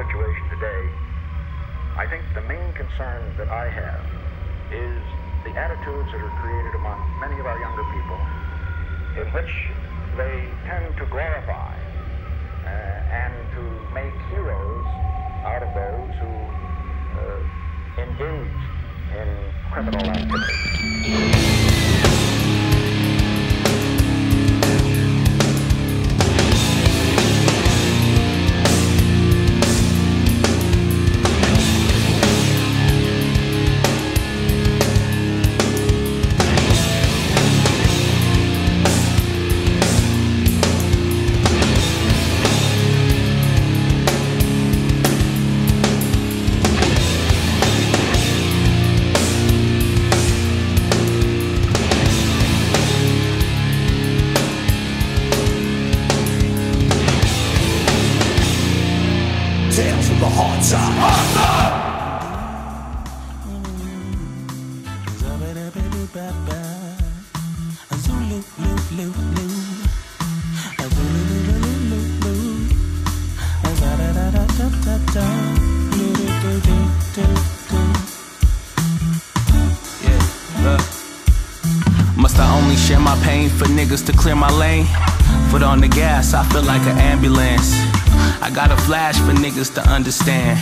situation today, I think the main concern that I have is the attitudes that are created among many of our younger people, in which they tend to glorify and to make heroes out of those who engage in criminal activity. To clear my lane, foot on the gas, I feel like an ambulance. I got a flash for niggas to understand.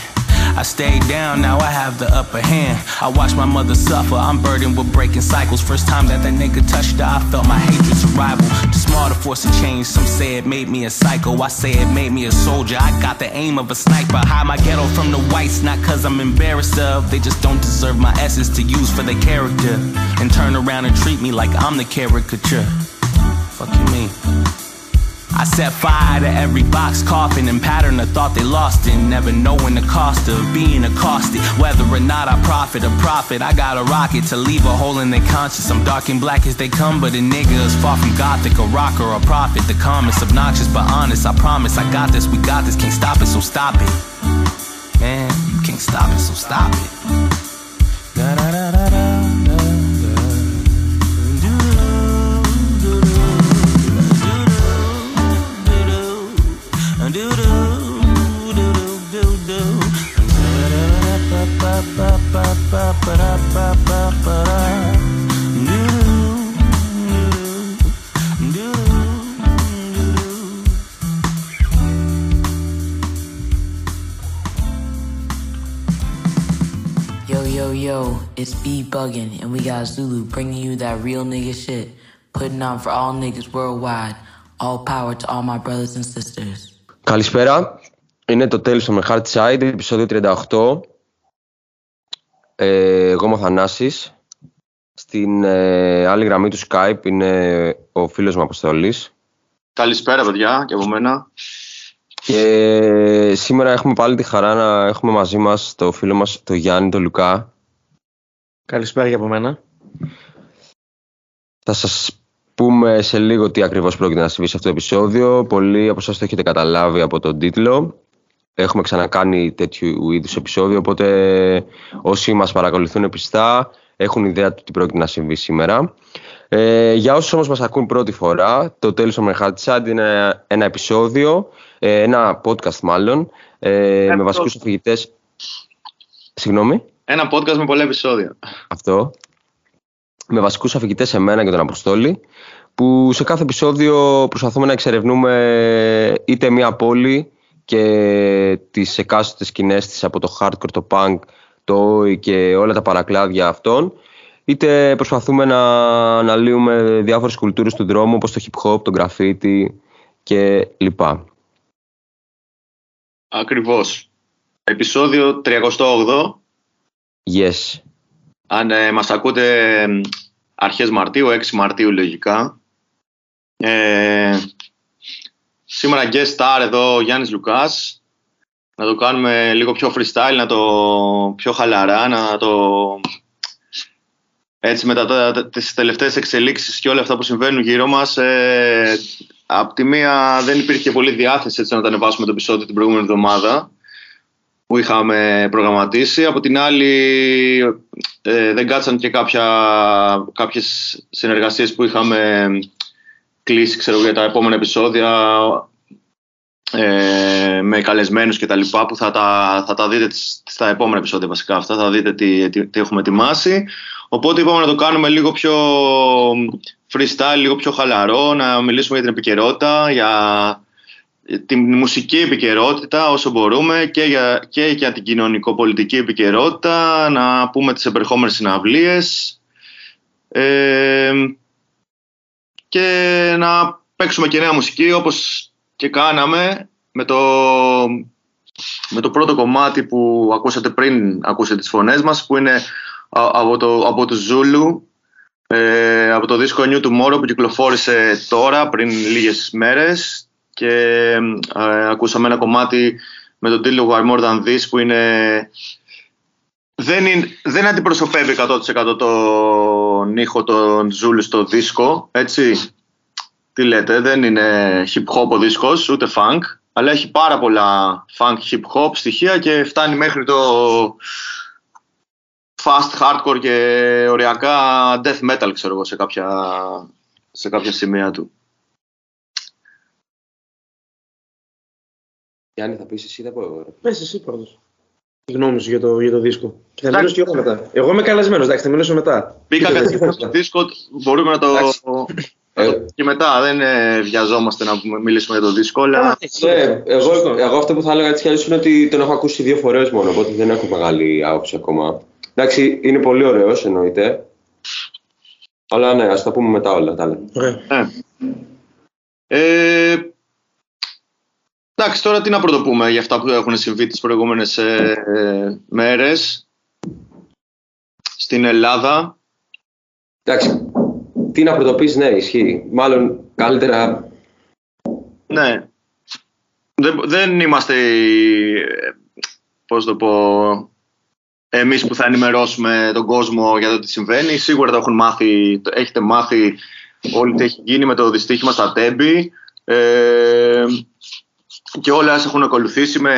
I stayed down, now I have the upper hand. I watched my mother suffer, I'm burdened with breaking cycles. First time that that nigga touched her, I felt my hatred's arrival. The smarter force of change, some say it made me a psycho. I say it made me a soldier, I got the aim of a sniper. Hide my ghetto from the whites, not cause I'm embarrassed of. They just don't deserve my essence to use for their character, and turn around and treat me like I'm the caricature. Fuck you mean? I set fire to every box, coffin, and pattern of thought they lost in. Never knowing the cost of being accosted, whether or not I profit a profit. I got a rocket to leave a hole in their conscience. I'm dark and black as they come, but a nigga is far from gothic, a rocker, a prophet. The comments obnoxious but honest. I promise I got this, we got this, can't stop it, so stop it. Man, you can't stop it, so stop it. Da da da da da. Yo, yo, yo, it's B Buggin', and we got Zulu bringing you that real nigga shit, putting on for all niggas worldwide. All power to all my brothers and sisters. Καλησπέρα, είναι το Telson με Hard Side, επεισόδιο 38. Εγώ είμαι ο Θανάσης. Στην άλλη γραμμή του Skype είναι ο φίλος μου Αποστολής. Καλησπέρα παιδιά και από μένα. Σήμερα έχουμε πάλι τη χαρά να έχουμε μαζί μας το φίλο μας, το Γιάννη, το Λουκά. Καλησπέρα και από μένα. Θα σας πούμε σε λίγο τι ακριβώς πρόκειται να συμβεί σε αυτό το επεισόδιο. Πολλοί από εσάς το έχετε καταλάβει από τον τίτλο. Έχουμε ξανακάνει τέτοιου είδους επεισόδιο, οπότε όσοι μας παρακολουθούν πιστά έχουν ιδέα του τι πρόκειται να συμβεί σήμερα. Για όσους όμως μας ακούν πρώτη φορά, το Telson Hard Side είναι ένα επεισόδιο, ένα podcast μάλλον, με βασικούς αφηγητές. Συγγνώμη. Ένα podcast με πολλά επεισόδια. Αυτό. Με βασικούς αφηγητές εμένα και τον Αποστόλη, που σε κάθε επεισόδιο προσπαθούμε να εξερευνούμε είτε μία πόλη και τις εκάστοτε σκηνές της, από το hardcore, το punk, το oi και όλα τα παρακλάδια αυτών, είτε προσπαθούμε να αναλύουμε διάφορες κουλτούρες του δρόμου, όπως το hip hop, το graffiti και λοιπά. Ακριβώς. Επεισόδιο 38. Yes. Αν μας ακούτε αρχές Μαρτίου, 6 Μαρτίου λογικά. Σήμερα guest star εδώ ο Γιάννης Λουκάς. Να το κάνουμε λίγο πιο freestyle, να το πιο χαλαρά, να το... Έτσι μετά τις τελευταίες εξελίξεις και όλα αυτά που συμβαίνουν γύρω μας, απ' τη μία δεν υπήρχε πολύ διάθεση έτσι, να τα ανεβάσουμε το επεισόδιο την προηγούμενη εβδομάδα που είχαμε προγραμματίσει. Από την άλλη δεν κάτσαν και κάποιες συνεργασίες που είχαμε κλείσει, ξέρω, για τα επόμενα επεισόδια. με καλεσμένους και τα λοιπά, που θα τα δείτε στα επόμενα επεισόδια βασικά αυτά, θα δείτε τι έχουμε ετοιμάσει. Οπότε είπαμε να το κάνουμε λίγο πιο freestyle, λίγο πιο χαλαρό, να μιλήσουμε για την επικαιρότητα, για τη μουσική επικαιρότητα όσο μπορούμε και για την κοινωνικοπολιτική επικαιρότητα, να πούμε τις επερχόμενες συναυλίες και να παίξουμε και νέα μουσική, όπως και κάναμε με το πρώτο κομμάτι που ακούσατε πριν ακούσατε τις φωνές μας, που είναι από το Zulu, από το δίσκο New Tomorrow που κυκλοφόρησε τώρα πριν λίγες μέρες, και ακούσαμε ένα κομμάτι με τον τίτλο Why More Than This, που δεν αντιπροσωπεύει 100% τον ήχο των Zulu στο δίσκο, έτσι. Τι λέτε, δεν είναι hip-hop ο δίσκος, ούτε funk, αλλά έχει πάρα πολλά funk hip-hop στοιχεία και φτάνει μέχρι το fast hardcore και οριακά death metal, ξέρω εγώ, σε κάποια σημεία του. Γιάννη, θα πεις εσύ, θα πω εγώ. Πες εσύ πρώτος. Τη γνώμη σου για το δίσκο. Θα μιλήσω και εγώ μετά. Εγώ είμαι καλεσμένος, εντάξει, θα μιλήσω μετά. Μπήκα κατευθείαν στο δίσκο, μπορούμε να το... Και μετά δεν βιαζόμαστε να μιλήσουμε για το δίσκο. Αλλά... Εγώ αυτό που θα έλεγα έτσι κι αλλιώς είναι ότι τον έχω ακούσει 2 φορές μόνο, οπότε δεν έχω μεγάλη άποψη ακόμα. Εντάξει, είναι πολύ ωραίος, εννοείται. Αλλά ναι, ας τα πούμε μετά όλα. Εντάξει, τώρα τι να πρωτοπούμε για αυτά που έχουν συμβεί τις προηγούμενες μέρες στην Ελλάδα. Εντάξει. Τι να πρωτοποιείς, ναι, ισχύει. Μάλλον καλύτερα... Ναι. Δεν είμαστε, πώς το πω, εμείς που θα ενημερώσουμε τον κόσμο για το τι συμβαίνει. Σίγουρα το έχουν μάθει, έχετε μάθει όλοι τι έχει γίνει με το δυστύχημα στα Τέμπη. Και όλα έχουν ακολουθήσει με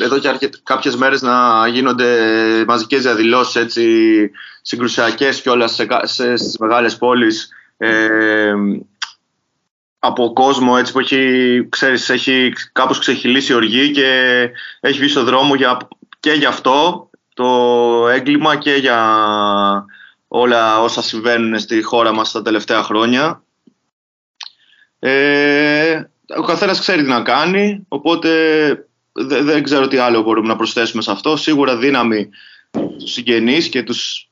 εδώ και κάποιες μέρες να γίνονται μαζικές διαδηλώσεις, έτσι, συγκρουσιακές και όλα στις μεγάλες πόλεις, από κόσμο, έτσι, που έχει, ξέρεις, έχει κάπως ξεχυλήσει η οργή και έχει βγει στο δρόμο και για αυτό το έγκλημα και για όλα όσα συμβαίνουν στη χώρα μας τα τελευταία χρόνια. Ο καθένας ξέρει τι να κάνει, οπότε δεν ξέρω τι άλλο μπορούμε να προσθέσουμε σε αυτό. Σίγουρα δύναμη τους συγγενείς και τους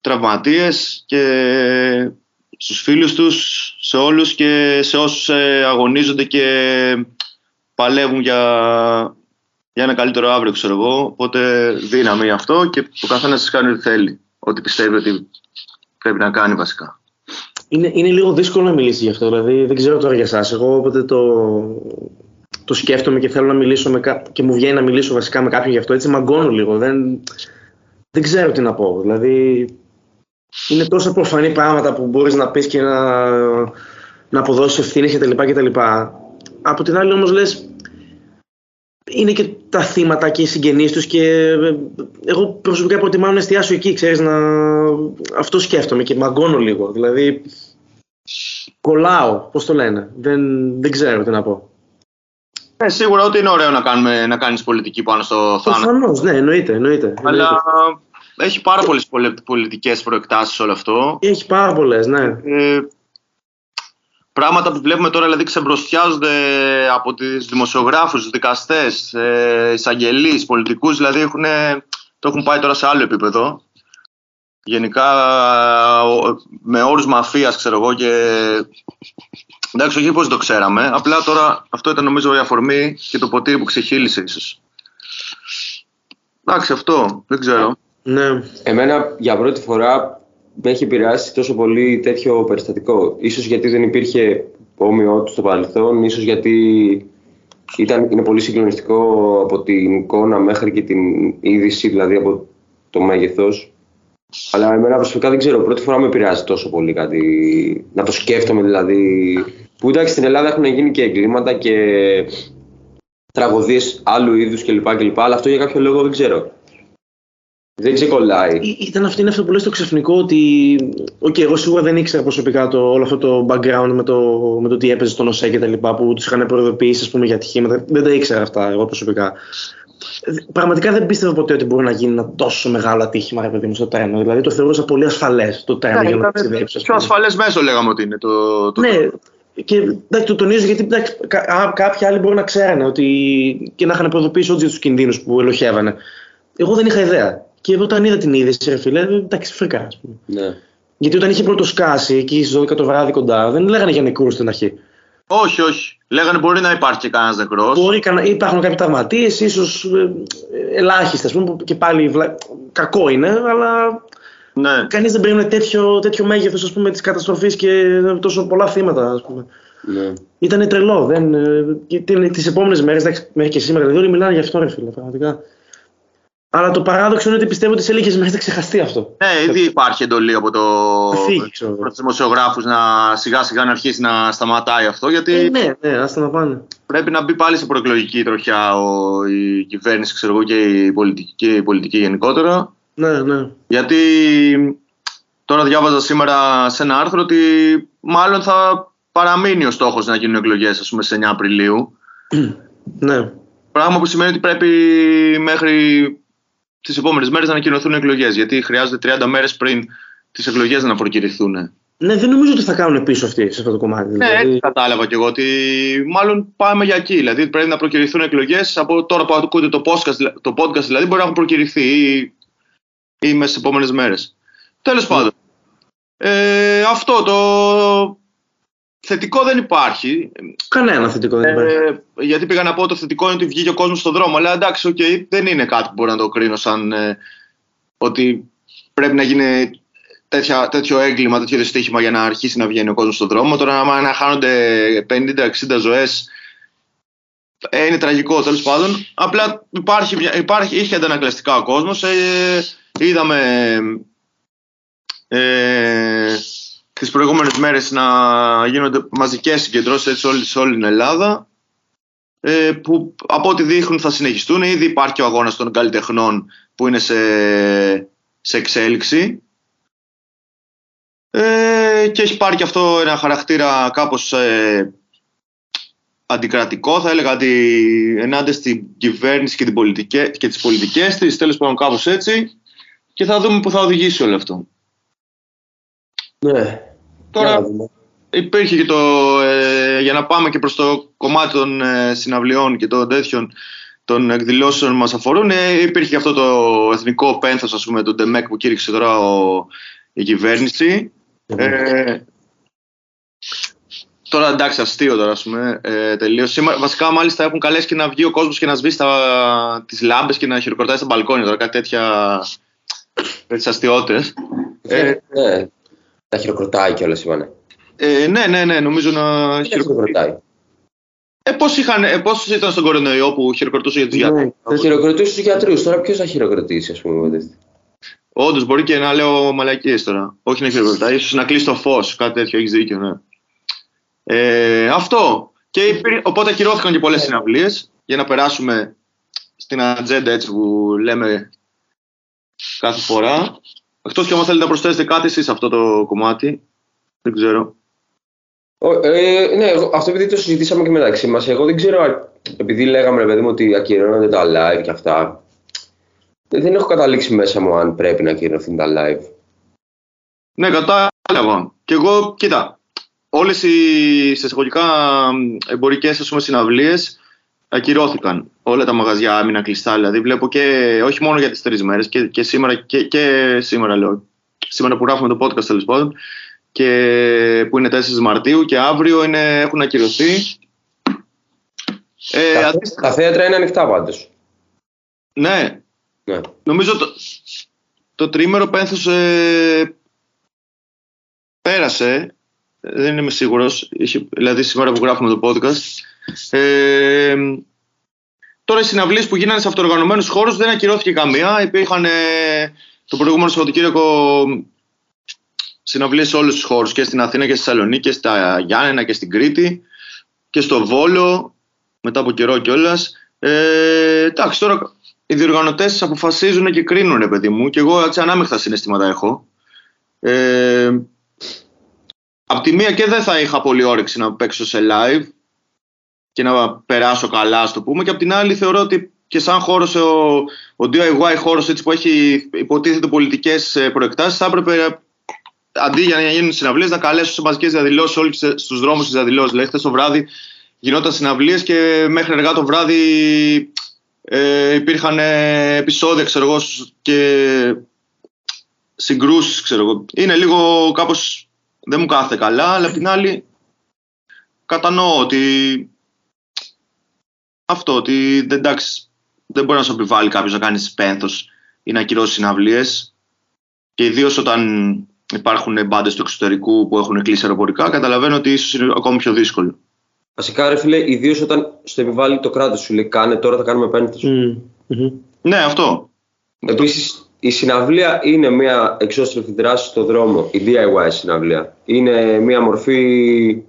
τραυματίες και στους φίλους τους, σε όλους και σε όσους αγωνίζονται και παλεύουν για ένα καλύτερο αύριο, ξέρω εγώ. Οπότε δύναμη αυτό, και ο καθένας κάνει ό,τι θέλει, ό,τι πιστεύει ότι πρέπει να κάνει βασικά. Είναι λίγο δύσκολο να μιλήσει γι' αυτό, δηλαδή δεν ξέρω τώρα για εσάς. Εγώ όποτε το σκέφτομαι και θέλω να μιλήσω και μου βγαίνει να μιλήσω βασικά με κάποιον γι' αυτό, έτσι μαγκώνω λίγο. Δεν ξέρω τι να πω. Δηλαδή είναι τόσα προφανή πράγματα που μπορείς να πεις και να αποδώσεις ευθύνες κτλ. Από την άλλη όμως λες, είναι και τα θύματα και οι συγγενείς τους, και εγώ προσωπικά προτιμάω να εστιάσω εκεί, ξέρεις, αυτό σκέφτομαι και μαγκώνω λίγο, δηλαδή κολλάω, πώς το λένε, δεν ξέρω τι να πω. Σίγουρα ότι είναι ωραίο να κάνεις πολιτική πάνω στο θάνατο. Προφανώς, ναι, εννοείται. Αλλά έχει πάρα πολλές πολιτικές προεκτάσεις όλο αυτό. Έχει πάρα πολλές, ναι. Πράγματα που βλέπουμε τώρα, δηλαδή, ξεμπροστιάζονται από τους δημοσιογράφους, τους δικαστές, εισαγγελείς, πολιτικούς, δηλαδή το έχουν πάει τώρα σε άλλο επίπεδο. Γενικά με όρους μαφίας, ξέρω εγώ, και εντάξει, όχι πώς το ξέραμε, απλά τώρα αυτό ήταν νομίζω η αφορμή και το ποτήρι που ξεχύλισε ίσως. Εντάξει, αυτό, δεν ξέρω. Ναι. Εμένα για πρώτη φορά με έχει επηρεάσει τόσο πολύ τέτοιο περιστατικό. Ίσως γιατί δεν υπήρχε όμοιό του στο παρελθόν, ίσως γιατί είναι πολύ συγκλονιστικό από την εικόνα μέχρι και την είδηση, δηλαδή από το μέγεθος. Αλλά εμένα προσωπικά δεν ξέρω, πρώτη φορά με επηρεάζει τόσο πολύ κάτι, να το σκέφτομαι δηλαδή. Που εντάξει, στην Ελλάδα έχουν γίνει και εγκλήματα και τραγωδίες άλλου είδους κλπ. Αλλά αυτό για κάποιο λόγο δεν ξέρω. Δεν ξεκολλάει. Ήταν αυτό που λες το ξαφνικό ότι. Οκ, εγώ σίγουρα δεν ήξερα προσωπικά όλο αυτό το background με το τι έπαιζε στον ΟΣΕ και τα λοιπά, που τους είχαν προειδοποιήσει, ας πούμε, για ατυχήματα. Δεν τα ήξερα αυτά εγώ προσωπικά. Πραγματικά δεν πίστευα ποτέ ότι μπορεί να γίνει ένα τόσο μεγάλο ατύχημα, ρε παιδί μου, στο τρένο. Δηλαδή το θεωρούσα πολύ ασφαλές το τρένο για να ταξιδέψει. Πιο ασφαλές μέσο λέγαμε ότι είναι το. Ναι. Και εντάξει, το τονίζω γιατί εντάξει, κάποιοι άλλοι μπορεί να ξέρανε ότι. Και να είχαν προειδοποιήσει όντως για τους κινδύνους που ελοχεύανε. Εγώ δεν είχα ιδέα. Και όταν είδα την είδηση, ρε φίλε, εντάξει, φρικά, ας πούμε. Ναι. Γιατί όταν είχε πρωτοσκάσει εκεί στις 12 το βράδυ κοντά, δεν λέγανε για νεκρούς στην αρχή. Όχι, όχι. Λέγανε μπορεί να υπάρχει και κανένας νεκρός. Υπάρχουν κάποιοι τραυματίες, ίσως ελάχιστοι, ας πούμε, και πάλι κακό είναι, αλλά. Ναι. Κανείς δεν περίμενε τέτοιο μέγεθος, ας πούμε, της καταστροφής και τόσο πολλά θύματα, ας πούμε. Ναι. Ήταν τρελό. Τις επόμενες μέρες, μέχρι και σήμερα, δηλαδή, όλοι μιλάνε γι' αυτό, ρε φίλε, πραγματικά. Αλλά το παράδοξο είναι ότι πιστεύω ότι σε λίγες μέρες θα ξεχαστεί αυτό. Ναι, ήδη υπάρχει εντολή από τους δημοσιογράφους να σιγά σιγά να αρχίσει να σταματάει αυτό. Γιατί ναι, άστα να πάνε. Πρέπει να μπει πάλι σε προεκλογική τροχιά η κυβέρνηση, ξέρω εγώ, και η πολιτική γενικότερα. Ναι. Γιατί τώρα διάβαζα σήμερα σε ένα άρθρο ότι μάλλον θα παραμείνει ο στόχος να γίνουν εκλογές, ας πούμε, σε 9 Απριλίου. Ναι. Πράγμα που σημαίνει ότι πρέπει μέχρι. Τις επόμενες μέρες να ανακοινωθούν εκλογές, γιατί χρειάζεται 30 μέρες πριν τις εκλογές να προκηρυχθούν. Ναι, δεν νομίζω ότι θα κάνουν πίσω αυτοί σε αυτό το κομμάτι. Ναι, δηλαδή. Κατάλαβα κι εγώ ότι μάλλον πάμε για εκεί. Δηλαδή πρέπει να προκηρυχθούν εκλογές από τώρα που ακούτε το podcast, δηλαδή μπορεί να έχουν προκηρυχθεί ή μέσα στις επόμενες μέρες. Τέλος πάντων. Αυτό το. Θετικό δεν υπάρχει. Κανένα θετικό δεν υπάρχει. Γιατί πήγα να πω το θετικό είναι ότι βγήκε ο κόσμος στον δρόμο. Αλλά εντάξει, okay, δεν είναι κάτι που μπορώ να το κρίνω σαν ότι πρέπει να γίνει τέτοιο έγκλημα, τέτοιο δυστύχημα για να αρχίσει να βγαίνει ο κόσμος στον δρόμο. Τώρα, άμα να χάνονται 50-60 ζωές, είναι τραγικό τέλος πάντων. Απλά είχε αντανακλαστικά ο κόσμος. Είδαμε. Τις προηγούμενες μέρες να γίνονται μαζικές συγκεντρώσεις σε όλη την Ελλάδα που από ό,τι δείχνουν θα συνεχιστούν. Ήδη υπάρχει ο αγώνας των καλλιτεχνών που είναι σε εξέλιξη και έχει πάρει και αυτό ένα χαρακτήρα κάπως αντικρατικό, θα έλεγα, ενάντια στην κυβέρνηση και τις πολιτικές της, τέλος πάντων κάπως έτσι, και θα δούμε που θα οδηγήσει όλο αυτό. Ναι. Τώρα υπήρχε και για να πάμε και προς το κομμάτι των συναυλιών και των εκδηλώσεων μας αφορούν, υπήρχε αυτό το εθνικό πένθος, ας πούμε, τον ΤΕΜΕΚ που κήρυξε τώρα η κυβέρνηση. Τώρα εντάξει, αστείο τώρα, ας πούμε, τελείως. Βασικά μάλιστα έχουν καλέσει και να βγει ο κόσμος και να σβήσει τις λάμπες και να χειροκροτάει στα μπαλκόνια τώρα, κάτι τέτοιες αστειότητες. Ναι. Τα χειροκροτάει κιόλας, Ιβάνε. Ναι, νομίζω να χειροκροτάει. Πώς ήταν στον κορονοϊό που χειροκροτούσε για τους γιατρούς. Θα χειροκροτούσε τους γιατρούς. Τώρα ποιος θα χειροκροτήσει, ας πούμε. Όντως, μπορεί και να λέω μαλακίες τώρα. Όχι να χειροκροτάει, ίσως να κλείσει το φως. Κάτι τέτοιο, έχεις δίκιο, ναι. Αυτό. Οπότε ακυρώθηκαν και πολλές συναυλίες. Για να περάσουμε στην ατζέντα έτσι που λέμε κάθε φορά. Εκτός και όμως θέλετε να προσθέσετε κάτι εσείς αυτό το κομμάτι, δεν ξέρω. Ναι, αυτό επειδή το συζητήσαμε και μεταξύ μας, εγώ δεν ξέρω, επειδή λέγαμε, ρε παιδί μου, ότι ακυρώνονται τα live και αυτά, δεν έχω καταλήξει μέσα μου αν πρέπει να ακυρωθούν τα live. Ναι, κατάλαβα. Και εγώ, κοίτα, όλες οι εισαγωγικά εμπορικές, ας πούμε, συναυλίες ακυρώθηκαν. Όλα τα μαγαζιά άμυνα κλειστά, δηλαδή βλέπω και όχι μόνο για τις 3 μέρες και σήμερα, και σήμερα λέω, σήμερα που γράφουμε το podcast τέλος πάντων, και που είναι 4 Μαρτίου και αύριο έχουν ακυρωθεί. Τα θέατρα είναι ανοιχτά πάντως. Ναι. Νομίζω το τρίμερο πένθος πέρασε, δεν είμαι σίγουρος, δηλαδή σήμερα που γράφουμε το podcast. Τώρα οι συναυλίες που γίνανε σε αυτοργανωμένους χώρους δεν ακυρώθηκε καμία. Υπήρχαν το προηγούμενο Σαββατοκύριακο συναυλίες σε όλους τους χώρους, και στην Αθήνα και στη Θεσσαλονίκη και στα Γιάννενα και στην Κρήτη και στο Βόλο μετά από καιρό κιόλας. Εντάξει, τώρα οι διοργανωτές αποφασίζουν και κρίνουν, ρε παιδί μου, και εγώ έτσι ανάμεχτα συναισθήματα έχω. Απ' τη μία και δεν θα είχα πολύ όρεξη να παίξω σε live και να περάσω καλά, ας το πούμε, και απ' την άλλη θεωρώ ότι και σαν χώρος, ο DIY χώρος έτσι που έχει υποτίθεται πολιτικές προεκτάσεις, θα έπρεπε αντί για να γίνουν συναυλίες να καλέσουν σε μαζικές διαδηλώσεις όλοι στους δρόμους της διαδηλώσεις. Δηλαδή, χθες το βράδυ γινόταν συναυλίες και μέχρι αργά το βράδυ υπήρχαν επεισόδια, ξέρω εγώ, και συγκρούσεις, ξέρω εγώ. Είναι λίγο κάπως, δεν μου κάθεται καλά, αλλά απ' την άλλη κατανοώ ότι αυτό, ότι εντάξει, δεν μπορεί να σου επιβάλλει κάποιος να κάνεις πένθος ή να ακυρώσεις συναυλίες, και ιδίως όταν υπάρχουν μπάντες του εξωτερικού που έχουν κλείσει αεροπορικά, καταλαβαίνω ότι ίσως είναι ακόμη πιο δύσκολο. Βασικά, ρε φίλε, ιδίως όταν στο επιβάλλει το κράτος σου, λέει κάνε τώρα, θα κάνουμε πένθος. Ναι, αυτό. Επίσης, η συναυλία είναι μια εξώστρεφη δράση στον δρόμο, η DIY συναυλία. Είναι μια μορφή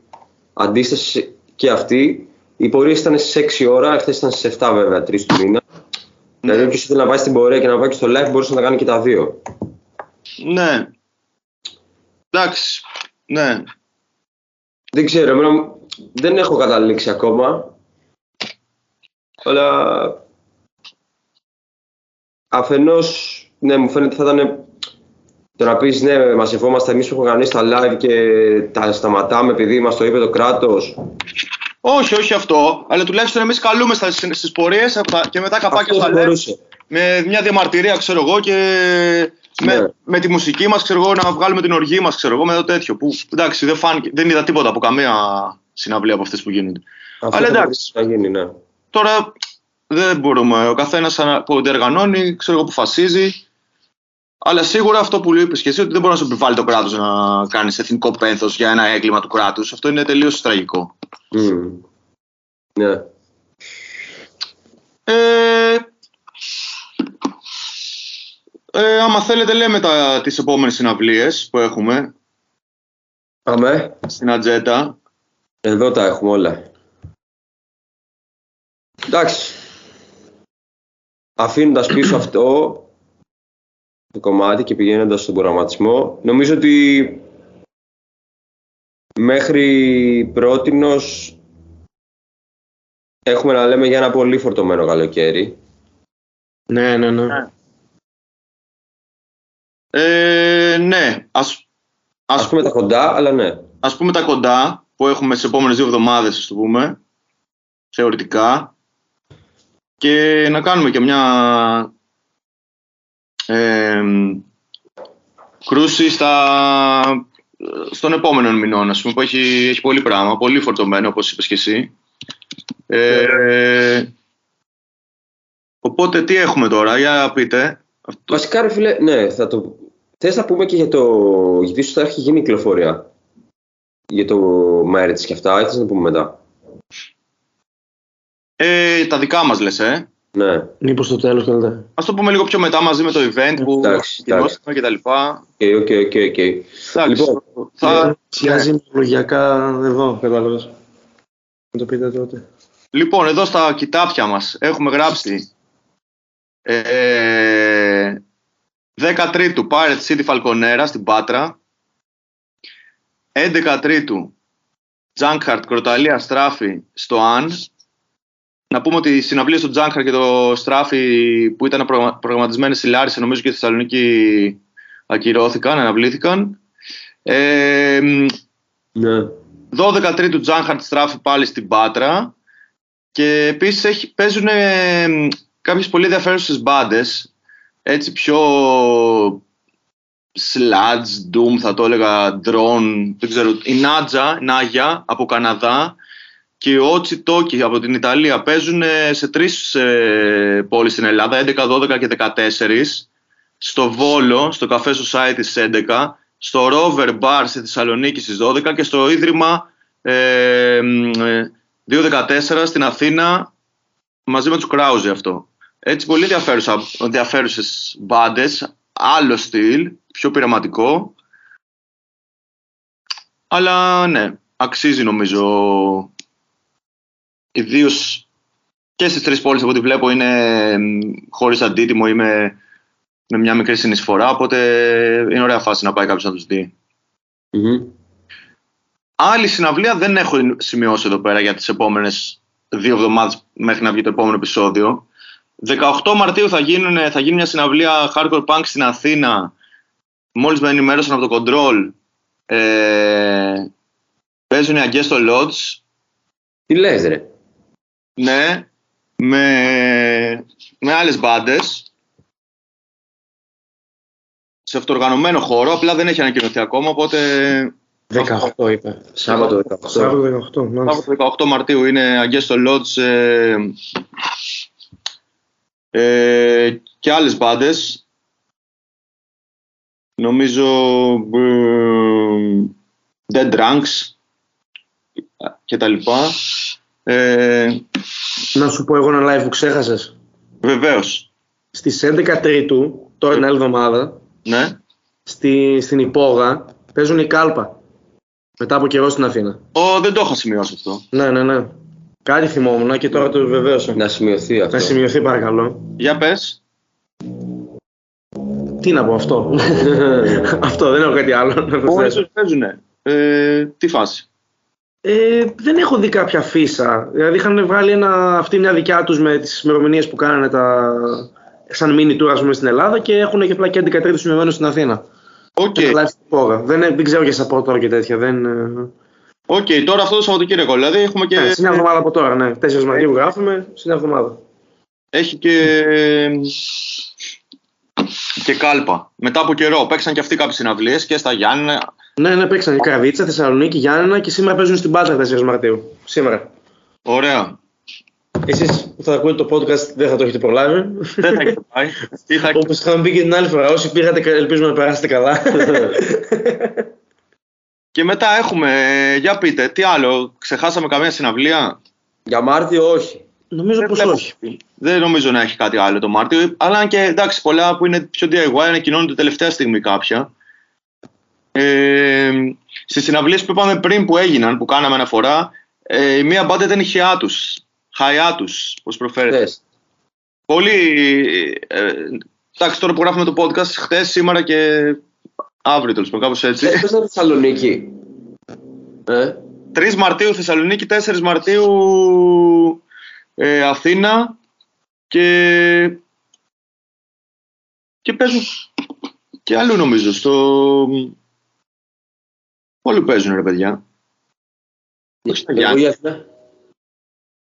αντίσταση και αυτή. Οι πορείες ήταν στις 6 ώρα, χθες ήταν στις 7 βέβαια, 3 του μήνα. Ναι. Δηλαδή, όποιος ήθελε να πάει στην πορεία και να πάει και στο live, μπορούσε να τα κάνει και τα δύο. Ναι. Εντάξει. Ναι. Δεν ξέρω, εμένα δεν έχω καταλήξει ακόμα. Αλλά αφενός, ναι, μου φαίνεται θα ήταν το να πεις ναι, μαζευόμαστε εμείς που έχουμε κάνει στα live και τα σταματάμε επειδή μας το είπε το κράτος. Όχι, όχι αυτό, αλλά τουλάχιστον εμείς καλούμε στις πορείες και μετά καπάκια στα live με μια διαμαρτυρία, ξέρω εγώ, και ναι, με τη μουσική μας, ξέρω εγώ, να βγάλουμε την οργή μας, ξέρω εγώ, με το τέτοιο που εντάξει δεν είδα τίποτα από καμία συναυλία από αυτές που γίνονται. Αυτό, αλλά εντάξει, θα γίνει, ναι. Τώρα δεν μπορούμε, ο καθένας που διοργανώνει, ξέρω εγώ, αποφασίζει. Αλλά σίγουρα αυτό που είπες και εσύ, ότι δεν μπορεί να σου επιβάλλει το κράτος να κάνεις εθνικό πένθος για ένα έγκλημα του κράτους, αυτό είναι τελείως τραγικό. Ναι. Άμα θέλετε, λέμε τις επόμενες συναυλίες που έχουμε. Αμέ. Στην ατζέντα. Εδώ τα έχουμε όλα. Εντάξει. Αφήνοντας πίσω αυτό το κομμάτι και πηγαίνοντας στον προγραμματισμό, νομίζω ότι μέχρι πρότινος έχουμε να λέμε για ένα πολύ φορτωμένο καλοκαίρι. Ναι, ναι, ναι. Ναι, ας πούμε τα κοντά, αλλά ναι. Ας πούμε τα κοντά που έχουμε στις επόμενες 2 εβδομάδες, ας το πούμε, θεωρητικά. Και να κάνουμε και μια κρούση στον επόμενο μηνών, ας πούμε, που έχει πολύ πράγμα, πολύ φορτωμένο, όπως είπες και εσύ. Οπότε τι έχουμε τώρα, για πείτε. Βασικά, ρε φίλε, ναι, θες να πούμε και για το, γιατί ίσως θα έχει γίνει κυκλοφορία για το Μέρι της και αυτά, ή θες να πούμε μετά? Τα δικά μας λες, Ναι. Μήπως το τέλος καλύτερα. Ας το πούμε λίγο πιο μετά μαζί με το event που κοινώσαμε και τα λοιπά. Οκ. Λοιπόν, θα σχεδιάζει μυθολογιακά εδώ, κατάλαβες. Να το πείτε τότε. Λοιπόν, εδώ στα κοιτάπια μας έχουμε γράψει 13ου Pirate City Falconera στην Πάτρα, 11ου Junkheart Κροταλία Στράφη στο Αν. Να πούμε ότι οι συναυλίες του Τζάνχαρ και το Στράφη που ήταν προγραμματισμένες στη Λάρισα, νομίζω και στη Θεσσαλονίκη, ακυρώθηκαν, αναβλήθηκαν. 12 Τρίτου Τζάνχαρ τη Στράφη πάλι στην Πάτρα. Και επίσης παίζουν κάποιες πολύ ενδιαφέρουσες μπάντες. Έτσι πιο sludge, doom θα το έλεγα, drone, δεν ξέρω. Η Νάγια από Καναδά και ο Ότσι Τόκι από την Ιταλία παίζουν σε 3 πόλεις στην Ελλάδα, 11, 12 και 14, στο Βόλο, στο Καφέ Society στις 11, στο Rover Bar στη Θεσσαλονίκη στις 12 και στο Ίδρυμα 214 στην Αθήνα μαζί με τους Κράουζι αυτό. Έτσι πολύ ενδιαφέρουσες μπάντες, άλλο στυλ, πιο πειραματικό, αλλά ναι, αξίζει νομίζω. Ιδίως και στις τρεις πόλεις από ό,τι βλέπω είναι χωρίς αντίτιμο ή με μια μικρή συνεισφορά, οπότε είναι ωραία φάση να πάει κάποιος να τους δει. Mm-hmm. Άλλη συναυλία δεν έχω σημειώσει εδώ πέρα για τις επόμενες 2 εβδομάδες μέχρι να βγει το επόμενο επεισόδιο. 18 Μαρτίου θα γίνει μια συναυλία Hardcore Punk στην Αθήνα. Μόλις με ενημέρωσαν από το Control. Παίζουν οι Αγκές στο Lodge. Τι λες ρε? Ναι. Με άλλες μπάντες. Σε αυτοργανωμένο χώρο. Απλά δεν έχει ανακοινωθεί ακόμα, οπότε... 18 είπε. Σάββατο 18. Σάββατο 18 Μαρτίου είναι Αγκές στο Lodge. Και άλλες μπάντες. Νομίζω Dead Drunks και τα λοιπά. Να σου πω εγώ ένα live που ξέχασες. Βεβαίως. Στις 11 Τρίτου, τώρα την άλλη εβδομάδα, ναι. Στην Υπόγα παίζουν οι Κάλπα. Μετά από καιρό στην Αθήνα. Δεν το είχα σημειώσει αυτό. Ναι. Κάτι θυμόμουν και τώρα το βεβαίωσα. Να σημειωθεί αυτό. Να σημειωθεί παρακαλώ. Για πες. Τι να πω αυτό. Αυτό δεν έχω κάτι άλλο. Πόσες παίζουνε. Τι φάση. Δεν έχω δει κάποια φίσα. Δηλαδή είχαν βγάλει αυτή μια δικιά τους με τις ημερομηνίες που κάνανε σαν mini tour, ας πούμε, στην Ελλάδα και έχουν και απλά και 11 Τρίτου σημειωμένους στην Αθήνα. Okay. Δεν ξέρω και σε πω τώρα και τέτοια. Οκ, τώρα αυτό το Σαββατοκύριακο. Δηλαδή έχουμε και. Σε μια εβδομάδα από τώρα, ναι. 4 Μαρτίου γράφουμε, σε μια εβδομάδα. Έχει και Κάλπα. Μετά από καιρό. Παίξαν και αυτοί κάποιες συναυλίες και στα Γιάννενα. Ναι, παίξαν Κραβίτσα, Θεσσαλονίκη, Γιάννενα και σήμερα παίζουν στην Πάτρα 4 Μαρτίου. Σήμερα. Ωραία. Εσείς που θα ακούτε το podcast δεν θα το έχετε προλάβει. Δεν θα έχετε πάει. Όπως είχαμε πει και την άλλη φορά, όσοι πήγατε, ελπίζουμε να περάσετε καλά. Και μετά έχουμε, για πείτε, τι άλλο, ξεχάσαμε καμία συναυλία? Για Μάρτιο όχι. Νομίζω πως όχι. Δεν νομίζω να έχει κάτι άλλο το Μάρτιο, αλλά και εντάξει πολλά που είναι πιο DIY ανακοινώνονται τελευταία στιγμή κάποια. Στις συναυλίες που είπαμε πριν που έγιναν, που κάναμε αναφορά, η μία μπάντα ήταν η Hiatus, πώς προφέρεται. Πολύ, εντάξει τώρα που γράφουμε το podcast, χθες, σήμερα και... Αύριο τέλος πάντων, κάπως έτσι. Πες από Θεσσαλονίκη. 3 Μαρτίου Θεσσαλονίκη, 4 Μαρτίου Αθήνα και παίζουν και αλλού νομίζω. Όλοι παίζουν ρε παιδιά.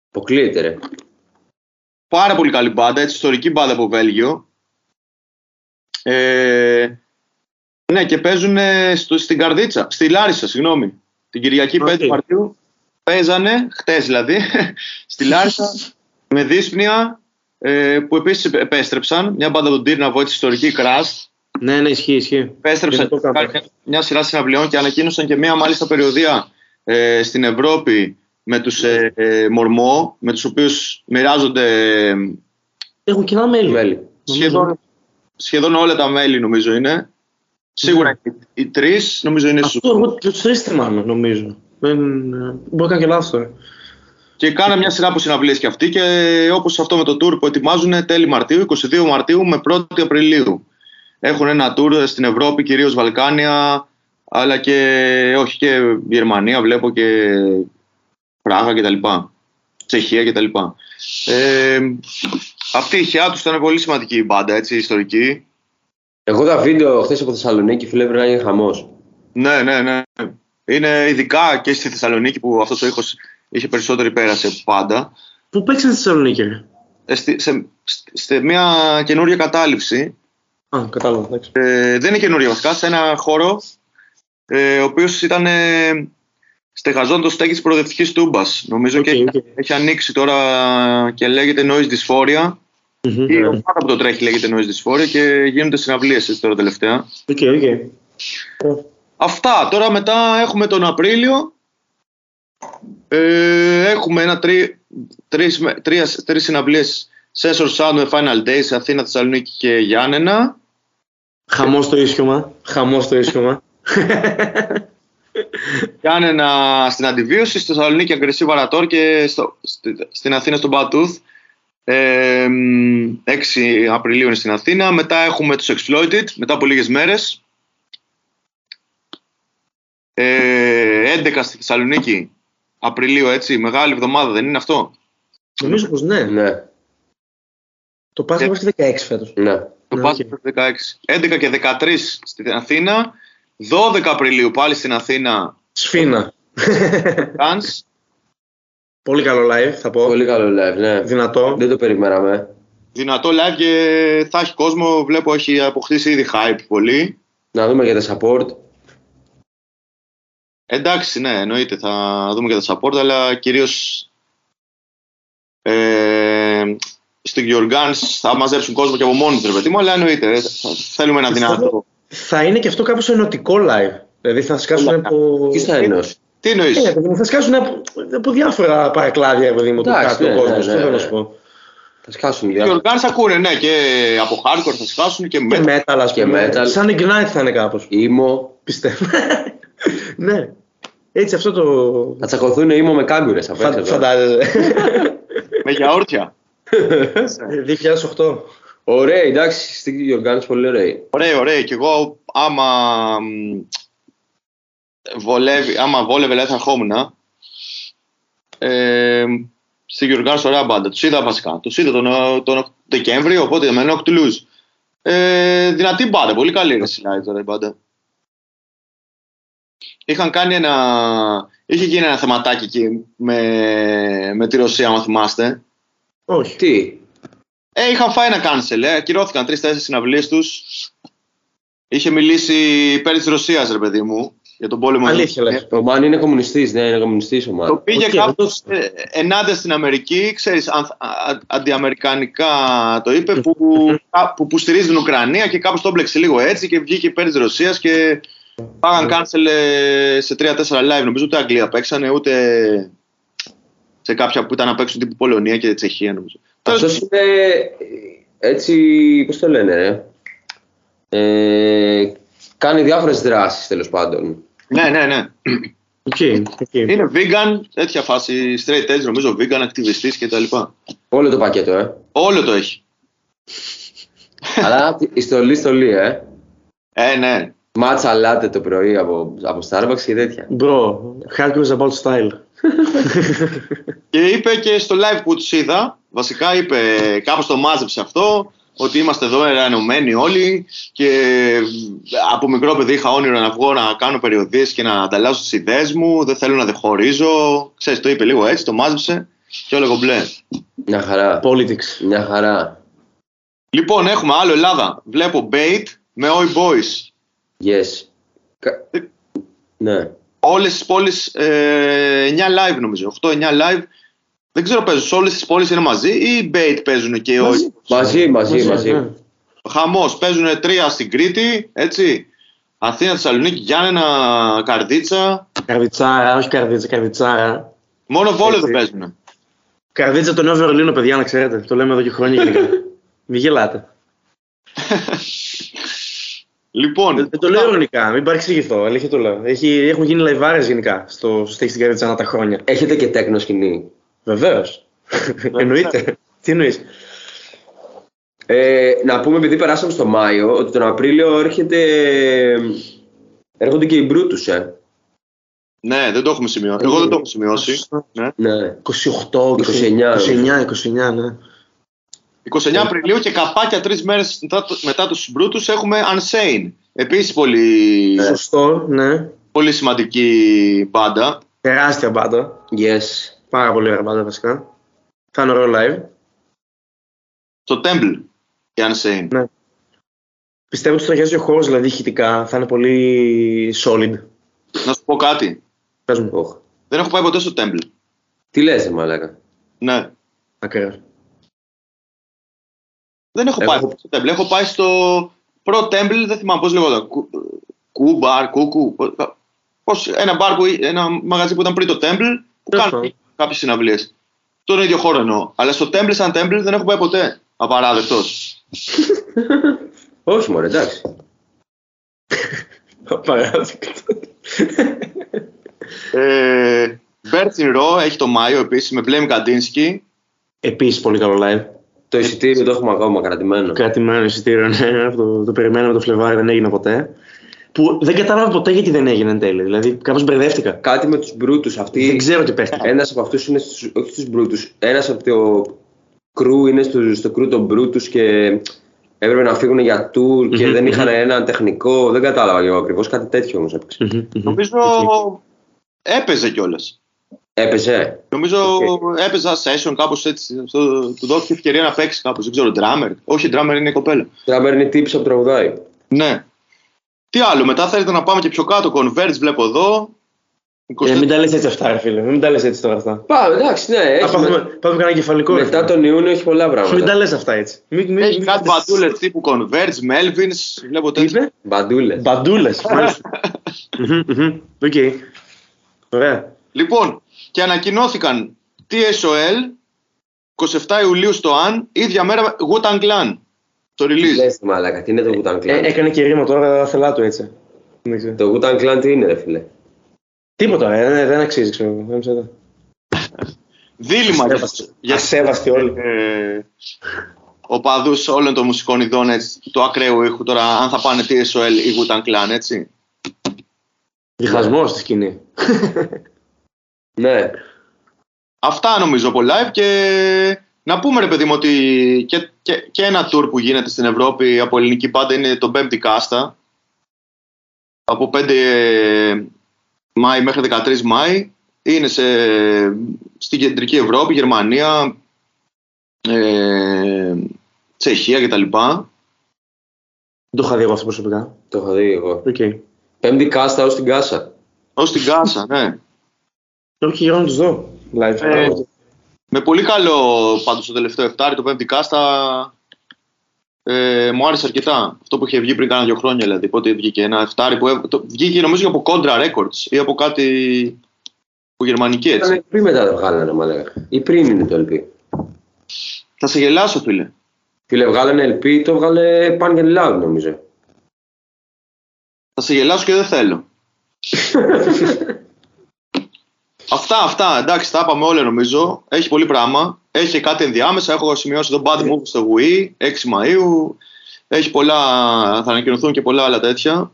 Αποκλείεται ρε. Πάρα πολύ καλή μπάντα, έτσι, ιστορική μπάντα από Βέλγιο. Ναι, και παίζουν στην Καρδίτσα, στη Λάρισα, συγγνώμη. Την Κυριακή 5 Μαρτίου παίζανε, χτες δηλαδή, στη Λάρισα με Δύσπνοια που επίσης επέστρεψαν. Μια μπάντα από τον Τύρναβο, έτσι, ιστορική Κράστ. Ναι, ισχύει. Επέστρεψαν μια σειρά συναυλιών και ανακοίνωσαν και μια μάλιστα περιοδεία στην Ευρώπη με τους Μορμό, με τους οποίους μοιράζονται. Έχουν κοινά μέλη. Σχεδόν όλα τα μέλη νομίζω είναι. Σίγουρα οι 3 νομίζω είναι στους... Αυτό εγώ τους 3 θυμάμαι νομίζω. Μπορεί να και λάθος. Και κάνα μια σειρά από συναυλίες και αυτοί και όπως αυτό με το tour που ετοιμάζουν τέλη Μαρτίου, 22 Μαρτίου με 1η Απριλίου. Έχουν ένα tour στην Ευρώπη, κυρίως Βαλκάνια, αλλά και Γερμανία βλέπω και Πράγα κτλ. Τσεχία κτλ. Αυτή η Hiatus ήταν πολύ σημαντική η μπάντα, έτσι, ιστορική. Εγώ τα βίντεο χθες από Θεσσαλονίκη, φίλε, πρέπει να είναι χαμός. Ναι. Είναι ειδικά και στη Θεσσαλονίκη που αυτός ο ήχος είχε περισσότερη πέραση πάντα. Πού παίξε στη Θεσσαλονίκη? Σε μια καινούρια κατάληψη. Κατάλαβα, εντάξει. Δεν είναι καινούρια βασικά, σε ένα χώρο ο οποίος ήταν στεγαζόν το στέκι της προοδευτικής Τούμπας. Νομίζω έχει ανοίξει τώρα και λέγεται Noise Dysphoria. Η ομάδα που το τρέχει λέγεται Noise Dysphoria και γίνονται συναυλίες τώρα τελευταία. Αυτά. Τώρα μετά έχουμε τον Απρίλιο. Έχουμε 3 συναυλίες Sensor Sound Final Days σε Αθήνα, Θεσσαλονίκη και Γιάννενα. Χαμός το ίσιωμα. Γιάννενα στην Αντιβίωση, στη Θεσσαλονίκη Aggressive Varator και στην Αθήνα στον Bad Tooth. 6 Απριλίου είναι στην Αθήνα. Μετά έχουμε τους Exploited, μετά από λίγες μέρες. 11 στη Θεσσαλονίκη Απριλίου, έτσι, μεγάλη εβδομάδα, δεν είναι αυτό? Νομίζω πως ναι. Το πάθαμε στις 16 φέτος. Ναι. Το πάθαμε στις 16. 11 και 13 στην Αθήνα. 12 Απριλίου πάλι στην Αθήνα. Σφίνα. Πολύ καλό live, θα πω. Πολύ καλό live, ναι. Δυνατό. Δεν το περιμέναμε. Δυνατό live και θα έχει κόσμο. Βλέπω έχει αποκτήσει ήδη hype πολύ. Να δούμε για τα support. Εντάξει, ναι, εννοείται. Θα δούμε και τα support, αλλά κυρίως στην Γιοργάνς θα μαζέψουν κόσμο και από μόνοι τους, ρε παιδί μου, αλλά εννοείται. Θέλουμε ένα δυνατό. Θα είναι και αυτό κάπως ενωτικό live. Δηλαδή θα σκάσουν από... Ποιος θα ενώσει? Τι εννοείς? Θα σκάσουν από διάφορα παρακλάδια, παιδί μου, του κάτω κόσμου. Θα σκάσουν διάφορα. Οι Γιοργάνς ακούνε, ναι, και από hardcore θα σκάσουν και metal. Σαν Ignite θα είναι κάπως. Ήμο. Πιστεύω. Ναι. Έτσι αυτό το... Θα τσακωθούν ήμο με κάγκουρες. Φαντάζεσαι. Με γιαούρτια. 2008. Ωραία, εντάξει, στην Γιοργάνης πολύ ωραία. Ωραία, και εγώ άμα βόλευε λέει θα ερχόμουν. Στην Γιοργάνης ωραία μπάντα, τους είδα βασικά. Τους είδα τον Δεκέμβρη, οπότε με εννοώ Κτουλούζ. Δυνατή μπάντα, πολύ καλή ρε συνάδει τώρα η μπάντα. Είχε γίνει ένα θεματάκι εκεί με τη Ρωσία, αν θυμάστε. Όχι. Τι? Είχαν φάει ένα cancel, ακυρώθηκαν 3-4 συναυλίες τους. Είχε μιλήσει υπέρ της Ρωσίας, ρε παιδί μου, για τον πόλεμο. Αλήθεια, ο Μαν είναι κομμουνιστής, ναι, είναι κομμουνιστής ο Μαν. Το πήγε κάπως ενάντια στην Αμερική, ξέρεις, αντιαμερικανικά το είπε, που στηρίζει την Ουκρανία και κάπως το μπλέξει λίγο έτσι και βγήκε υπέρ της Ρωσίας και πάγαν cancel σε 3-4 live, νομίζω ούτε Αγγλία παίξανε, ούτε σε κάποια που ήταν να παίξουν τύπου Πολωνία και Τσεχία, νομίζω. Αυτός είναι έτσι, πώς το λένε, κάνει διάφορες δράσεις τέλος πάντων. Ναι. Okay. Είναι vegan, τέτοια φάση, straight edge νομίζω, vegan, ακτιβιστής και τα λοιπά. Όλο το πακέτο, Όλο το έχει. Αλλά η στολή, ναι. Μάτσα λάτε το πρωί από Starbucks και τέτοια. Bro, hardcore about style. Και είπε και στο live που τους είδα, βασικά είπε, κάπως το μάζεψε αυτό, ότι είμαστε εδώ ενωμένοι όλοι και από μικρό παιδί είχα όνειρο να βγω να κάνω περιοδίες και να ανταλλάσσω τις ιδέες μου, δεν θέλω να δεχωρίζω, ξέρεις, το είπε λίγο έτσι, το μάζεψε και όλο κομπλέ. Μια χαρά. Politics. Μια χαρά. Λοιπόν, έχουμε άλλο Ελλάδα. Βλέπω Bait με Oi Boys. Yes. Ναι. Όλες τις πόλεις, 9 live νομίζω, 8-9 live. Δεν ξέρω, παίζουν όλες τις πόλεις είναι μαζί ή οι Bait παίζουν και όχι? Μαζί. Χαμός, παίζουν 3 στην Κρήτη, έτσι. Αθήνα, Θεσσαλονίκη, Γιάννενα, Καρδίτσα. Καρδιτσάρα. Μόνο Βόλο δεν παίζουν. Καρδίτσα το Νέο Βερολίνο, παιδιά, να ξέρετε. Το λέμε εδώ και χρόνια. Μην γελάτε. Λοιπόν, δεν το λέω ειρωνικά, μην παρεξηγηθώ. Αλήθεια το λέω. Έχουν γίνει λαϊβάρες γενικά στην Καρδίτσα ανά τα χρόνια. Έχετε και τέκνο σκηνή? Βεβαίως. Εννοείται. Τι εννοείς? Να πούμε, επειδή περάσαμε στο Μάιο, ότι τον Απρίλιο έρχονται και οι Μπρούτους. Ναι, δεν το έχουμε σημειώσει. Εγώ δεν το έχω σημειώσει. Ναι. 28, 29, ναι. 29 Απριλίου και καπάκια 3 μέρες μετά τους Μπρούτους έχουμε Unsane. Επίσης πολύ... Σωστό, ναι. Πολύ σημαντική μπάντα. Τεράστια μπάντα. Yes. Πάρα πολύ ωραία μπάντα βασικά. Θα είναι ωραίο live. Στο Temple, η Unsane. Ναι. Πιστεύω ότι στο χρειάζεται ο χώρος, δηλαδή ηχητικά, θα είναι πολύ solid. Να σου πω κάτι. Πες μου. Δεν έχω πάει ποτέ στο Temple. Τι λες, μαλάκα? Ναι. Ακριβώς. Δεν έχω πάει στο Temple. Έχω πάει στο Pro Temple, δεν θυμάμαι πώς λεγόταν. Ένα μαγαζί που ήταν πριν το Temple, που κάνει κάποιες συναυλίες. Τον ίδιο χώρο εννοώ. Αλλά στο Temple, σαν Temple, δεν έχω πάει ποτέ. Απαράδεκτος. Όχι μωρέ, εντάξει. Απαράδεκτος. Bertin Raw έχει το Μάιο επίσης με Blame Kandinsky. Επίσης πολύ καλό live. Το εισιτήριο το έχουμε ακόμα κρατημένο. Κρατημένο εισιτήριο, ναι. Το περιμέναμε το Φλεβάρι, δεν έγινε ποτέ. Που δεν κατάλαβα ποτέ γιατί δεν έγινε εν τέλει. Δηλαδή, κάπως μπερδεύτηκα. Κάτι με τους Μπρούτους αυτοί. Δεν ξέρω τι πέφτει. Ένας από αυτούς είναι στους, όχι στους Μπρούτους. Ένας από το κρού είναι στο κρού των Μπρούτους και έπρεπε να φύγουν για τουρ και δεν είχαν έναν τεχνικό. Δεν κατάλαβα εγώ ακριβώς. Κάτι τέτοιο όμως έπαιξε. Νομίζω έπαιζε κιόλας. Έπαιζε. Νομίζω έπαιζα session κάπως έτσι. Του δόθηκε ευκαιρία να παίξει κάπως. Δεν ξέρω, drummer. Όχι, drummer είναι η κοπέλα. Drummer είναι η τύψη που τραγουδάει. Ναι. Τι άλλο, μετά θέλετε να πάμε και πιο κάτω. Converge βλέπω εδώ. Μην τα λες έτσι αυτά, ρε φίλε. Μην τα λες έτσι τώρα αυτά. Πάμε, εντάξει, ναι. Πάμε κανένα κεφαλικό. Μετά τον Ιούνιο έχει πολλά πράγματα. Μην τα λες αυτά έτσι. Έχει κάτι μπαντούλες τύπου Converge, Melvins. Βλέπω τέτοια. Μπαντούλες. Οκ. Ωραία. Λοιπόν, και ανακοινώθηκαν TSOL 27 Ιουλίου στο Αν, ίδια μέρα Wu-Tang Clan. Το release. Λες τη μαλάκα, τι είναι το Wu-Tang Clan. Έκανε και ρήμα τώρα, θελά του έτσι. Το Wu-Tang Clan τι είναι, ρε φίλε. Τίποτα, δεν αξίζει, ξέρω. Δίλημα. Ασέβαστη όλοι. Οπαδούς όλων των μουσικών ειδών, έτσι, του ακραίου ήχου τώρα, αν θα πάνε TSOL ή Wu-Tang Clan, έτσι. Διχασμός στη σκηνή. Ναι. Αυτά νομίζω από live και... Να πούμε ρε παιδί μου ότι και ένα tour που γίνεται στην Ευρώπη από ελληνική πάντα είναι το Πέμπτη Κάστα. Από 5 Μάη μέχρι 13 Μάη είναι στην κεντρική Ευρώπη, Γερμανία, Τσεχία κτλ. Το είχα δει εγώ αυτό προσωπικά. Το είχα δει εγώ. Okay. Πέμπτη Κάστα ως την Κάσα. Ως την Κάσα, ναι. Όχι και για να τους δω. Με πολύ καλό πάντως το τελευταίο εφτάρι, το Πέμπτη Κάστα, μου άρεσε αρκετά. Αυτό που είχε βγει πριν κάνα 2 χρόνια, δηλαδή. Πότε βγήκε ένα εφτάρι που βγήκε νομίζω από Contra Records ή από κάτι που γερμανική έτσι. Ήταν πριν μετά το βγάλανε, μάλλον. Ή πριν είναι το LP. Θα σε γελάσω, φίλε. Φίλε, βγάλανε LP, το βγάλε Punk and Love, νομίζω. Θα σε γελάσω και δεν θέλω. Αυτά, εντάξει, τα είπαμε όλα νομίζω. Έχει πολύ πράγμα. Έχει κάτι ενδιάμεσα. Έχω σημειώσει εδώ Bad Moves στο Wii, 6 Μαΐου. Έχει πολλά, θα ανακοινωθούν και πολλά άλλα τέτοια.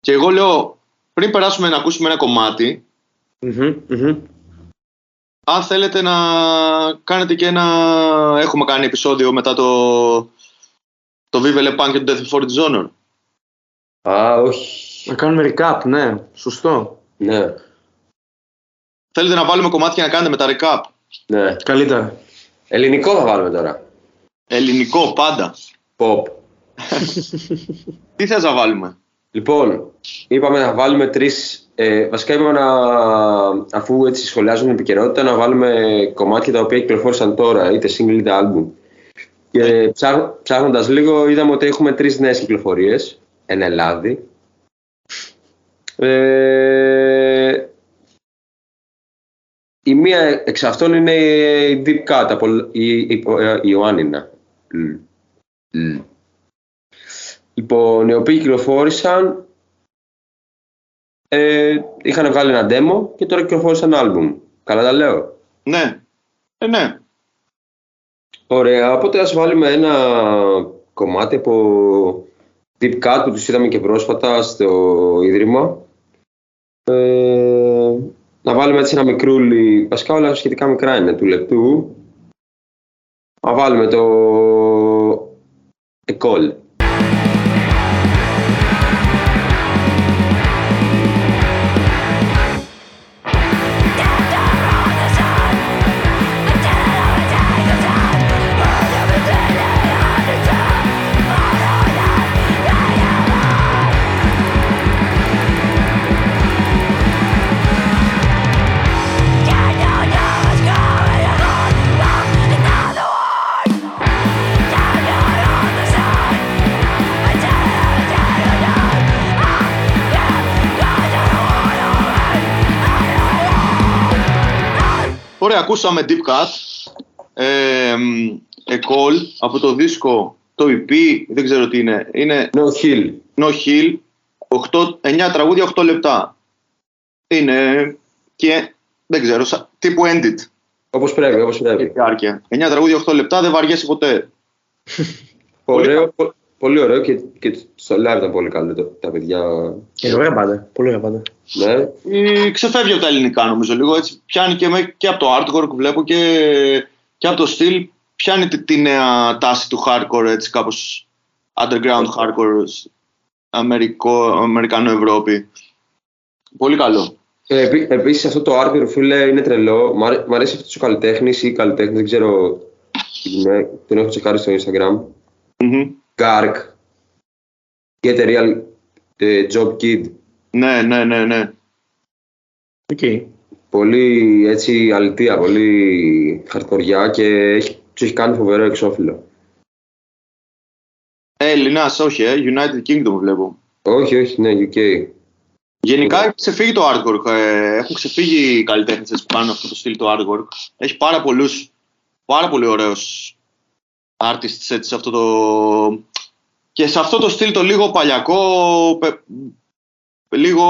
Και εγώ λέω, πριν περάσουμε να ακούσουμε ένα κομμάτι, αν θέλετε να κάνετε και ένα... Έχουμε κάνει επεισόδιο μετά το Vive Le Punk και το Death Before Dishonor. Α, όχι. Να κάνουμε recap, ναι. Σωστό. Ναι. Θέλετε να βάλουμε κομμάτια να κάνετε με τα recap. Ναι. Καλύτερα. Ελληνικό θα βάλουμε τώρα. Ελληνικό πάντα. Pop. Τι θες να βάλουμε. Λοιπόν, είπαμε να βάλουμε 3. Βασικά είπαμε να, αφού έτσι σχολιάζουμε την επικαιρότητα, να βάλουμε κομμάτια τα οποία κυκλοφόρησαν τώρα, είτε single είτε album. Και ψάχνοντας λίγο, είδαμε ότι έχουμε 3 νέες κυκλοφορίες. Εν Ελλάδη. Η μία εξ αυτών είναι η Deep Cut από η Ιωάννινα. Λοιπόν, οι οποίοι κυκλοφόρησαν, είχαν βγάλει ένα demo και τώρα κυκλοφόρησαν άλμπουμ. Καλά τα λέω. Ναι. Ναι. Ωραία, οπότε ας βάλουμε ένα κομμάτι από Deep Cut που τους είδαμε και πρόσφατα στο Ίδρυμα. Να βάλουμε έτσι ένα μικρούλι, βασικά όλα σχετικά μικρά είναι, του λεπτού. Να βάλουμε το Εκόλ. Ωραία, ακούσαμε Deep Cut, A Call, από το δίσκο, το EP, δεν ξέρω τι είναι. Είναι No Hill, 9 τραγούδια, 8 λεπτά. Είναι και, δεν ξέρω, τύπου Ended. Όπως πρέπει, όπως πρέπει. 9 τραγούδια, 8 λεπτά, δεν βαριέσαι ποτέ. Πολύ ωραίο και στο live ήταν πολύ καλό τα παιδιά. Είναι ωραία πάντα, πολύ ωραία πάντα. Ναι. Ξεφεύγει από τα ελληνικά νομίζω λίγο, έτσι πιάνει και από το artwork βλέπω και από το στυλ. Πιάνει τη νέα τάση του hardcore, έτσι κάπως underground hardcore Αμερικανό-Ευρώπη. Πολύ καλό. Επίσης αυτό το άρθρο, φίλε, είναι τρελό. Μ' αρέσει αυτός ο καλλιτέχνης ή καλλιτέχνης, δεν ξέρω τι είναι. Τον έχω τσεκάρει στο Instagram. Garg. Get a real job kid. Ναι, ναι, ναι, ναι. Okay. Πολύ έτσι αλητία, πολύ χαρτοκοριά και τους έχει κάνει φοβερό εξώφυλλο. Ελληνάς, όχι, United Kingdom βλέπω. Όχι, όχι, ναι, UK. Γενικά έχει ξεφύγει το artwork. Έχουν ξεφύγει οι καλλιτέχνες που κάνουν αυτό το στυλ το artwork. Έχει πάρα πολύ ωραίους artists έτσι, σε αυτό το... και σε αυτό το στυλ το λίγο παλιακό, λίγο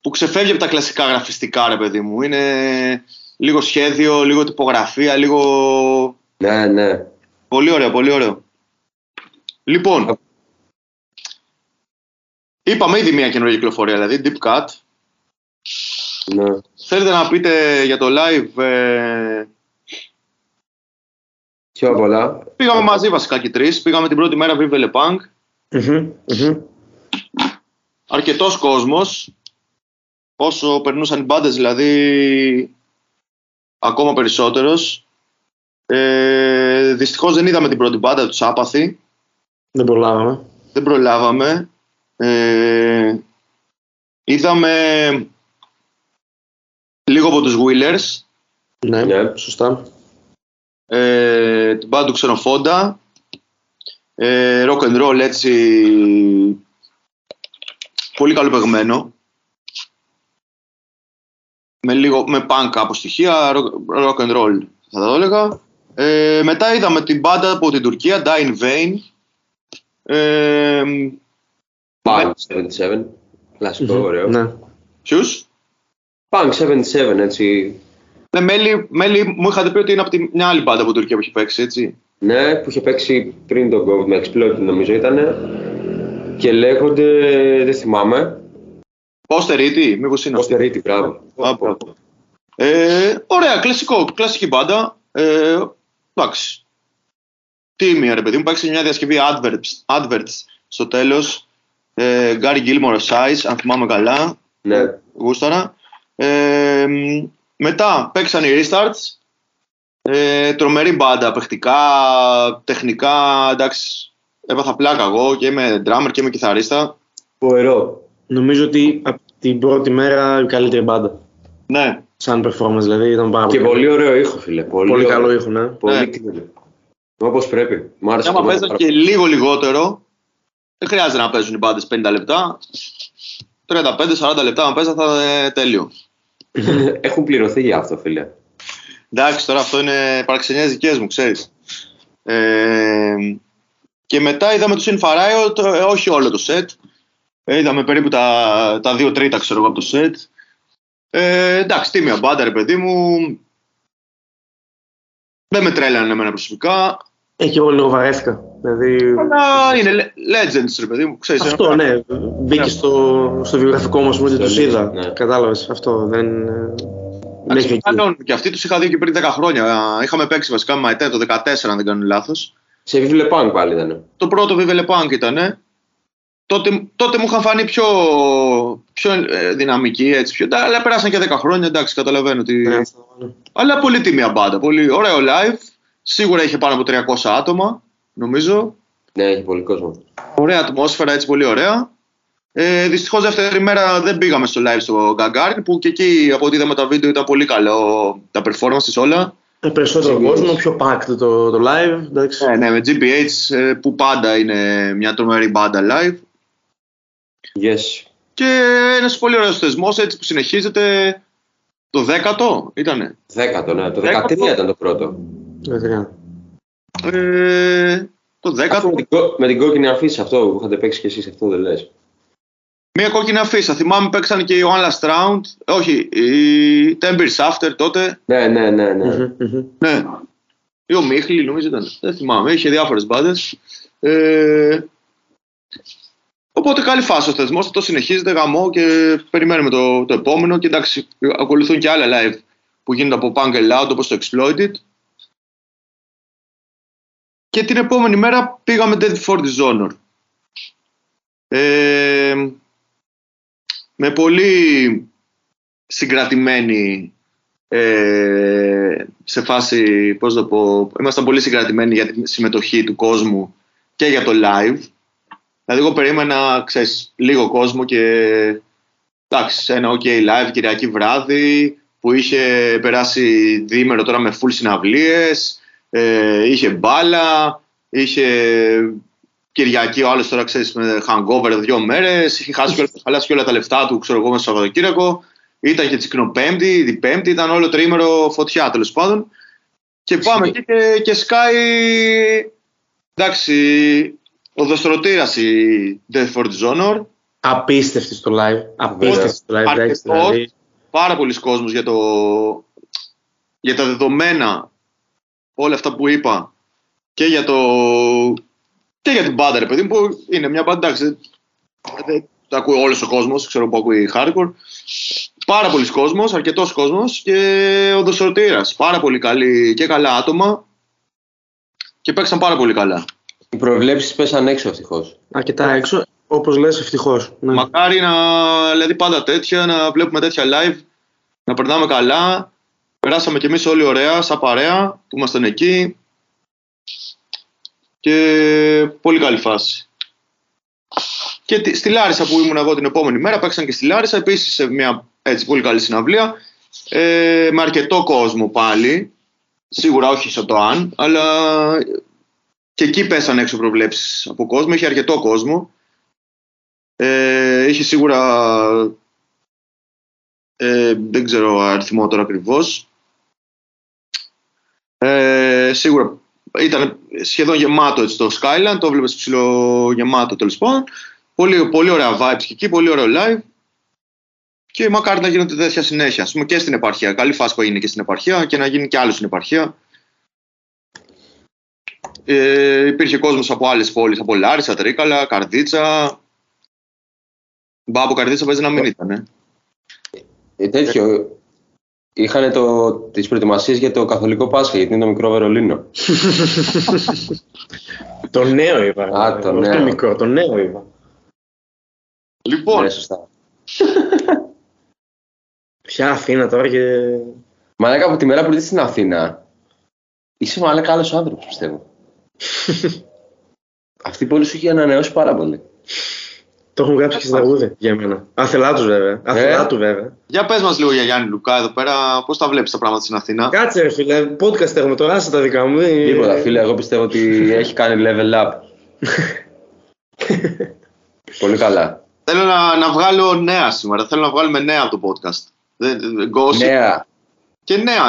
που ξεφεύγει από τα κλασικά γραφιστικά, ρε παιδί μου. Είναι λίγο σχέδιο, λίγο τυπογραφία, λίγο... Ναι, ναι. Πολύ ωραίο, πολύ ωραίο. Λοιπόν, είπαμε ήδη μια καινούργια κυκλοφορία, δηλαδή, Deep Cut. Ναι. Θέλετε να πείτε για το live... πιο πολλά. Πήγαμε μαζί βασικά και τρεις. Πήγαμε την πρώτη μέρα Vive Le Punk. Αρκετός κόσμος. Όσο περνούσαν οι μπάντες, δηλαδή, ακόμα περισσότερος. Δυστυχώς δεν είδαμε την πρώτη μπάντα, τους Apathy. Δεν προλάβαμε. Είδαμε λίγο από τους Wheelers. Ναι, ναι, σωστά. Την μπάντα του Ξενοφόντα. Rock and roll, έτσι, πολύ καλοπαιγμένο. Με punk από στοιχεία, rock and roll θα το έλεγα. Μετά είδαμε την μπάντα από την Τουρκία, Die in Vain. Punk 77, κλασικό, ωραίο. Ναι. Ποιους? Punk 77, έτσι. Ναι, μέλη μου είχατε πει ότι είναι από μια άλλη μπάντα από την Τουρκία που είχε παίξει, έτσι. Ναι, που είχε παίξει πριν τον COVID με Exploit, νομίζω ήτανε. Και λέγονται, δεν θυμάμαι. Πόστερίτη, μήπως είναι αυτό. Πόστερίτη, μπράβο. Ωραία, κλασική μπάντα. Εντάξει. Τίμια, ρε παιδί μου, παίξει μια διασκευή adverts στο τέλος. Gary Gilmore Size, αν θυμάμαι καλά. Ναι. Γούσταρα. Μετά παίξαν οι Restarts. Τρομερή μπάντα, παιχτικά, τεχνικά. Εντάξει, έπαθα πλάκα εγώ και είμαι drummer και είμαι κιθαρίστα. Φοβερό. Νομίζω ότι από την πρώτη μέρα η καλύτερη μπάντα. Ναι. Σαν performance δηλαδή ήταν πάρα πολύ. Και πολύ ωραίο ήχο, φίλε. Πολύ καλό ήχο, ναι. Πολύ κλειδί. Όπως πρέπει. Μ' άρεσε. Άμα παίζαν και λίγο λιγότερο, δεν χρειάζεται να παίζουν οι μπάντες 50 λεπτά. 35-40 λεπτά, αν παίζαν, θα ήταν τέλειο. Έχουν πληρωθεί για αυτό, φίλε. Εντάξει, τώρα αυτό είναι παραξενιές δικές μου, ξέρεις. Και μετά είδαμε τους Infrared, όχι όλο το set. Είδαμε περίπου τα 2/3 ξέρω εγώ από το σετ. Εντάξει, τίμια μπάντα, ρε παιδί μου. Δεν με τρέλανε εμένα προσωπικά. Και εγώ λίγο βαρέθηκα. Δηλαδή... αλλά είναι legends, ρε παιδί μου. Ξέρεις, αυτό, ένα... ναι. Μπήκε στο βιογραφικό μας μου, ότι τους είδα. Ναι. Κατάλαβες, αυτό δεν... Εντάξει, και αυτοί τους είχα δει και πριν 10 χρόνια. Είχαμε παίξει βασικά με Μαϊτέ το 2014, αν δεν κάνω λάθος. Σε Vive Le Punk πάλι ήταν. Το πρώτο Vive Le Punk ήταν. Τότε μου είχαν φανεί πιο δυναμικοί, έτσι, αλλά πέρασαν και 10 χρόνια, εντάξει, καταλαβαίνω ότι... αλλά πολύ τίμια μπάντα, πολύ ωραίο live, σίγουρα είχε πάνω από 300 άτομα, νομίζω. Ναι, είχε πολύ κόσμο. Ωραία ατμόσφαιρα, έτσι, πολύ ωραία. Δυστυχώς, δεύτερη μέρα δεν πήγαμε στο live στο Gagarin, που και εκεί, από ό,τι είδαμε τα βίντεο, ήταν πολύ καλό τα performances όλα. Περισσότερο κόσμο, πιο packed το live, εντάξει. Ναι, με GBH, που πάντα είναι μια τρομερή μπάντα live. Yes. Και ένας πολύ ωραίος θεσμός, έτσι, που συνεχίζεται. Το 10ο ήτανε. 10ο, ναι. Το 13 ήταν το πρώτο. Το 10ο. Με την κόκκινη αφήση αυτό που είχατε παίξει κι εσείς, αυτό δεν λες. Μία κόκκινη αφίσα. Θυμάμαι παίξαν και η One Last Round. Όχι, η Ten Beers After τότε. Ναι. Ή ο Μίχλη, νομίζω ήταν. Δεν θυμάμαι. Είχε διάφορες μπάντες. Οπότε καλή φάση ο θεσμός. Αυτό συνεχίζεται, γαμό, και περιμένουμε το επόμενο. Και εντάξει, ακολουθούν και άλλα live που γίνονται από Punk and Loud, όπως το Exploited. Και την επόμενη μέρα πήγαμε Dead Before Dishonor. Με πολύ συγκρατημένη σε φάση, πώς το πω, ήμασταν πολύ συγκρατημένοι για τη συμμετοχή του κόσμου και για το live. Δηλαδή εγώ περίμενα, ξέρεις, λίγο κόσμο και εντάξει, ένα OK live Κυριακή βράδυ που είχε περάσει διήμερο τώρα με full συναυλίες, είχε μπάλα, είχε Κυριακή ο άλλος τώρα, ξέρεις, με hangover 2 μέρες, είχε χάσει όλα τα λεφτά του, ξέρω εγώ, μέσα στο Σαββατοκύριακο. Ήταν και τσικνοπέμπτη, διπέμπτη, ήταν όλο τρίμερο φωτιά, τέλος πάντων. Και πάμε και σκάει, εντάξει, οδοστρωτήρας η Death for Dishonor. Απίστευτη στο live, απίστευτη στο live. Αρκετός, δηλαδή. Πάρα πολλοί κόσμος για τα δεδομένα, όλα αυτά που είπα, και για την μπάντα, ρε παιδί μου, που είναι μια μπάντα, εντάξει, τα ακούει όλος ο κόσμος, ξέρω που ακούει hardcore. Πάρα πολλοί κόσμος, αρκετός κόσμος και ο δοσορτήρας. Πάρα πολύ καλή και καλά άτομα και παίξαν πάρα πολύ καλά. Οι προβλέψεις πέσαν έξω, ευτυχώς. Αρκετά έξω, όπως λες, ευτυχώς. Ναι. Μακάρι να, δηλαδή, πάντα τέτοια, να βλέπουμε τέτοια live, να περνάμε καλά. Περάσαμε κι εμείς όλοι ωραία, σαν παρέα που ήμασταν εκεί. Και πολύ καλή φάση. Και στη Λάρισα που ήμουν εγώ την επόμενη μέρα, παίξαν και στη Λάρισα, επίσης σε μια έτσι πολύ καλή συναυλία, με αρκετό κόσμο πάλι, σίγουρα όχι σαν το αν, αλλά και εκεί πέσαν έξω προβλέψεις από κόσμο, είχε αρκετό κόσμο, είχε σίγουρα, δεν ξέρω αριθμό τώρα ακριβώς, σίγουρα ήταν σχεδόν γεμάτο έτσι, το Skyland, το βλέπεις ψηλό γεμάτο τέλος πάντων. Πολύ, πολύ ωραία vibes και εκεί, πολύ ωραίο live. Και μακάρι να γίνονται τέτοια συνέχεια. Ας πούμε και στην επαρχία. Καλή φάση που έγινε και στην επαρχία και να γίνει και άλλο στην επαρχία. Υπήρχε κόσμος από άλλες πόλεις, από Λάρισα, Τρίκαλα, Καρδίτσα. Μπα από Καρδίτσα παίζει να μην ήταν. Τέτοιο. Είχανε τις προετοιμασίες για το Καθολικό Πάσχα, γιατί είναι το μικρό Βερολίνο. Το νέο είπα. Α, το νέο. Μικρό, το νέο είπα. Λοιπόν. Ναι, σωστά. Ποια Αθήνα τώρα και. Μαλάκα, από τη μέρα που ήρθε στην Αθήνα, είσαι μαλάκα άλλος άνθρωπος, πιστεύω. Αυτή η πόλη σου είχε ανανεώσει πάρα πολύ. Το έχουν γράψει και στα τραγούδια για μένα. Αθελά του, βέβαια. Για πες μας λίγο για Γιάννη Λουκά εδώ πέρα, πώς τα βλέπεις τα πράγματα στην Αθήνα. Κάτσε, ρε φίλε, podcast έχουμε τώρα, άσε τα δικά μου. Τίποτα, φίλε, εγώ πιστεύω ότι έχει κάνει level up. Πολύ καλά. Θέλω να βγάλω νέα σήμερα. Θέλω να βγάλουμε νέα από το podcast. Νέα.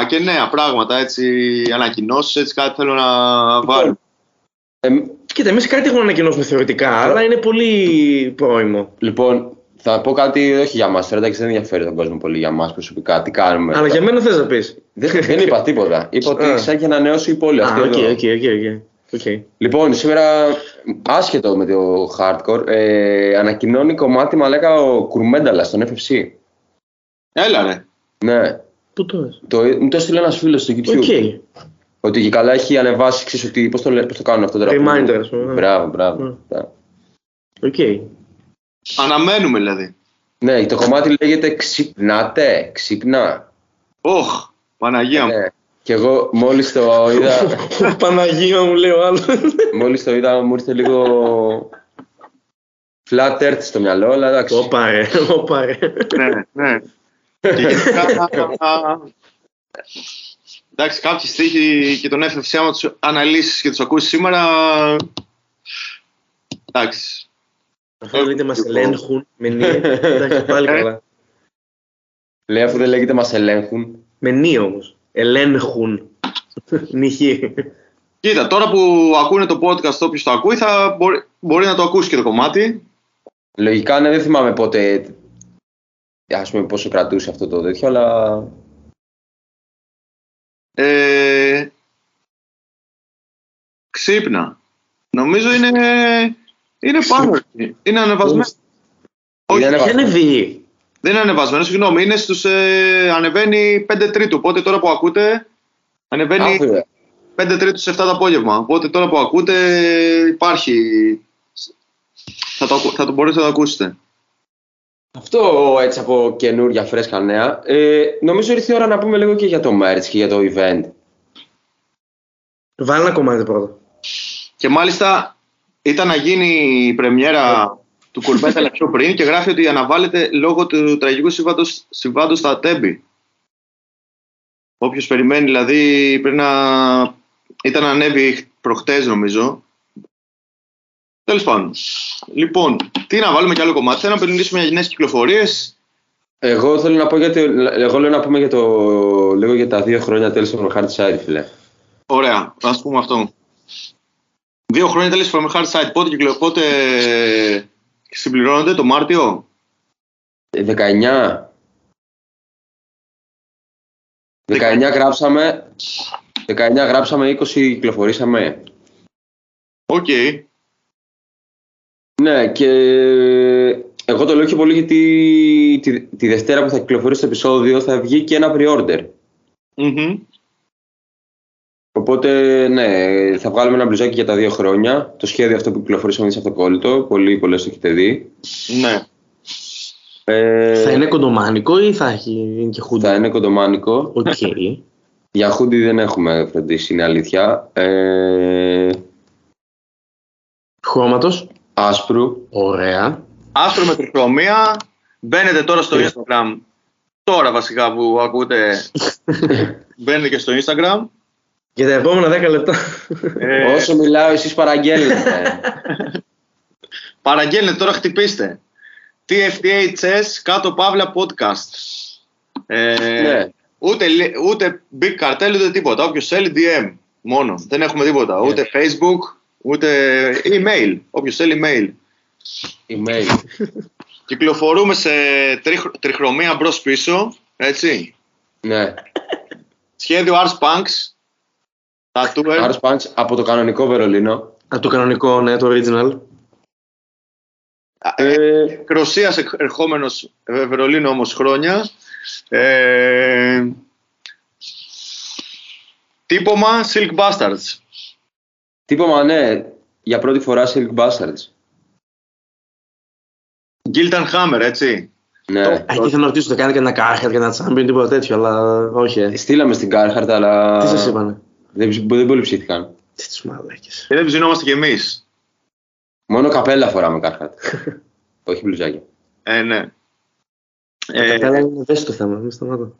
Και νέα πράγματα, έτσι, ανακοινώσεις, έτσι, κάτι θέλω να βάλω. Κοίτα, εμείς κάτι έχουμε ανακοινώσει θεωρητικά, αλλά είναι πολύ πρόημο. Λοιπόν, θα πω κάτι όχι για μας, δεν ενδιαφέρει τον κόσμο πολύ για μας προσωπικά. Τι κάνουμε. Αλλά για μένα θες να πεις. Δεν είπα τίποτα. Είπα ότι ξέχει να ανανεώσει η πόλη αυτή. Okay. Λοιπόν, σήμερα, άσχετο με το hardcore, ανακοινώνει κομμάτι μαλάκα ο Κουρμένταλας στον FFC. Έλα, ρε. Ναι. Πού το έσαι. Μου το έστειλε ένας φίλος στο YouTube. Okay. Ότι και καλά έχει ανεβάσει, ξέρεις, ότι πώς το κάνουν αυτό τώρα. Reminder, ας πούμε. Μπράβο. Οκ. Okay. Αναμένουμε, δηλαδή. Ναι, το κομμάτι λέγεται «Ξυπνάτε, ξυπνά». Ωχ, Παναγία μου. Ναι. Και εγώ μόλις το είδα. Παναγία μου, λέει ο άλλος. Μόλις το είδα, μου ήρθε λίγο flat earth στο μυαλό, αλλά εντάξει. Ωπα ρε. Ναι. Εντάξει, κάποιοι στίχοι και τον FFC, άμα τους αναλύσεις και τους ακούσεις σήμερα. Εντάξει. Αφού λέγεται μας ελέγχουν, με νύε. Εντάξει, πάλι καλά. Λέει, αφού δεν λέγεται μας ελέγχουν. Με νύε όμως. Ελέγχουν. Νυχή. Κοίτα, τώρα που ακούνε το podcast, όποιος το ακούει, θα μπορεί να το ακούσει και το κομμάτι. Λογικά, ναι, δεν θυμάμαι πότε, ας πούμε, πόσο κρατούσε αυτό το τέτοιο, αλλά... Ξύπνα. Νομίζω είναι πάνω. Είναι ανεβασμένο. Όχι, δεν είναι ανεβασμένο, συγγνώμη. Είναι στους, ανεβαίνει 5 τρίτου, οπότε τώρα που ακούτε, ανεβαίνει 5 τρίτου σε 7 το απόγευμα. Οπότε τώρα που ακούτε, υπάρχει... Θα το μπορείτε να το ακούσετε. Αυτό έτσι από καινούρια φρέσκα νέα. Νομίζω ήρθε η ώρα να πούμε λίγο και για το merch και για το event. Βάλε ένα κομμάτι πρώτο. Και μάλιστα ήταν να γίνει η πρεμιέρα του Κουλμπέταλα πιο πριν και γράφει ότι αναβάλλεται λόγω του τραγικού συμβάντος στα Τέμπη. Όποιος περιμένει, δηλαδή πριν να... ήταν να ανέβει προχτές νομίζω. Τέλος πάντων. Λοιπόν, τι να βάλουμε κι άλλο κομμάτι, θέλω να περιλήσουμε για νέες κυκλοφορίες. Εγώ θέλω να πω γιατί, εγώ λέω να πούμε για το, λίγο για τα 2 χρόνια τέλος from Hard Side, φίλε. Ωραία, ας πούμε αυτό. 2 χρόνια τέλος from Hard Side, πότε συμπληρώνονται, το Μάρτιο? 19. 19 γράψαμε, 19 γράψαμε, 20 κυκλοφορήσαμε. Οκ. Okay. Ναι, και εγώ το λέω και πολύ γιατί τη Δευτέρα που θα κυκλοφορήσει το επεισόδιο θα βγει και ένα pre-order. Mm-hmm. Οπότε, ναι, θα βγάλουμε ένα μπλουζάκι για τα 2 χρόνια. Το σχέδιο αυτό που κυκλοφορήσαμε σε αυτοκόλλητο, πολύ πολλές το έχετε δει. Ναι. Θα είναι κοντομάνικο ή θα είναι και χούντι? Θα είναι κοντομάνικο. Okay. Για χούντι δεν έχουμε φροντίσει, είναι αλήθεια. Χρώματος. Άσπρου. Ωραία. Άσπρο με τριχρωμία. Μπαίνετε τώρα στο Instagram. Τώρα βασικά που ακούτε. Μπαίνετε και στο Instagram. Για τα επόμενα 10 λεπτά. Όσο μιλάω εσείς παραγγέλνετε. Παραγγέλνετε τώρα, χτυπήστε. TFTHS _podcast. Ναι. Ούτε big cartel ούτε τίποτα. Όποιος θέλει DM μόνο. Δεν έχουμε τίποτα. Ούτε Facebook. Ούτε email, όποιος θέλει email. Κυκλοφορούμε σε τριχρωμία μπρος πίσω, έτσι. Ναι. Σχέδιο Ars Punks. Ars Punks από το κανονικό Βερολίνο. Από το κανονικό, ναι, το original. Κρωσίας ερχόμενος Βερολίνο όμως χρόνια. Τύπομα Silk Bastards. Τύπομα, ναι, για πρώτη φορά Silk Bastards. Guild and Hammer, έτσι. Ναι. Ήθελα να ρωτήσω, το κάνετε και ένα Carhartt και ένα Champion, τίποτα τέτοιο, αλλά όχι. Στείλαμε στην Carhartt, αλλά... Τι σας είπανε? Δεν πολύ ψήθηκαν. Τι τους μαλάκες. Δεν ψινόμαστε κι εμείς. Μόνο καπέλα φοράμε Carhartt. Όχι μπλουζάκια. Ναι. Καπέλα είναι ευαίσθητο θέμα, μην σταμάτω.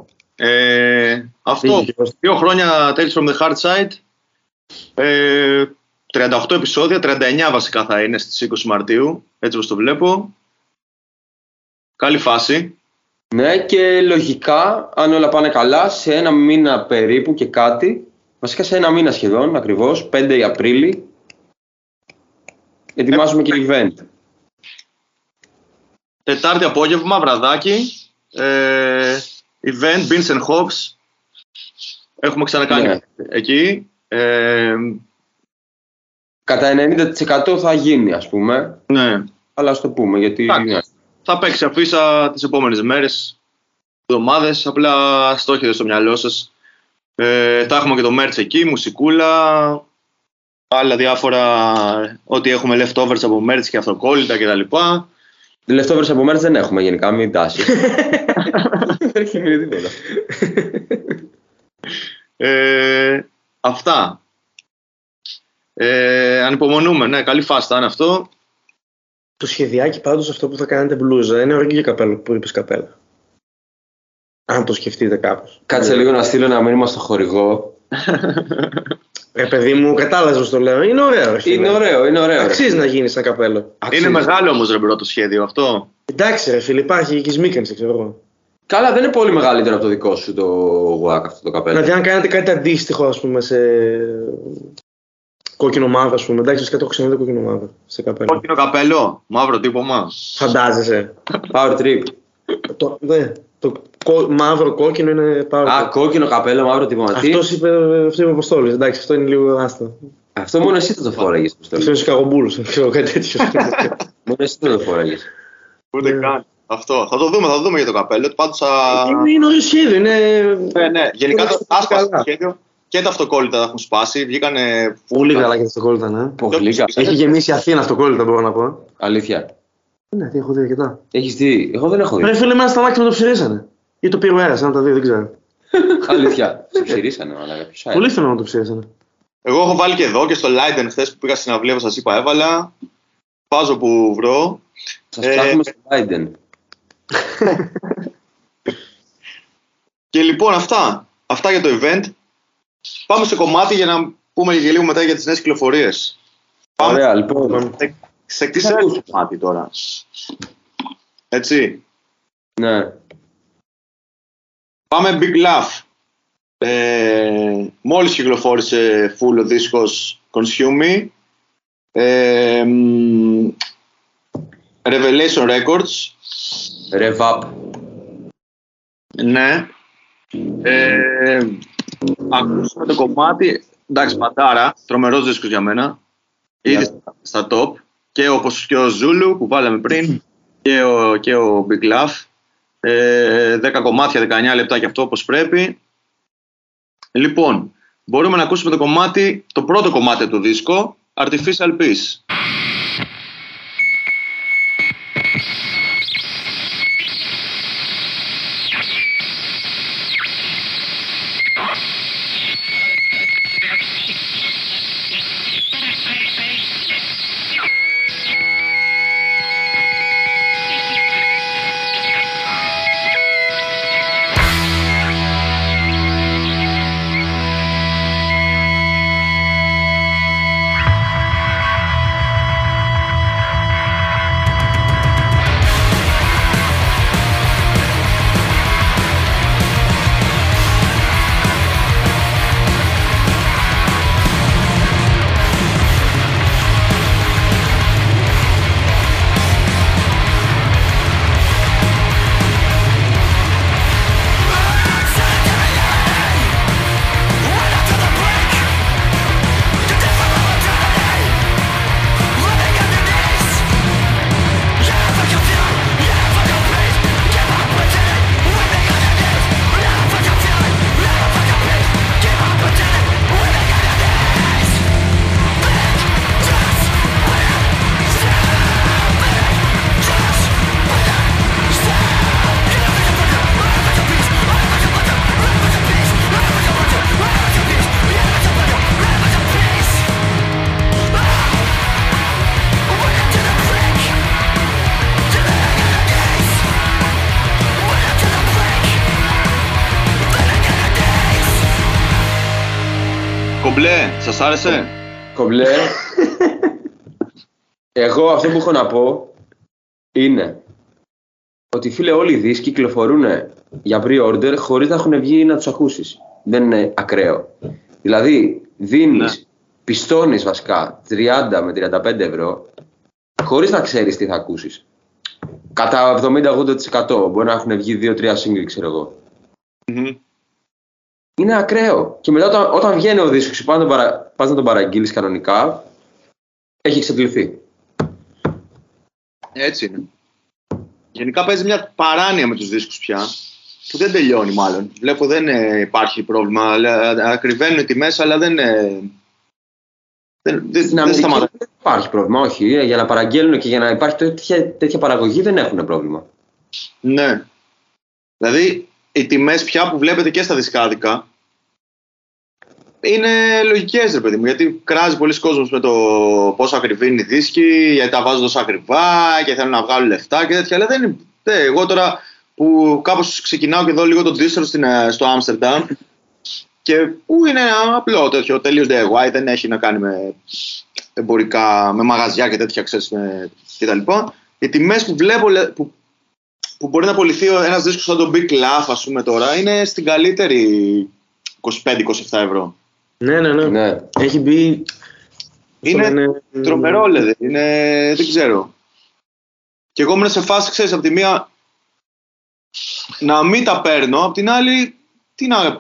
Αυτό, 2 χρόνια Tales from the Hard Side. 38 επεισόδια, 39 βασικά θα είναι στις 20 Μαρτίου, έτσι όπως το βλέπω. Καλή φάση. Ναι, και λογικά, αν όλα πάνε καλά, σε 1 μήνα περίπου και κάτι, βασικά σε 1 μήνα σχεδόν, ακριβώς, 5 Απρίλη, ετοιμάζουμε και event. Τετάρτη απόγευμα, βραδάκι, event Beans and Hops. Έχουμε ξανακάνει εκεί. Κατά 90% θα γίνει, ας πούμε. Ναι. Αλλά ας το πούμε, γιατί... Θα παίξει αφίσα τις επόμενες μέρες, εβδομάδες, απλά στόχετε στο μυαλό σας. Θα έχουμε και το merch εκεί, μουσικούλα, άλλα διάφορα, ό,τι έχουμε leftovers από merch και αυτοκόλλητα κτλ. Leftovers από merch δεν έχουμε γενικά, μην τάσεις. Δεν έχει μείνει τίποτα. Αυτά. Ανυπομονούμε, ναι, καλή φάση θα είναι αυτό. Το σχεδιάκι πάντως αυτό που θα κάνετε μπλούζα είναι ωραίο και για καπέλα, που είπες καπέλα. Αν το σκεφτείτε κάπως. Κάτσε λίγο να στείλω ένα μήνυμα στο χορηγό. Παιδί μου, κατάλαβες πως το λέω, είναι ωραίο. Είναι ωραίο. Αξίζει να γίνει σαν καπέλα. Είναι μεγάλο όμως ρε μπρο το σχέδιο αυτό. Εντάξει ρε φίλε, υπάρχει και σμίκανση, ξέρω εγώ. Καλά, δεν είναι πολύ μεγαλύτερο από το δικό σου το WAC αυτό το καπέλο. Δηλαδή, αν κάνετε κάτι αντίστοιχο, ας πούμε, Κόκκινο ομάδα, α πούμε. Εντάξει, το έχω ξαναδεί κόκκινο ομάδα. Σε καπέλο. Κόκκινο καπέλο, μαύρο τύπομα. Φαντάζεσαι. Power trip. Το μαύρο κόκκινο είναι power trip. Α, κόκκινο καπέλο, μαύρο τύπομα. Αυτό είπε ο Αποστόλης. Εντάξει, αυτό είναι λίγο άστο. Αυτό μόνο εσύ θα το φοράγε. Ξέρω Σικαγομπούλου, ξέρω κάτι τέτοιο. Μόνο εσύ θα το φοράγε. Ούτε καν. Αυτό. Θα το δούμε για το καπέλο. Πάντως. Είναι ωραίο σχέδιο. Ναι. Γενικά το άσπαστο σχέδιο. Και τα αυτοκόλλητα τα έχουν σπάσει. Βγήκανε. Πολύ καλά και τα αυτοκόλλητα, ναι. Έχει γεμίσει η Αθήνα αυτοκόλλητα, μπορώ να πω. Αλήθεια. Ναι, τι έχω δει αρκετά. Έχεις δει. Εγώ δεν έχω δει. Πρέπει να εμένα στα μάτια να το ψηρίσανε. Ή το πήρε ο αέρας, αν τα δει, δεν ξέρω. Αλήθεια. Το ψηρίσανε, αλλά ποιο άλλο. Πολύ θέλω να το ψηρίσανε. Εγώ έχω βάλει και εδώ και στο Leiden χθες που πήγα στην αυλία, όπως σας είπα, έβαλα. Βάζω που βρω. Σας ψάχνουμε στο Leiden. Και λοιπόν αυτά. Αυτά για το event. Πάμε στο κομμάτι για να πούμε και λίγο μετά για τις νέες κυκλοφορίες. Ωραία, λοιπόν. Σε τι το κομμάτι τώρα. Έτσι. Ναι. Πάμε Big Love. Μόλις κυκλοφόρησε full ο δίσκος Consume Me. Revelation Records. Rev Up. Ναι. Ακούσαμε το κομμάτι, εντάξει, πατάρα, τρομερός δίσκος για μένα. Ήδη στα top, και όπως και ο Zulu που βάλαμε πριν, και ο Big Love. 10 κομμάτια, 19 λεπτά και αυτό όπως πρέπει. Λοιπόν, μπορούμε να ακούσουμε το πρώτο κομμάτι του δίσκο, Artificial Peace. Σας άρεσε? Κομπλέ. Εγώ αυτό που έχω να πω είναι ότι, φίλε, όλοι οι δίσκοι κυκλοφορούν για pre-order χωρίς να έχουν βγει να τους ακούσεις. Δεν είναι ακραίο. Δηλαδή δίνεις, πιστώνεις βασικά 30 με 35 ευρώ χωρίς να ξέρεις τι θα ακούσεις. Κατά 70-80% μπορεί να έχουν βγει 2-3 single, ξέρω εγώ. Είναι ακραίο. Και μετά όταν βγαίνει ο δίσκος, πας να τον παραγγείλεις κανονικά, έχει εξαντληθεί. Έτσι είναι. Γενικά παίζει μια παράνοια με τους δίσκους πια, που δεν τελειώνει μάλλον. Βλέπω δεν υπάρχει πρόβλημα, ακριβένουν οι τιμές, αλλά δεν σταματάει. Δεν υπάρχει πρόβλημα, όχι. Για να παραγγέλνουν και για να υπάρχει τέτοια παραγωγή δεν έχουν πρόβλημα. Ναι. Δηλαδή, οι τιμές πια που βλέπετε και στα δισκάδικα είναι λογικές, ρε παιδί μου, γιατί κράζει πολλοί κόσμος με το πόσο ακριβή είναι οι δίσκοι, γιατί τα βάζουν τόσο ακριβά και θέλουν να βγάλουν λεφτά και τέτοια. Αλλά δεν είναι. Εγώ τώρα που κάπως ξεκινάω και δω λίγο το distro στο Άμστερνταμ και που είναι ένα απλό τέτοιο τελείως DIY, δεν έχει να κάνει με εμπορικά, με μαγαζιά και τέτοια, ξέρεις, κτλ. Οι τιμές που βλέπω που μπορεί να πωληθεί ένας δίσκος σαν τον Big Love, ας πούμε, τώρα, είναι στην καλύτερη 25-27 ευρώ. Ναι. Έχει μπει Είναι τρομερό, δεν ξέρω. Και εγώ ήμουν σε φάση, ξέρεις, από τη μία να μην τα παίρνω, από την άλλη,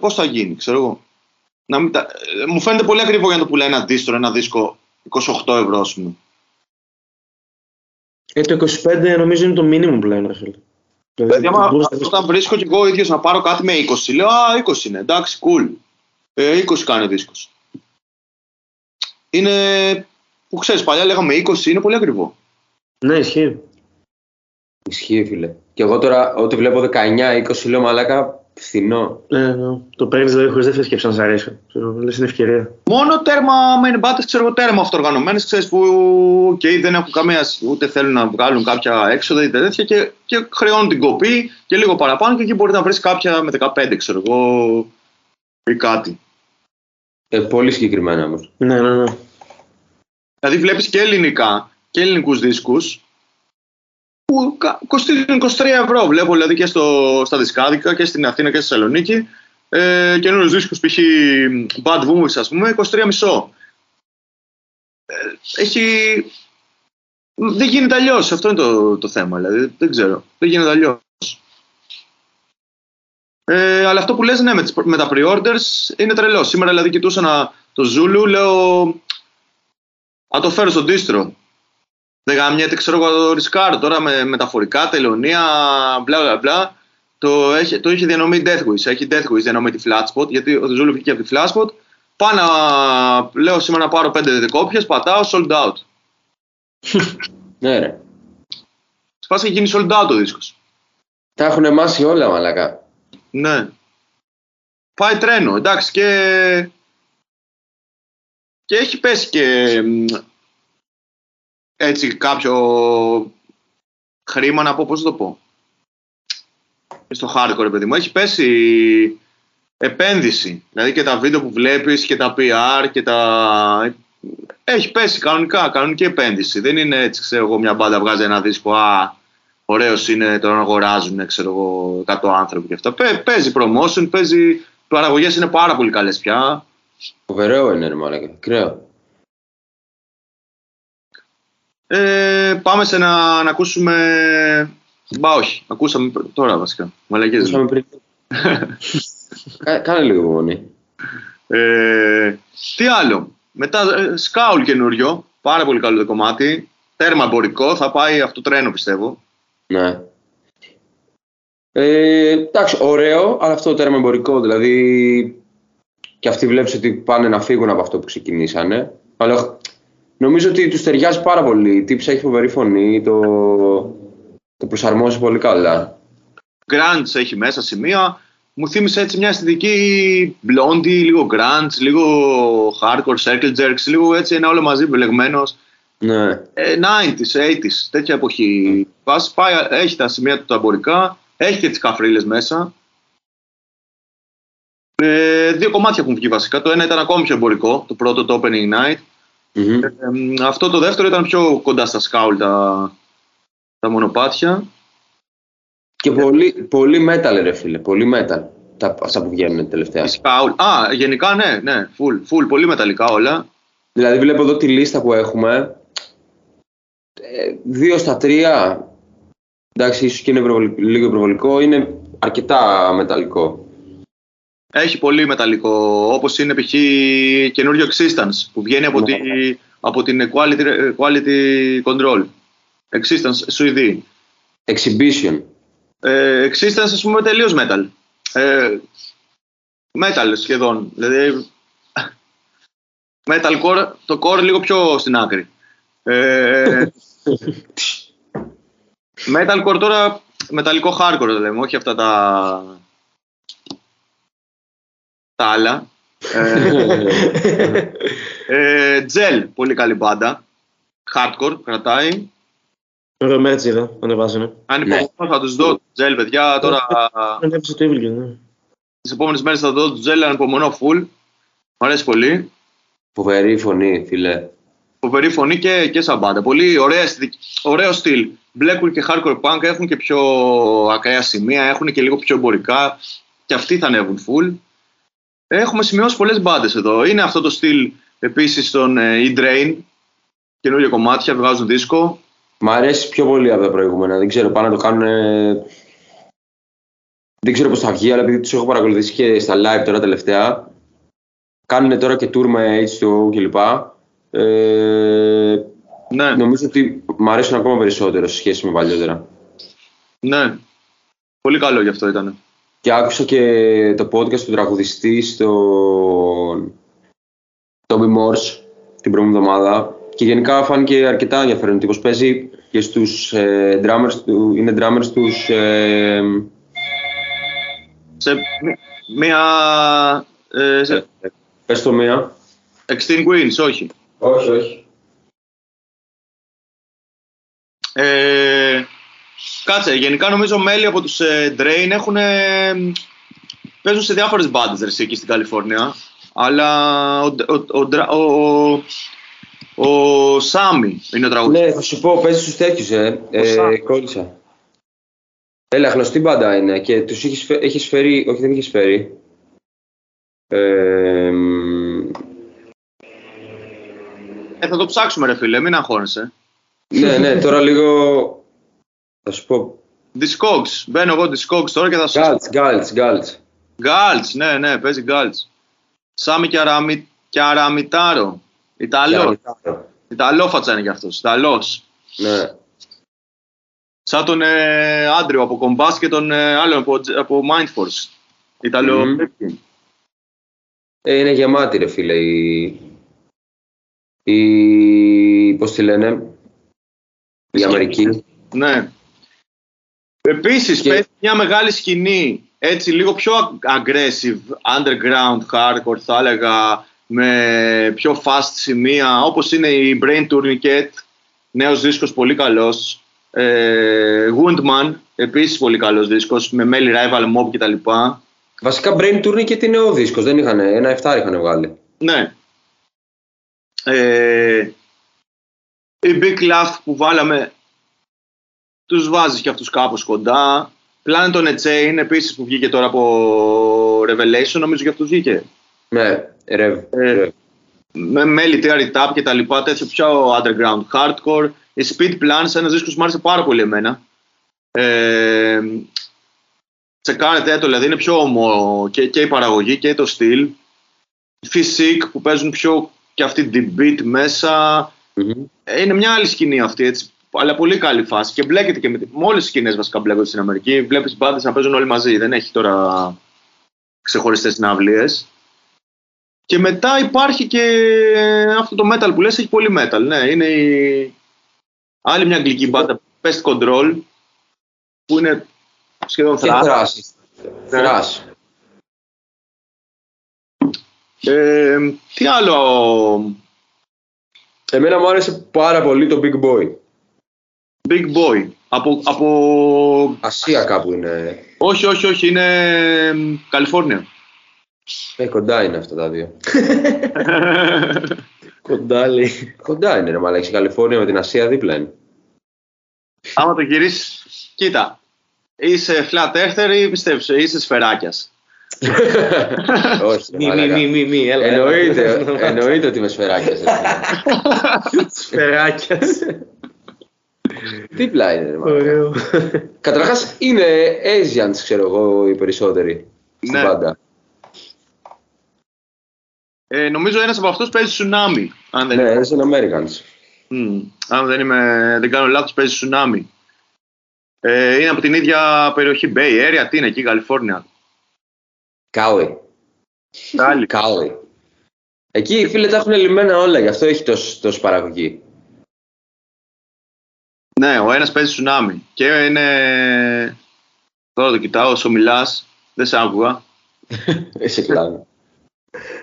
πώς θα γίνει, ξέρω εγώ. Μου φαίνεται πολύ ακριβό για να το πουλάει ένα δίσκο 28 ευρώ, ας πούμε. Το 25 νομίζω είναι το μήνυμο που λένε, φίλε. Όταν βρίσκω κι εγώ ίδιος να πάρω κάτι με 20, λέω, 20 είναι, εντάξει, cool. 20 κάνει ο δίσκος. Είναι, που ξέρεις, παλιά λέγαμε 20, είναι πολύ ακριβό. Ναι, ισχύει. Ισχύει, φίλε. Και εγώ τώρα, ό,τι βλέπω 19-20, λέω, μαλάκα, φθηνό. Ναι. Το παίρνεις, δηλαδή, χωρίς δεύτερη σκέψη να σ' αρέσει. Λες, είναι ευκαιρία. Μόνο τέρμα main battles, ξέρω, τέρμα αυτοργανωμένες, ξέρεις, που και δεν έχουν καμία, ούτε θέλουν να βγάλουν κάποια έξοδα ή τέτοια και χρεώνουν την κοπή και λίγο παραπάνω και εκεί μπορεί να βρεις κάποια με 15, ξέρω εγώ, ή κάτι. Πολύ συγκεκριμένα όμως. Ναι. Δηλαδή βλέπεις και ελληνικά και ελληνικούς δίσκους που κοστίζουν 23 ευρώ. Βλέπω δηλαδή και στα δισκάδικα και στην Αθήνα και στη Θεσσαλονίκη καινούριους δίσκους, π.χ. Bad Woman, ας πούμε, 23,5. Δεν γίνεται αλλιώς. Αυτό είναι το θέμα. Δηλαδή δεν ξέρω. Δεν γίνεται αλλιώς. Αλλά αυτό που λες, ναι, με τα pre-orders είναι τρελό. Σήμερα δηλαδή κοιτούσα το Zulu, λέω να το φέρω στον distro. Δεν γαμιέται, ξέρω εγώ, το ρισκάρω τώρα με μεταφορικά, τελωνία, bla bla bla. Το είχε διανομή Deathwish, έχει Deathwish διανομή τη Flatspot, γιατί ο Zulu βγήκε από τη Flatspot. Πάω λέω σήμερα να πάρω 5 κόπιες, πατάω sold out. Ναι ρε. Σπάσε και γίνει sold out ο δίσκος. Τα έχουνε μάσει όλα, μαλακά. Ναι. Πάει τρένο, εντάξει, και έχει πέσει και έτσι κάποιο χρήμα, να πω, πώς το πω. Στο hardcore, παιδί μου, έχει πέσει επένδυση. Δηλαδή και τα βίντεο που βλέπεις και τα PR και τα... Έχει πέσει κανονική επένδυση. Δεν είναι έτσι, ξέρω εγώ, μια μπάντα βγάζει ένα δίσκο, ωραίος είναι, τον αγοράζουν, ξέρω εγώ, 100 άνθρωποι και αυτά. Παίζει promotion, παίζει... Παραγωγές είναι πάρα πολύ καλές πια. Φοβερό είναι, ρε μάλακα. Κραίο. Πάμε σε να ακούσουμε... Μπα όχι, ακούσαμε τώρα βασικά. Μαλακές. Ακούσαμε πριν. Κάνε λίγο υπομονή. Τι άλλο. Μετά, Σκάουλ καινούριο. Πάρα πολύ καλό το κομμάτι. Τέρμα εμπορικό, θα πάει αυτό τρένο, πιστεύω. Ναι. Εντάξει, ωραίο, αλλά αυτό το τέρμα εμπορικό, δηλαδή και αυτοί βλέπεις ότι πάνε να φύγουν από αυτό που ξεκινήσανε, αλλά νομίζω ότι τους ταιριάζει πάρα πολύ, η τύψη έχει φοβερή φωνή, το προσαρμόζει πολύ καλά. Grunge έχει μέσα σημεία, μου θύμισε έτσι μια αισθητική blondie, λίγο grunge, λίγο hardcore, circle jerks, λίγο έτσι ένα όλο μαζί μπελεγμένος. Ναι. 90s, 80s, τέτοια εποχή. Πάει, έχει τα σημεία του τα εμπορικά, έχει και τις καφρίλες μέσα. Δύο κομμάτια έχουν βγει βασικά. Το ένα ήταν ακόμη πιο εμπορικό, το πρώτο, το Opening Night. Mm-hmm. Αυτό το δεύτερο ήταν πιο κοντά στα Σκάουλ τα μονοπάτια. Και πολύ metal, ρε φίλε, πολύ metal. Αυτά που βγαίνουν τελευταία. Σκάουλ. Γενικά ναι, full, πολύ μεταλλικά όλα. Δηλαδή βλέπω εδώ τη λίστα που έχουμε. 2 στα 3, εντάξει, ίσως και είναι λίγο υπερβολικό, είναι αρκετά μεταλλικό. Έχει πολύ μεταλλικό, όπως είναι π.χ. καινούριο Existence που βγαίνει από την Quality Control. Existence, Σουηδή. Exhibition. Existence, ας πούμε, τελείως metal. Metal σχεδόν, δηλαδή metalcore, το core λίγο πιο στην άκρη. Metalcore τώρα, μεταλλικό hardcore το λέμε, όχι αυτά τα άλλα. Gel, πολύ καλή μπάντα. Hardcore, κρατάει. Ωραία, μέτζι είδα, ανεβάζανε. Αν υπομονώ θα τους δω το Gel, παιδιά, τώρα... Ανέβησε το Evil Game. Τις επόμενες μέρες θα δω το Gel, αν υπομονώ full. Μου αρέσει πολύ. Φοβερή φωνή, φίλε. Φοβερή φωνή και σαν πάντα. Πολύ ωραίο στυλ. Blackwood και Hardcore Punk έχουν και πιο ακραία σημεία, έχουν και λίγο πιο εμπορικά και αυτοί θα ανέβουν full. Έχουμε σημειώσει πολλές μπάντες εδώ. Είναι αυτό το στυλ Επίσης τον E-Drain, καινούργια κομμάτια, βγάζουν δίσκο. Μ' αρέσει πιο πολύ από τα προηγούμενα. Δεν ξέρω, πάνε να το κάνουν. Δεν ξέρω πώς θα βγει, αλλά επειδή τους έχω παρακολουθήσει και στα live τώρα τελευταία. Κάνουν τώρα και tour με H2O κλπ. Ναι. Νομίζω ότι μ' αρέσουν ακόμα περισσότερο σε σχέση με παλιότερα. Ναι. Πολύ καλό γι' αυτό ήταν. Και άκουσα και το podcast του τραγουδιστή στον Tommy Morse την προηγούμενη εβδομάδα. Και γενικά φάνηκε αρκετά ενδιαφέρον τύπος. Παίζει και στους drummers του. Είναι drummers τους. Σε μία. Πες το μία. Extinguins, όχι. Όχι, όχι. Κάτσε, γενικά νομίζω μέλη από τους Drain έχουν, παίζουν σε διάφορες μπάντες εκεί στην Καλιφόρνια. Αλλά ο Σάμι είναι ο τραγουδιστής. Ναι, θα σου πω, παίζει στους τέτοιους, κόλλησα. Έλα, γνωστή μπάντα είναι και τους έχεις φέρει, όχι δεν έχεις φέρει. Θα το ψάξουμε ρε φίλε, μην αγχώνεσαι. Ναι, ναι, τώρα λίγο... Θα σου πω. Discogs. Μπαίνω εγώ Discogs τώρα και θα σου πω. Γκάλτς. Ναι, ναι, παίζει Γκάλτς. Σάμι Κιαραμιτάρο. Ιταλό. Ιταλόφατσα είναι κι αυτός. Ιταλός. Ναι. Σαν τον Άντριο από Κομπάς και τον άλλον από Mindforce. Ιταλό. Mm-hmm. Είναι γεμάτη ρε φίλε πώς τη λένε. Η Αμερική. Ναι. Επίσης, και... παίζει μια μεγάλη σκηνή, έτσι λίγο πιο aggressive, underground, hardcore θα έλεγα, με πιο fast σημεία, όπως είναι η Brain Tourniquet, νέος δίσκος πολύ καλός, Wundman, επίσης πολύ καλός δίσκος, με μέλη Rival Mob κτλ. Βασικά Brain Tourniquet είναι ο δίσκος, δεν είχαν, ένα 7 είχαν βγάλει. Ναι. Η Big Laugh που βάλαμε, τους βάζεις και αυτούς κάπως κοντά. Planet on a Chain επίσης που βγήκε τώρα από Revelation, νομίζω και αυτούς βγήκε. Ναι, με μέλη TR Tap και τα λοιπά, τέτοιο πιο underground hardcore. Η Speed Plans, ένας δίσκος που μου άρεσε πάρα πολύ εμένα. Τσεκάρετε το, δηλαδή είναι πιο όμορφο και η παραγωγή και το στυλ. Physique που παίζουν πιο και αυτή deep beat μέσα. Mm-hmm. Είναι μια άλλη σκηνή αυτή έτσι. Αλλά πολύ καλή φάση και μπλέκεται και με όλες τις σκηνές βασικά μπλέκονται στην Αμερική. Βλέπεις μπάντες να παίζουν όλοι μαζί. Δεν έχει τώρα ξεχωριστές συναυλίες. Και μετά υπάρχει και αυτό το metal που λες, έχει πολύ metal. Ναι, είναι η... άλλη μια αγγλική μπάντα, Pest Control, που είναι σχεδόν thrash. Τι άλλο... Εμένα μου άρεσε πάρα πολύ το Big Boy. Big Boy. Από... Ασία κάπου είναι. Όχι. Είναι Καλιφόρνια. Κοντά είναι αυτά τα δύο. Κοντά είναι ρε μαλάκα. Η Καλιφόρνια με την Ασία δίπλα είναι. Άμα το γυρίσεις, κοίτα. Είσαι flat earther ή πιστεύεις, είσαι σφαιράκιας. Όχι, μη, έλα. Εννοείται ότι είμαι σφαιράκιας. Σφαιράκιας. Τι πλάι είναι, μάλλον. Καταρχάς είναι Asians, ξέρω εγώ, οι περισσότεροι στην πάντα. Νομίζω ένας από αυτούς παίζει Tsunami. Ναι, ένας είναι Americans. Αν δεν κάνω λάθος, παίζει Tsunami. Είναι από την ίδια περιοχή, Bay Area, τι είναι εκεί, Καλιφόρνια. Κάλι. Εκεί οι φίλοι τα έχουν λυμμένα όλα, γι' αυτό έχει τόση παραγωγή. Ναι, ο ένας παίζει Tsunami και είναι... Τώρα το κοιτάω, όσο μιλάς, δεν σ' άκουγα. Είσαι κλάδο.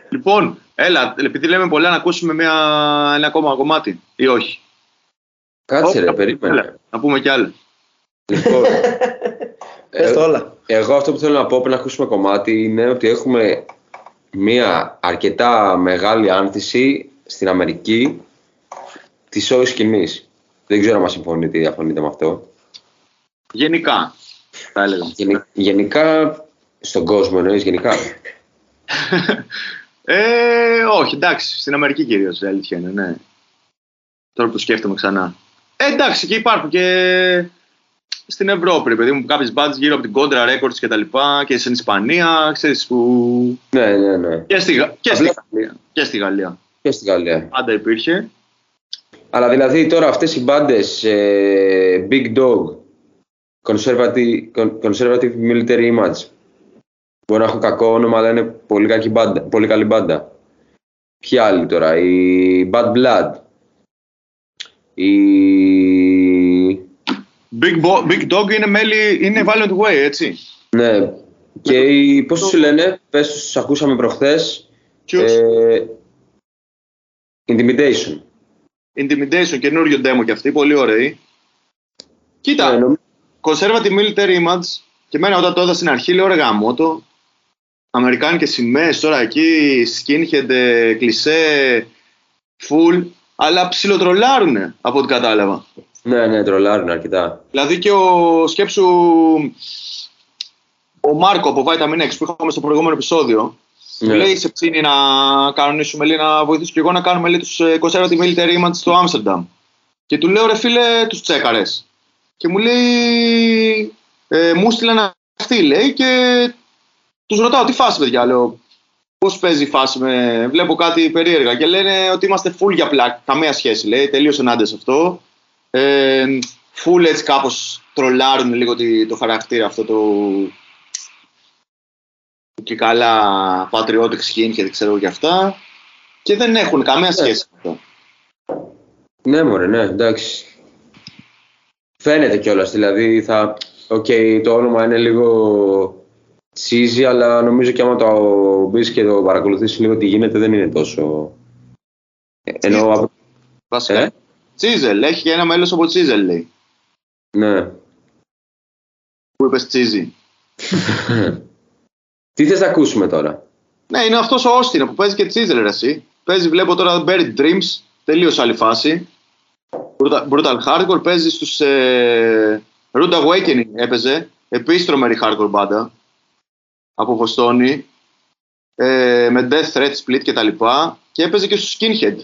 Λοιπόν, έλα, επειδή λέμε πολλά, να ακούσουμε ένα ακόμα κομμάτι, ή όχι. Κάτσε ρε, περίμενε. Έλα, να πούμε κι άλλα. Λοιπόν, εγώ αυτό που θέλω να πω πριν να ακούσουμε κομμάτι είναι ότι έχουμε μία αρκετά μεγάλη άνθηση στην Αμερική της show σκηνής. Δεν ξέρω αν μας συμφωνείτε ή διαφωνείτε με αυτό. Γενικά, θα έλεγα. Γενικά, στον κόσμο εννοείς γενικά. Όχι, εντάξει, στην Αμερική κυρίως, η αλήθεια είναι, ναι. Τώρα που το σκέφτομαι ξανά. Εντάξει, και υπάρχουν και στην Ευρώπη, ρε παιδί μου, κάποιες μπάντες γύρω από την Contra Records και τα λοιπά, και στην Ισπανία, ξέρεις που... Ναι, ναι, ναι. Και στη Γαλλία. Και στη Γαλλία. Πάντα υπήρχε. Αλλά δηλαδή τώρα αυτές οι μπάντες, Big Dog, Conservative Military Image, μπορεί να έχουν κακό όνομα, αλλά είναι πολύ καλή μπάντα. Ποιοι άλλοι τώρα, η Bad Blood, η... Big Dog είναι μέλη, είναι Valiant Way, έτσι. Ναι, και η, πώς τους λένε, πες τους ακούσαμε προχθές. Intimidation, καινούριο demo κι αυτή, πολύ ωραίοι. Κοίτα, Conservative Military Image, και εμένα όταν το έδωσα στην αρχή, λέω ρε γαμώτο, αμερικάνικες σημαίες τώρα εκεί, skinhead, κλισέ, full, αλλά ψιλοτρολάρουνε από ό,τι κατάλαβα. Ναι, ναι, τρολάρουνε αρκετά. Δηλαδή και σκέψου ο Μάρκο από Vitamin X που είχαμε στο προηγούμενο επεισόδιο, ναι. Λέει σε ψήνη να κανονίσουμε λέει, να βοηθήσω και εγώ να κάνουμε λέει, τους Conservative Military Image στο Άμστερνταμ. Και του λέω ρε φίλε τους τσέκαρες. Και μου λέει, μου στείλαν αυτοί λέει και τους ρωτάω τι φάση παιδιά, λέω πώς παίζει η φάση, βλέπω κάτι περίεργα και λένε ότι είμαστε full για πλάκα, καμία σχέση λέει, τελείως ενάντια σε αυτό. Full έτσι κάπως τρολάρουν λίγο το χαρακτήρα αυτό το... και καλά patriotic skin και δεν ξέρω και αυτά και δεν έχουν καμία σχέση με αυτό. Ναι μωρέ, ναι, εντάξει. Φαίνεται κιόλας, δηλαδή θα... Okay, το όνομα είναι λίγο cheesy, αλλά νομίζω και άμα το μπεις και το παρακολουθείς λίγο τι γίνεται, δεν είναι τόσο... Ενώ... Βασικά, Τσίζελ, έχει και ένα μέλος από Τσίζελ, λέει. Ναι. Που είπες cheesy. Τι θες να ακούσουμε τώρα? Ναι, είναι αυτός ο Όστινα που παίζει και Τσίζελ, ρε εσύ. Παίζει, βλέπω τώρα, Buried Dreams, τελείως άλλη φάση. Brutal Hardcore, παίζει στους... Root Awakening έπαιζε, επίστρομερη hardcore μπάντα από Βοστόνη, με Death Threat Split και τα λοιπά και έπαιζε και στους Skinhead.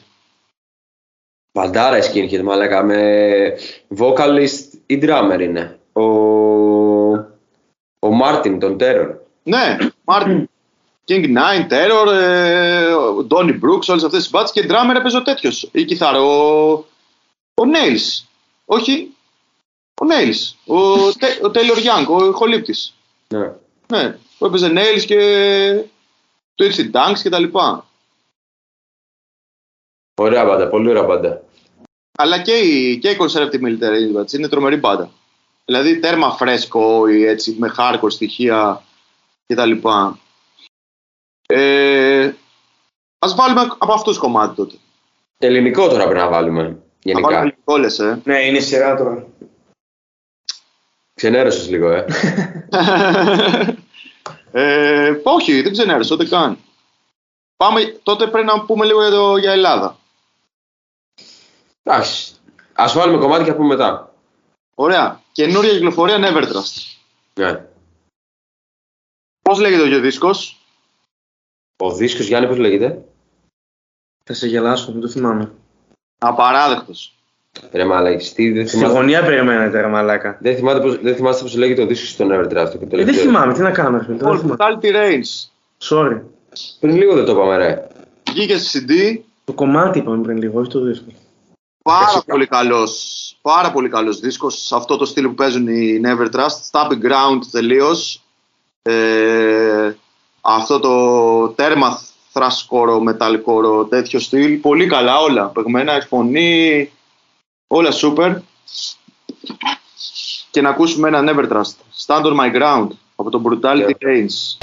Παντάρα η Skinhead μαλάκα, με vocalist ή drummer είναι, ο Μάρτιν τον Terror. Ναι, Μάρτιν, King Nine, Terror, ο Donny Brooks, όλες αυτές τις μπάτες και drummer έπαιζε ο τέτοιος, η κιθάρα, ο Nails, όχι... Ο Nails, ο Taylor Young, ο Χολύπτης. Ναι. Ναι, που έπαιζε Nails και το Ipsy Dunks και τα λοιπά. Ωραία μπάντα, πολύ ωραία μπάντα. Αλλά και η Conservative Military είναι τρομερή μπάντα. Δηλαδή τέρμα φρέσκο, έτσι, με hardcore στοιχεία και τα λοιπά. Ας βάλουμε από αυτούς κομμάτι τότε. Ελληνικό τώρα πρέπει να βάλουμε, γενικά. Να βάλουμε ελληνικό λες, Ναι, είναι σειρά τώρα. Ξενέρωσες λίγο, Όχι, δεν ξενέρωσες, ούτε καν. Πάμε, τότε πρέπει να πούμε λίγο για Ελλάδα. Εντάξει, ας βάλουμε κομμάτι και θα πούμε μετά. Ωραία, καινούρια κυκλοφορία Nevertrust. Ναι. Πώς λέγεται ο δίσκος? Ο δίσκος, Γιάννη, πώς λέγεται? Θα σε γελάσω, δεν το θυμάμαι. Απαράδεκτος. Ρε μαλάκης, τι δεν θυμάστε. Στη γωνία περιμένετε ρε μαλάκα. Δεν θυμάστε πως λέγεται ο δίσκος στον Nevertrust. Δεν θυμάμαι, τι να κάνω. Mortality Reigns. Sorry. Πριν λίγο δεν το είπαμε ρε. Βγήκε στη CD. Το κομμάτι είπαμε πριν λίγο, όχι το δίσκο. Πάρα πολύ καλός δίσκος. Σε αυτό το στυλ που παίζουν οι Nevertrust. Stamping Ground τελείως. Αυτό το τέρμα θρασκόρο, μεταλκόρο, τέτοιο στυλ. Πολύ καλά όλα. Πεγμένα, φωνή. Όλα super. Και να ακούσουμε ένα Nevertrust. Stand on my ground από το Brutality Reigns.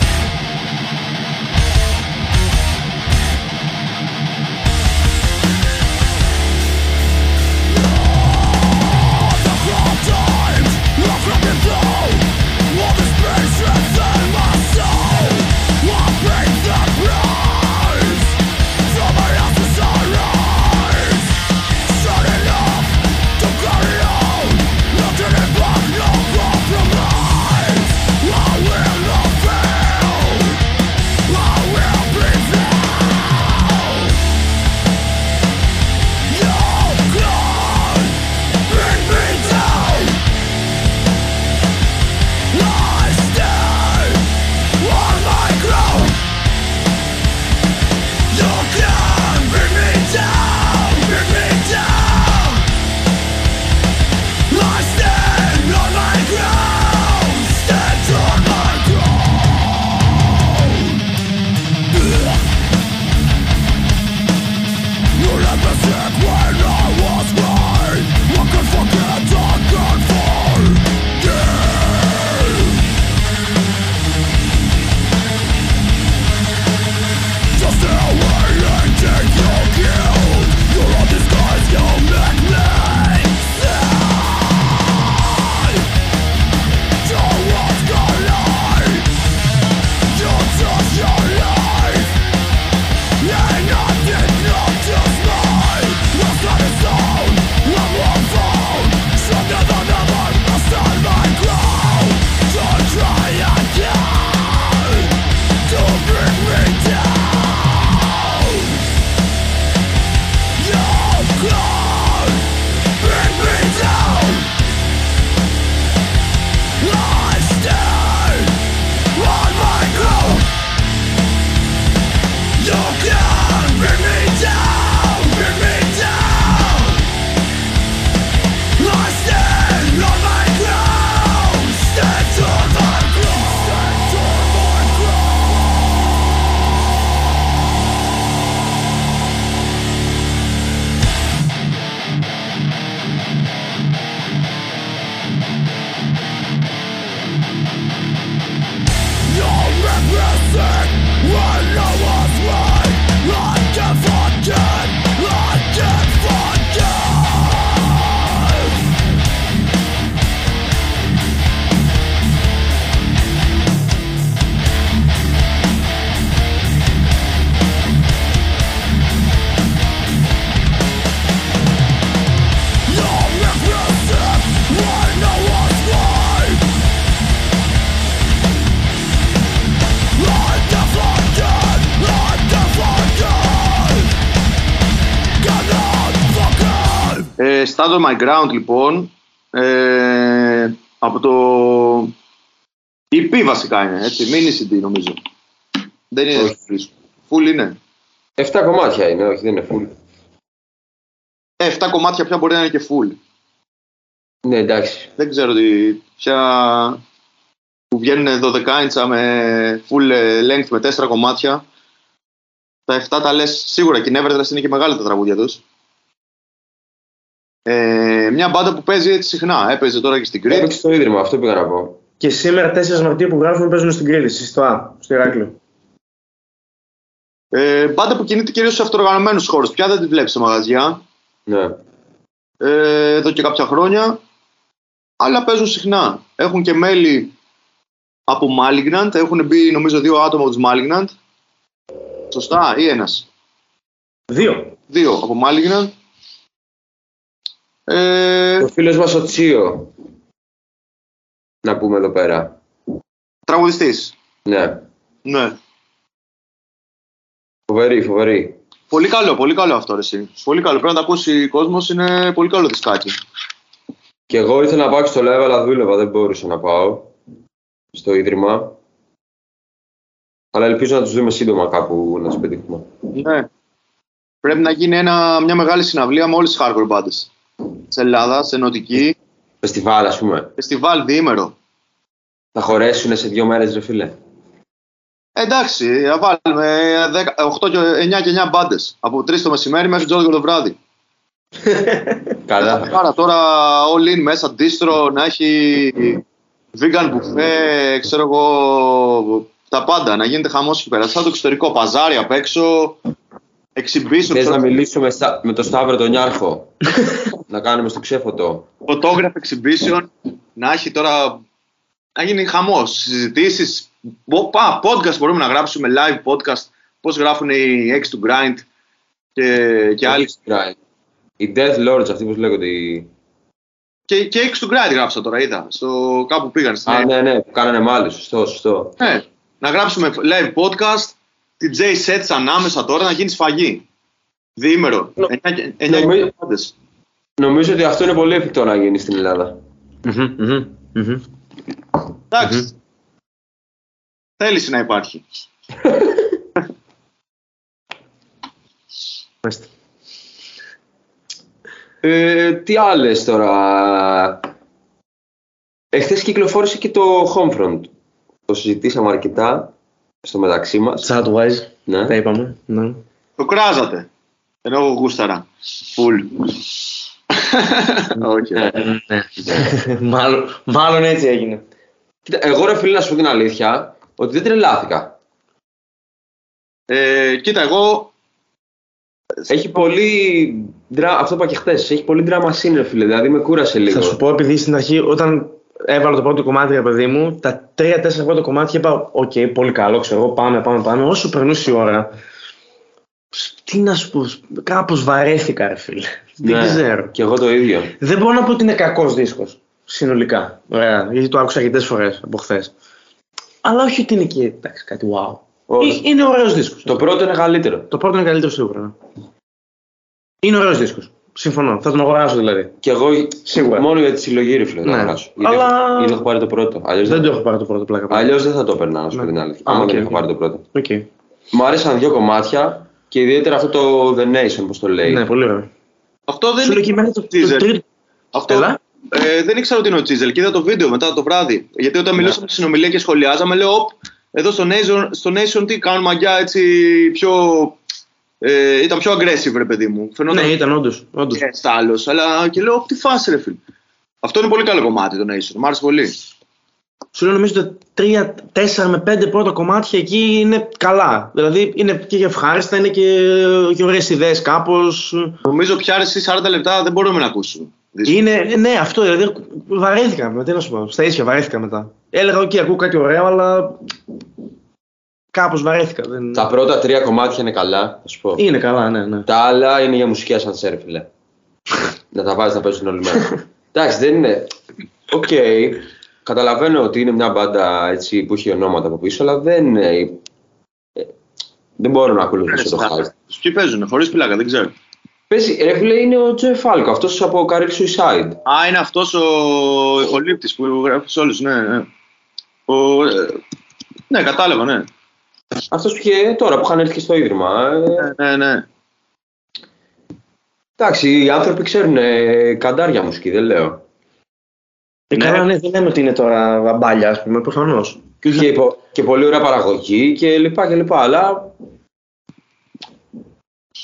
Stand on my ground, λοιπόν, από το EP βασικά είναι, έτσι, mini CD νομίζω. Δεν είναι full, είναι. 7 κομμάτια είναι, όχι, δεν είναι full. 7 κομμάτια πια μπορεί να είναι και full. Ναι, εντάξει. Δεν ξέρω τι, πια που βγαίνουν 12 inch με full length με 4 κομμάτια. Τα 7 τα λες σίγουρα, και οι Nevertheless είναι και μεγάλα τα τραγούδια τους. Μια μπάντα που παίζει έτσι συχνά. Έπαιζε τώρα και στην Κρήτη. Έπαιξε στο ίδρυμα, αυτό πήγα να πω. Και σήμερα 4 Μαρτίου που γράφουμε παίζουν στην Κρήτη, στο Α, στο Ηράκλειο. Μπάντα που κινείται κυρίως στους αυτοργανωμένους χώρους. Πια δεν τη βλέπεις σε μαγαζιά. Ναι. Εδώ και κάποια χρόνια. Αλλά παίζουν συχνά. Έχουν και μέλη από Malignant. Έχουν μπει νομίζω 2 άτομα από τους Malignant. Σωστά, ή ένας. 2 από Malignant. Ο φίλος μας ο Τσίο, να πούμε εδώ πέρα. Τραγουδιστής. Ναι. Ναι. Φοβερή, φοβερή. Πολύ καλό, πολύ καλό αυτό, εσύ. Πολύ καλό, πρέπει να τα ακούσει ο κόσμος, είναι πολύ καλό δισκάκι. Και εγώ ήθελα να πάω στο live, αλλά δούλευα, δεν μπορούσα να πάω στο ίδρυμα. Αλλά ελπίζω να τους δούμε σύντομα κάπου, να τους πετύχουμε. Ναι. Πρέπει να γίνει μια μεγάλη συναυλία με όλες τις hardcore bands. Σε Ελλάδα, σε νοτική. Φεστιβάλ, ας πούμε. Φεστιβάλ διήμερο. Θα χωρέσουνε σε 2 μέρες, ρε φίλε. Εντάξει, θα βάλουμε 8 και 9 και 9 μπάντες. Από 3 το μεσημέρι μέχρι το 12 το βράδυ. Καλά. Άρα τώρα all in μέσα, ντίστρο, να έχει vegan buffet, ξέρω εγώ, τα πάντα. Να γίνεται χαμός εκεί πέρα. Σαν το εξωτερικό, παζάρι απ' έξω. Θες να μιλήσουμε με τον Σταύρο τον Νιάρχο, να κάνουμε στο ξέφωτο. Photograph exhibition, να έχει τώρα, να γίνει χαμός, συζητήσεις, podcast μπορούμε να γράψουμε, live podcast, πώς γράφουν οι X του Grind και άλλοι. Οι Death Lords, αυτοί πώς λέγονται. Και X του Grind γράψα τώρα, είδα, κάπου πήγαν. Α, ναι, που κάνανε μάλλον, σωστό. Ναι, να γράψουμε live podcast. Την J-Sets ανάμεσα τώρα να γίνει σφαγή. Διήμερο. 9 πάντες. Νομίζω ότι αυτό είναι πολύ εφικτό να γίνει στην Ελλάδα. Εντάξει. Θέληση να υπάρχει. Τι άλλες τώρα. Εχθές κυκλοφόρησε και το Homefront. Το συζητήσαμε αρκετά. Στο μεταξύ μας. Chatwise, ναι. Τα είπαμε. Ναι. Το κράζατε. Ενώ εγώ γούσταρα. Φουλ. Όχι. Μάλλον έτσι έγινε. Κοίτα, εγώ ρε φίλε να σου πω την αλήθεια, ότι δεν τρελάθηκα. Κοίτα, εγώ... Έχει πολύ... Αυτό είπα και χτες. Έχει πολύ drama scene, φίλε. Δηλαδή με κούρασε λίγο. Θα σου πω, επειδή στην αρχή όταν... Έβαλα το πρώτο κομμάτι, ρε παιδί μου, τα 3-4 πρώτα κομμάτια είπα: Οκ, πολύ καλό, ξέρω εγώ, πάμε. Όσο περνούσε η ώρα, τι να σου πω, κάπως βαρέθηκα, ρε φίλε. Δεν ξέρω. Και εγώ το ίδιο. Δεν μπορώ να πω ότι είναι κακός δίσκος, συνολικά. Ωραία, γιατί το άκουσα αρκετές φορές από χθες. Αλλά όχι ότι είναι και εντάξει, κάτι wow. Είναι ωραίος δίσκος. Το πρώτο είναι καλύτερο. Το πρώτο είναι καλύτερο σίγουρα. Είναι ωραίος δίσκος. Συμφωνώ, θα τον αγοράσω δηλαδή. Και εγώ σίγουρα. Μόνο για τη συλλογή ρίφλε να αγοράσω. Αλλά... Ήδη έχω πάρει το πρώτο. Αλλιώς δεν το έχω πάρει το πρώτο πλάκα. Αλλιώς δεν θα το έπαιρνα, να σου πω την άλλη. Άμα δεν έχω πάρει το πρώτο. Μου άρεσαν 2 κομμάτια και ιδιαίτερα αυτό το The Nation, όπως το λέει. Ναι, πολύ ωραία. Αυτό δεν είναι το Teaser. Δεν ήξερα ότι είναι ο Teaser και είδα το βίντεο μετά το βράδυ. Γιατί όταν μιλούσαμε στη συνομιλία και σχολιάζαμε, λέω εδώ στο Nation τι κάνουν μαγιά έτσι πιο. Ήταν πιο aggressive, ρε παιδί μου. Φαινόταν... Ναι, ήταν όντως. Άλλος, αλλά και λέω, τι φάση, ρε φίλε. Αυτό είναι πολύ καλό κομμάτι, το Nation. Μ' άρεσε πολύ. Σου λέω, νομίζω ότι 3-4 με 5 πρώτα κομμάτια εκεί είναι καλά. Δηλαδή είναι και ευχάριστα, είναι και ωραίες ιδέες κάπως. Νομίζω πια εσύ 40 λεπτά δεν μπορούμε να ακούσουμε. Ναι, αυτό δηλαδή. Βαρέθηκα μετά, να σου πω. Στα ίσια βαρέθηκα μετά. Έλεγα, OK, ακούω κάτι ωραίο, αλλά. Κάπως βαρέθηκα. Δεν... Τα πρώτα 3 κομμάτια είναι καλά, θα σου πω. Είναι καλά, ναι. Τα άλλα είναι για μουσική σαν σέρ, φίλε. Να τα βάζεις να παίζουν όλοι μέρα. Εντάξει, δεν είναι. Οκ. Καταλαβαίνω ότι είναι μια μπάντα έτσι, που έχει ονόματα από πίσω, αλλά δεν. Δεν μπορώ να ακολουθήσω το χάρτη. Ποιοι παίζουν, χωρίς πιλάκα, δεν ξέρω. Παίζει, ρε φίλε, είναι ο Τζε Φάλκο, αυτός από Career Suicide. Α, είναι αυτός ο Λήπτης που γράφει σε όλους, ναι, ναι. Ναι, κατάλαβα, ναι. Αυτός που είχε τώρα, που είχαν έρθει στο Ίδρυμα. Ναι, ναι. Εντάξει, οι άνθρωποι ξέρουν καντάρια μουσική, δεν λέω. Καλά, ναι, δεν λέμε ότι είναι τώρα μπάλια, ας πούμε, προφανώς. Και πολύ ωραία παραγωγή και λοιπά και λοιπά, αλλά...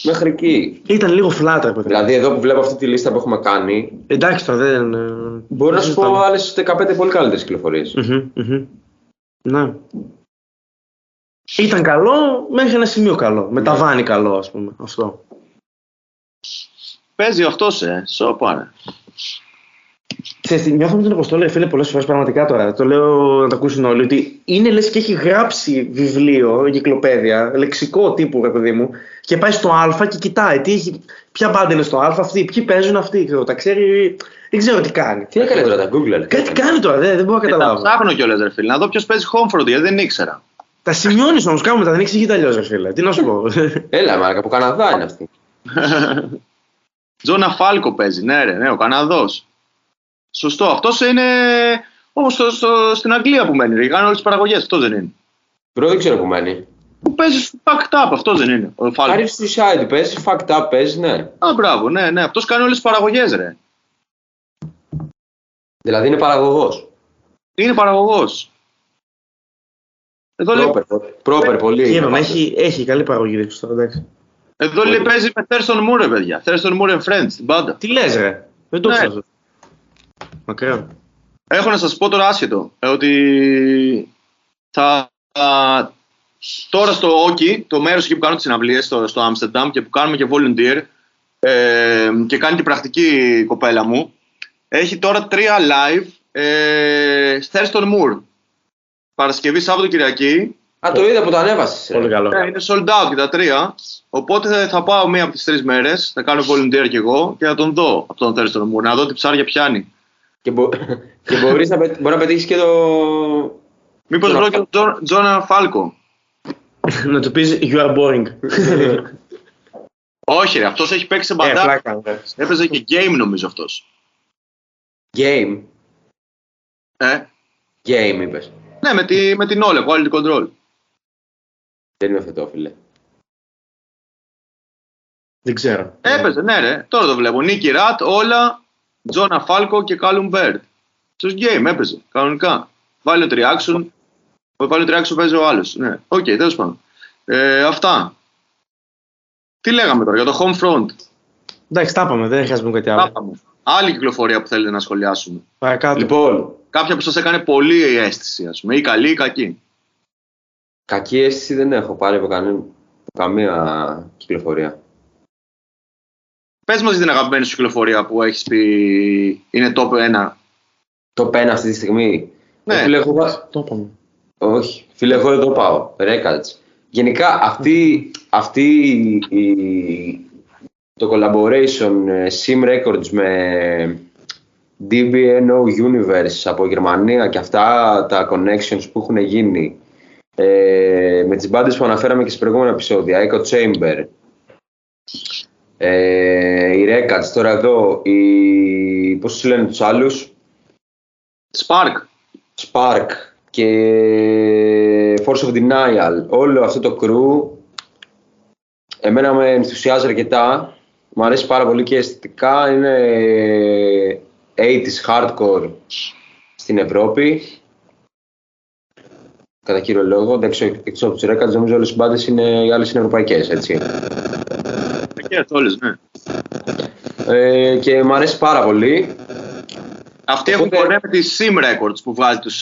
Μέχρι εκεί. Ήταν λίγο φλάτα. Δηλαδή, εδώ που βλέπω αυτή τη λίστα που έχουμε κάνει. Εντάξει, τώρα δεν. Μπορώ να σου πω άλλες 15 πολύ καλύτερες κυκλοφορίες. Ναι. Ήταν καλό μέχρι ένα σημείο καλό. Με τα βάνη καλό, ας πούμε. Αυτό. Παίζει αυτός, σοπάρα. Νιώθω με τον Αποστόλη, φίλε, πολλές φορές πραγματικά τώρα. Το λέω να το ακούσουν όλοι. Ότι είναι λες και έχει γράψει βιβλίο, εγκυκλοπαίδεια, λεξικό τύπου, ρε παιδί μου, και πάει στο Α και κοιτάει. Τι έχει, ποια μπάντα είναι στο Α, αυτοί, ποιοι παίζουν αυτοί. Ξέρω, τα ξέρει, δεν ξέρω τι κάνει. Τι έκανε τώρα, τα Google. Κάτι κάνει τώρα, δεν μπορώ να καταλάβω. Τα ψάχνω κιόλας, ρε φίλε, να δω ποιο παίζει Homefront, γιατί δεν ήξερα. Τα σημειώνει όμως, κάνουμε, δεν εξηγείται αλλιώς, ρε φίλε. Τι να σου πω. Έλα, μάρακα, από Καναδά είναι αυτή. Τζόνα Φάλκο παίζει, ναι, ρε, ναι, ο Καναδός. Σωστό. Αυτός είναι όμως στην Αγγλία που μένει. Κάνουν όλες τις παραγωγές. Αυτό δεν είναι. Βρω, δεν ξέρω που μένει. Που παίζει fucked up. Αυτό δεν είναι. Career Suicide παίζει, fucked up παίζει, ναι. Α, μπράβο, ναι, ναι. Αυτός κάνει όλες τις παραγωγές, ρε. Δηλαδή είναι παραγωγός. Είναι παραγωγός. Εδώ πρόπερ, πολύ. Έχει καλή παραγωγή, ρε. Εδώ λέει παίζει με Thurston Moore, παιδιά. Thurston Moore and Friends, την πάντα. Τι λες, ρε. Δεν το ξέρω. Μακραίο. Έχω να σας πω τώρα άσχετο, ότι τώρα στο Όκι, το μέρος εκεί που κάνουν τις συναυλίες στο Άμστερνταμ και που κάνουμε και volunteer και κάνει και πρακτική η κοπέλα μου, έχει τώρα 3 live Thurston Moore, Παρασκευή, Σάββατο, Κυριακή. Α, το είδα που το ανέβασες. Πολύ καλό. Είναι sold out και τα 3, οπότε θα πάω μία από τις 3 μέρες, θα κάνω volunteer κι εγώ και θα τον δω από τον Thurston Moore, να δω τι ψάρια πιάνει. Και μπορεί να πετύχει και το. Μήπως βρω και τον Τζόνα Φάλκο. Να του πεις You are boring. Όχι, ρε, αυτός έχει παίξει σε μπαντά. Έπαιζε και game, νομίζω αυτός. Game. Game, είπες. Ναι, με την Όλε, quality control. Δεν είμαι φετό, φίλε. Δεν ξέρω. Έπαιζε, ναι, ρε. Τώρα το βλέπω. Νίκη Ρατ, όλα. Τζόνα Φάλκο και Κάλουμ Μπέρντ. Στο game έπαιζε, κανονικά. Βάλει ο τριάξον. Βάλει ο τριάξον, παίζει ο άλλος. Ναι, οκ, τέλος πάντων. Αυτά. Τι λέγαμε τώρα για το Homefront. Εντάξει, τα είπαμε, δεν χρειάζεται κάτι άλλο. Άλλη κυκλοφορία που θέλετε να σχολιάσουμε. Παρακάτω. Λοιπόν, κάποια που σας έκανε πολύ αίσθηση, ας πούμε, ή καλή ή κακή. Κακή αίσθηση δεν έχω πάρει από καμία κυκλοφορία. Πες μας την αγαπημένη σου κυκλοφορία που έχεις πει είναι top 1. Top 1 αυτή τη στιγμή. Ναι, το πάμε. Όχι, φίλε, εγώ εδώ πάω. Records. Γενικά το collaboration Sim Records με DBNO Universe από Γερμανία και αυτά τα connections που έχουν γίνει με τις μπάντες που αναφέραμε και στις προηγούμενα επεισόδια, Echo Chamber, οι Records, τώρα εδώ, πώς τους λένε τους άλλους, Spark και Force of Denial, όλο αυτό το crew εμένα με ενθουσιάζει αρκετά, μου αρέσει πάρα πολύ και αισθητικά, είναι 80's hardcore στην Ευρώπη κατά κύριο λόγο, εκτός από τους Records νομίζω όλες οι μπάντες είναι, οι άλλες είναι ευρωπαϊκές, έτσι. Όλες, ναι. Και μου αρέσει πάρα πολύ. Αυτοί έχουν χορεύει τη Sim Records που, βγάζει τους,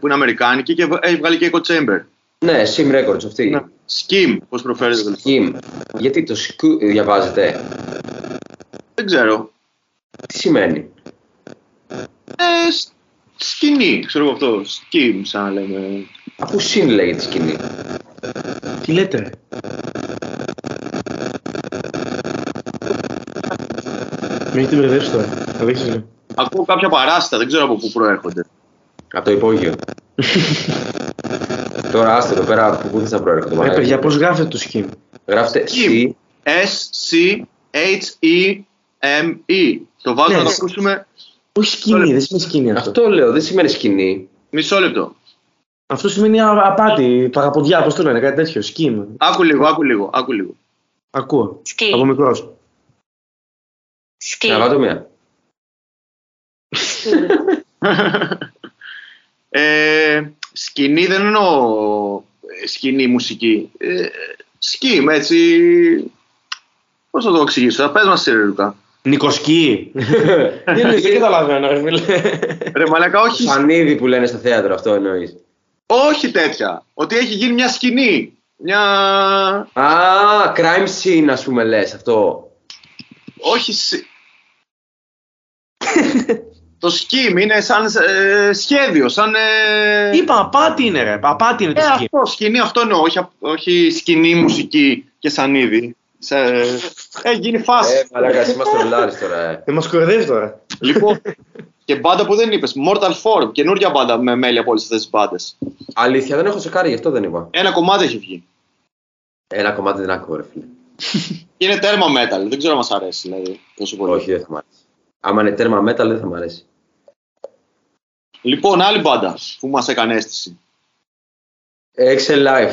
που είναι αμερικάνικη και έχει βγάλει και Echo Chamber. Ναι, Sim Records αυτή. Ναι. Skim, πώς προφέρετε. Skim. Γιατί το Skim διαβάζετε. Δεν ξέρω. Τι σημαίνει. Σκηνή, ξέρω εγώ αυτό. Skim, σαν να λέμε. Αφού Sim λέγεται σκηνή. Τι λέτε. Μην την μπερδέψεις τώρα, θα δείξεις λίγο. Ακούω κάποια παράστα, δεν ξέρω από πού προέρχονται. Από το υπόγειο. Τώρα άστε εδώ πέρα, από πού θα προέρχονται. Παιδιά, πώς γράφετε το Skim. Γράφετε Skim. S-C H-E-M-E. Το βάζω να το ακούσουμε. Όχι σκηνή, δεν σημαίνει σκηνή αυτό. Αυτό λέω, δεν σημαίνει σκηνή. Μισό λεπτό. Αυτό σημαίνει απάτη, παγαποδιά, πώς το λένε, κάτι τέτοιο. Σκήμ. Άκου λίγο, άκου λίγο, άκου λίγο. Ακούω. Σκι. Από μικρός. Σκι. Καλά μία. Σκηνή δεν εννοώ σκηνή, μουσική. Σκι, έτσι. Πώς θα το εξηγήσω, πες μας σε Λουκά. Νικοσκή. Δεν καταλαβαίνω, ρε φίλε. Ρε μαλάκα, όχι. Φανίδι που λένε στο θέατρο, αυτό εννοείς. Όχι τέτοια. Ότι έχει γίνει μια σκηνή. Μια. Α, crime scene, ας πούμε, λες αυτό. Όχι. Το scheme είναι σαν σχέδιο, σαν. Είπα, απάτη είναι, ρε. Απάτη είναι το scheme. Αυτό, σκηνή, αυτό εννοώ. Όχι σκηνή, μουσική και σανίδι. Έχει γίνει φάση. Παρακαλώ, είμαστε ολάρι τώρα. Μα κορδεύει τώρα. Λοιπόν. Και μπάντα που δεν είπες, Mortal Form, καινούργια μπάντα με μέλη από όλες αυτές τις μπάντες. Αλήθεια, δεν έχω σοκάρει, γι' αυτό δεν είπα. Ένα κομμάτι έχει βγει. Ένα κομμάτι δεν άκουγα, ρε φίλε. Είναι τέρμα metal, δεν ξέρω αν μας αρέσει, δηλαδή, τόσο πολύ. Όχι, δεν θα μ' αρέσει. Άμα είναι τέρμα metal, δεν θα μ' αρέσει. Λοιπόν, άλλη μπάντα που μας έκανε αίσθηση. Excel Live,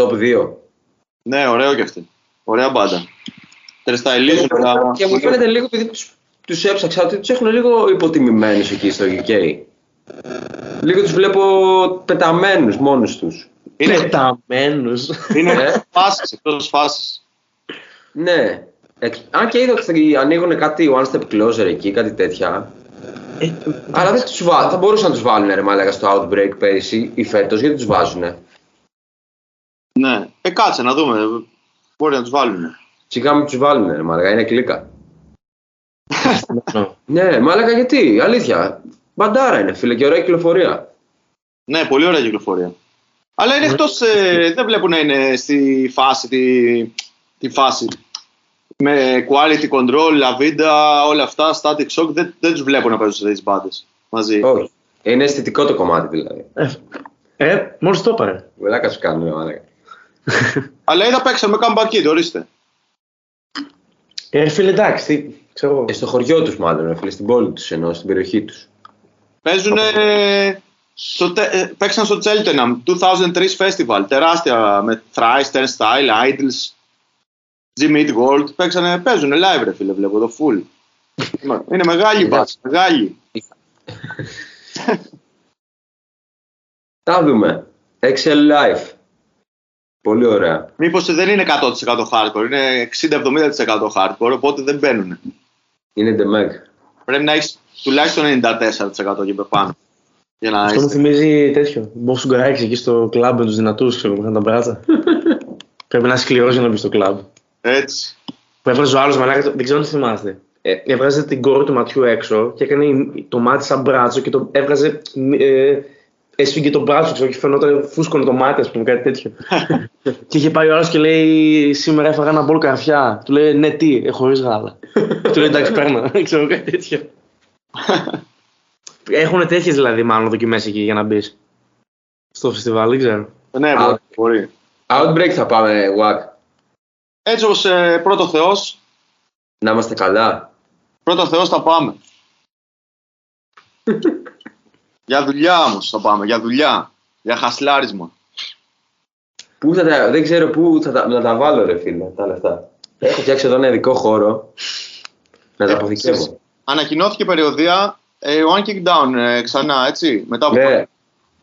top 2. Ναι, ωραίο και αυτή. Ωραία μπάντα. Τρεσταιλίζουν. Και μου φαίνεται λίγο επειδή τους έψαξα ότι τους έχουν λίγο υποτιμημένους εκεί στο UK. Λίγο τους βλέπω πεταμένους μόνους τους. Είναι πεταμένους. Είναι φάσεις, εκτός φάσεις. Ναι. Αν και είδα ότι ανοίγουν κάτι one step closer εκεί, κάτι τέτοια. Αλλά δεν τους βάζουν. Θα μπορούσαν να τους βάλουν, ρε μάλακα, στο Outbreak πέρυσι ή φέτος, γιατί τους βάζουνε. Ναι. Κάτσε να δούμε. Μπορεί να τους βάλουνε. Σιγά μην τους βάλουνε, ρε μάλακα, είναι κλίκα. Ναι, μάλακα γιατί, αλήθεια. Μπαντάρα είναι, φίλε, και ωραία κυκλοφορία. Ναι, πολύ ωραία κυκλοφορία. Αλλά είναι εκτός, δεν βλέπουν να είναι στη φάση, τη φάση. Με quality control, λαβίντα, όλα αυτά, static shock, δεν τους βλέπουν να παίζουν σε τις μπάντες μαζί. Όχι, είναι αισθητικό το κομμάτι δηλαδή. Μόλις το έπαιρε. Βελάκα σου κάνουμε, μάλακα. Αλλά είδα παίξαμε καμπακί, το ορίστε. Φίλε, εντάξει. Στο χωριό τους μάλλον, φίλε, στην πόλη τους εννοώ, στην περιοχή τους. Παίξαν στο Cheltenham 2003 Festival, τεράστια με Thrice, Ten Style, Idols, Jimmy Eat Gold. Παίζουνε live, ρε φίλε, βλέπω το full. Είναι μεγάλη μπάτσα, μεγάλη. Θα δούμε. Excel Live. Πολύ ωραία. Μήπως δεν είναι 100% hardcore, είναι 60-70% hardcore, οπότε δεν μπαίνουνε. Είναι the Meg. Πρέπει να έχεις τουλάχιστον 94% και πάνω. Αυτό μου θυμίζει τέτοιο. Μπω στους γκαράξεις εκεί στο κλαμπ με τους δυνατούς, ξέρω, που είχαν τα μπράτσα. Πρέπει να σκληρώσει για να μπει στο κλαμπ. Έτσι. Που έβραζε ο άλλος μαλάκα, δεν ξέρω αν θυμάστε. Έβραζε την κόρη του ματιού έξω και έκανε το μάτι σαν μπράτσο και το έβραζε. Έσφυγε τον μπράτσο, ξέρω, και φαινόταν φούσκωνε το μάτι, ας πούμε, κάτι τέτοιο. Και είχε πάει ο άλλος και λέει: Σήμερα έφαγα ένα μπολ καρφιά. Του λέει: Ναι, τι, χωρίς γάλα. Του λέει: Εντάξει, παίρνα, ξέρω, κάτι τέτοιο. Έχουν τέτοιες δηλαδή, μάλλον δοκιμές εκεί για να μπεις στο φεστιβάλ, δεν ξέρω. Ναι, μπορεί. Outbreak θα πάμε, Wack. Έτσι όπως πρώτο Θεός. Να είμαστε καλά. Πρώτο Θεός θα πάμε. Για δουλειά όμως θα πάμε, για δουλειά, για χασλάρισμα. Πού θα τα, δεν ξέρω πού θα τα βάλω, ρε φίλε, τα λεφτά. Έχω φτιάξει εδώ ένα ειδικό χώρο να τα αποθηκεύω. Ανακοινώθηκε περιοδία One Kick Down ξανά, έτσι, μετά από ναι.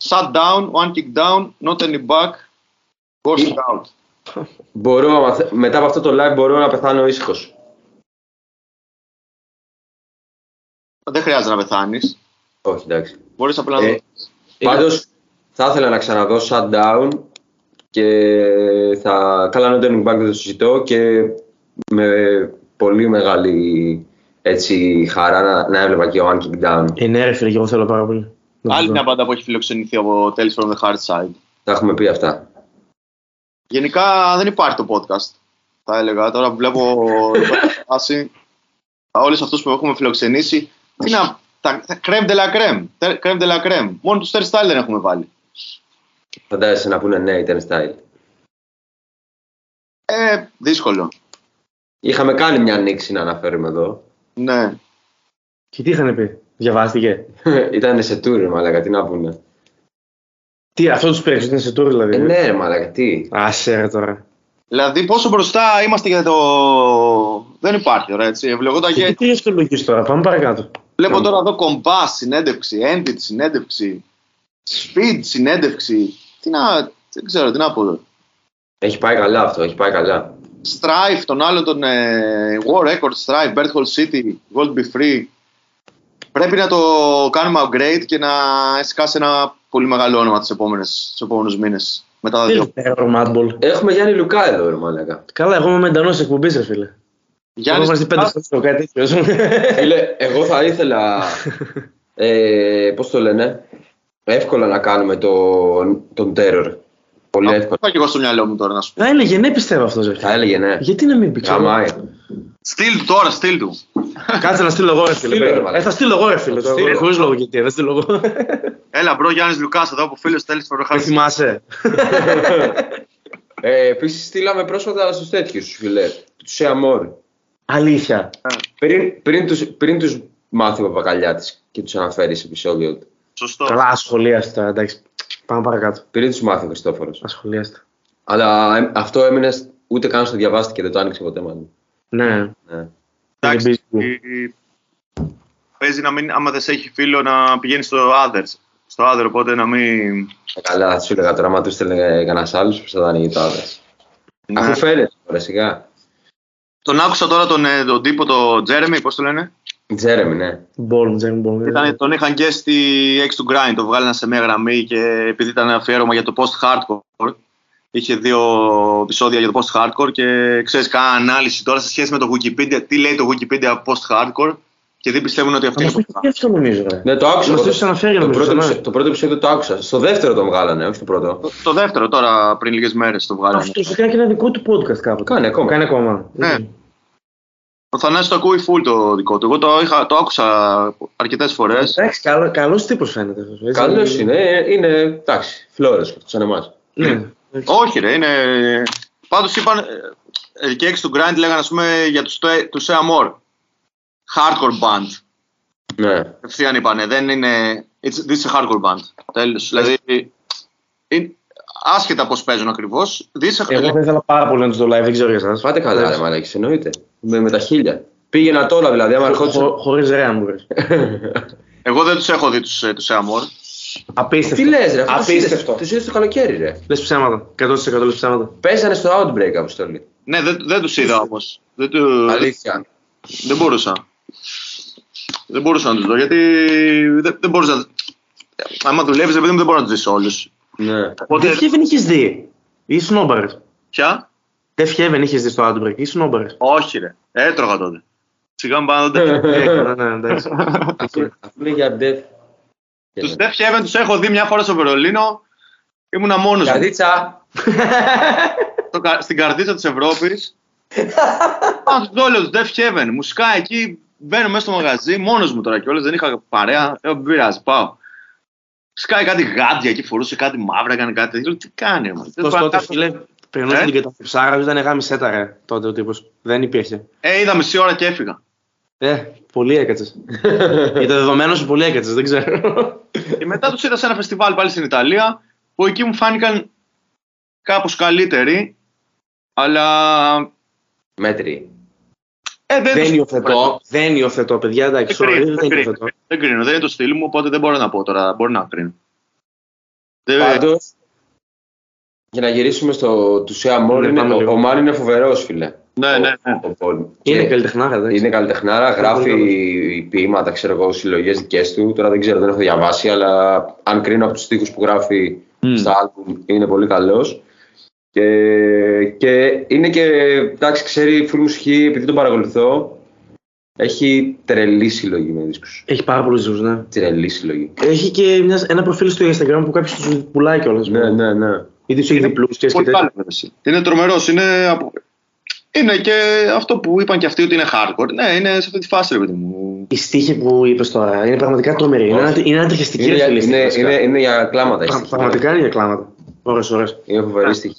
Shut down, One Kick Down, not any back, forced out. Μπορώ, μετά από αυτό το live μπορώ να πεθάνω ήσυχος. Δεν χρειάζεται να πεθάνεις. Όχι, εντάξει. Μπορείς απλά να δώσεις. Πάντως, θα ήθελα να ξαναδώ shutdown και θα καλά turning back, δεν το συζητώ και με πολύ μεγάλη έτσι, χαρά να έβλεπα και ο One Kick Down. Ναι, ρε φίλε, και εγώ θέλω πάρα πολύ. Άλλη μια πάντα που έχει φιλοξενηθεί από Tales from the Hard Side. Τα έχουμε πει αυτά. Γενικά δεν υπάρχει το podcast, θα έλεγα. Τώρα που βλέπω όλους αυτούς που έχουμε φιλοξενήσει, τι να. Κρέμ de la crème, crème de la crème. Μόνο τους Ten Style δεν έχουμε βάλει. Φαντάζεσαι να πούνε ναι οι Ten Style. Δύσκολο. Είχαμε κάνει μια ανοίξη να αναφέρουμε εδώ. Ναι. Και τι είχαν πει, διαβάστηκε. Ήτανε σε tour, μαλάκα, τι να πούνε. Τι, αυτό τους παίξεις, ήταν σε tour δηλαδή. Ναι, μαλάκα, τι. Άσε τώρα. Δηλαδή, πόσο μπροστά είμαστε για το. Δεν υπάρχει τώρα έτσι. Ευλογόταν και. Τι αισθολογεί τώρα, πάμε παρακάτω. Βλέπω τώρα εδώ Κομπά συνέντευξη, Ended συνέντευξη, Speed συνέντευξη. Τι να. Δεν ξέρω, τι να πω εδώ. Έχει πάει καλά αυτό, έχει πάει καλά. Strife, τον άλλο τον War Record Strife, Bird Hall City, Gold Be Free. Πρέπει να το κάνουμε upgrade και να σκάσει ένα πολύ μεγάλο όνομα τους επόμενους μήνες. Μετά τα δύο. Έχουμε Γιάννη Λουκά εδώ, ρε μαλάκα. Καλά, εγώ είμαι εντανός εκπομπής, ρε φίλε. Γιάννη Λουκά. Εγώ θα ήθελα, πώς το λένε, εύκολα να κάνουμε τον Terror. Πολύ εύκολα. Αυτό είπα και εγώ στο μυαλό μου τώρα να σου πω. Θα έλεγε ναι, πιστεύω αυτός, ρε φίλε. Θα έλεγε ναι. Γιατί να μην πει ξανά. Στείλ τώρα, στείλ του. Κάτσε να στείλω εγώ, ρε φίλε. Θα στείλω εγώ, ρε φίλε. Χωρίς λόγο γιατί, θα στείλω εγώ. Έλα, μπρο, Γιάννης Λουκάς, εδώ από φίλος θέλεις φοροχάρης. Δεν θυμάσαι. Επίσης, στείλαμε πρόσφατα στους τέτοιους, φίλε. Τους Σεαμόρ. Αλήθεια. Πριν τους μάθει ο Παπακαλιάτης και τους αναφέρει σε επεισόδιο του. Σωστό. Καλά, ασχολίαστα, εντάξει. Πάμε παρακάτω. Πριν τους μάθει ο Χριστόφορος. Ασχολίαστα. Αλλά αυτό έμεινε ούτε καν στο διαβάστηκε, δεν το άνοιξε ποτέ μάλλον. Ναι. Εντάξει. Παίζει να μην, άμα δεν σε έχει φίλο, να πηγαίνει στο Others, οπότε να μην... Καλά, σου έλεγα τώρα, άμα τους έλεγε κανένας άλλος, πώς θα ανοίγει το Others. Ναι. Αφού φαίνεται, ρε, σιγά. Τον άκουσα τώρα τον τύπο, τον Τζέρεμι, πώς το λένε? Τζέρεμι, ναι. Τον είχαν και στη X του Grind, το βγάλανε σε μια γραμμή και επειδή ήταν αφιέρωμα για το post-hardcore, είχε 2 επεισόδια για το post-hardcore και ξέρεις, κάνα ανάλυση τώρα σε σχέση με το Wikipedia, τι λέει το Wikipedia post-hardcore. Και δεν πιστεύουν ότι αυτή είναι η πρώτη. Αυτό νομίζω. Ναι, το άκουσα. Το πρώτο επεισόδιο το άκουσα. Στο δεύτερο το βγάλανε, όχι το πρώτο. Το δεύτερο τώρα, πριν λίγες μέρες το βγάλανε. Αυτό σου κάνει και ένα δικό του podcast κάπου. Κάνει ακόμα. Κάνει ακόμα. Ναι. Ο Θανάσης το ακούει full το δικό του. Εγώ το άκουσα αρκετές φορές. Εντάξει, καλός τύπος φαίνεται. Καλός είναι. Είναι εντάξει, φλόρες σαν εμάς. Όχι, ρε, είναι. Πάντως είπαν. Και έξω του Grind λέγανε, ας πούμε, για του Seamore. Hardcore band. Ναι. Ευθείαν είπανε, δεν είναι. This is a hardcore band. Τέλος. Δηλαδή. Άσχετα πώς παίζουν ακριβώς. Εγώ θα ήθελα πάρα πολύ να τους δω live, δεν ξέρω για σας. Πάτε καλά, ρε μαλάκες, εννοείται. Με τα χίλια. Πήγαινα τώρα δηλαδή, άμα ερχόντουσαν. Χωρίς ρέα μου, εγώ δεν τους έχω δει τους Amor. Απίστευτο. Τι λες, ρε. Απίστευτο. Τους είδες το καλοκαίρι, ρε. Λες ψέματα. 100% λες ψέματα. Παίζανε στο Outbreak, αποστολή. Ναι, δεν τους είδα όμως. Αλήθεια. Δεν μπορούσα. Δεν μπορούσα να τους δω, γιατί δεν μπορούσα. Άμα δουλεύεις, επειδή δεν μπορώ να τους δεις όλους. Ναι. Death Heaven είχες δει. Ήσουν όμπαρες. Ποια? Death Heaven είχες δει στο Outbreak. Ήσουν όμπαρες. Όχι ρε. Έτρωγα τότε. Σιγά μου πάνω δεν εντάξει. Αφού για Death. Τους Death Heaven τους έχω δει μια φορά στο Βερολίνο. Ήμουνα μόνος μου. Καρδίτσα. Στην καρδίτσα της Ευρώπης. Πάνω στους δόλους, Death Heaven. Μουσικά εκεί. Μπαίνω μέσα στο μαγαζί, μόνος μου τώρα κιόλας, δεν είχα παρέα. Δεν πειράζει, πάω. Σκάει κάτι γάντια εκεί, φορούσε κάτι μαύρα, έκανε κάτι. Λέω, τι κάνει, μα. Τότε, φίλε, περνούσε την καταψάρα, ήταν γάμισέτα, ρε, τότε ο τύπος. Δεν υπήρχε. Είδα μισή ώρα και έφυγα. Πολύ έκατσες. Για το δεδομένο σου, πολύ έκατσες, δεν ξέρω. Και μετά τους είδα σε ένα φεστιβάλ πάλι στην Ιταλία, που εκεί μου φάνηκαν κάπως καλύτεροι, αλλά. Μέτρη. Δεν υιοθετώ, παιδιά, εντάξει, δεν κρίνω, δεν είναι το στυλ μου, οπότε δεν μπορώ να πω τώρα, μπορώ να κρίνω. Πάντως, για να γυρίσουμε στο Σεαμόρ, ο Μάν είναι φοβερός, φίλε. Ναι. Είναι καλλιτεχνάρα. Είναι καλλιτεχνάρα, γράφει ποίηματα, ξέρω εγώ, συλλογές δικές του, τώρα δεν ξέρω, δεν έχω διαβάσει, αλλά αν κρίνω από τους στίχους που γράφει στα άλμπουμ, είναι πολύ καλός. Και είναι και, εντάξει, ξέρει full μουσική, επειδή τον παρακολουθώ. Έχει τρελή συλλογή με δίσκους. Έχει πάρα πολλούς δίσκους, ναι. Τρελή συλλογή. Έχει και ένα προφίλ στο Instagram που κάποιος τους πουλάει κιόλας. Ναι. Ήδη τους έχει διπλούς και τέτοια. Είναι τρομερός, είναι και αυτό που είπαν και αυτοί ότι είναι hardcore. Ναι, είναι σε αυτή τη φάση, ρε παιδί μου. Η στίχη που είπες τώρα είναι πραγματικά τρομερή. Είναι αντριχιαστική. Είναι για κλάματα. Πραγματικά είναι για κλάματα. Ωραίες. Είναι φοβερή στίχη.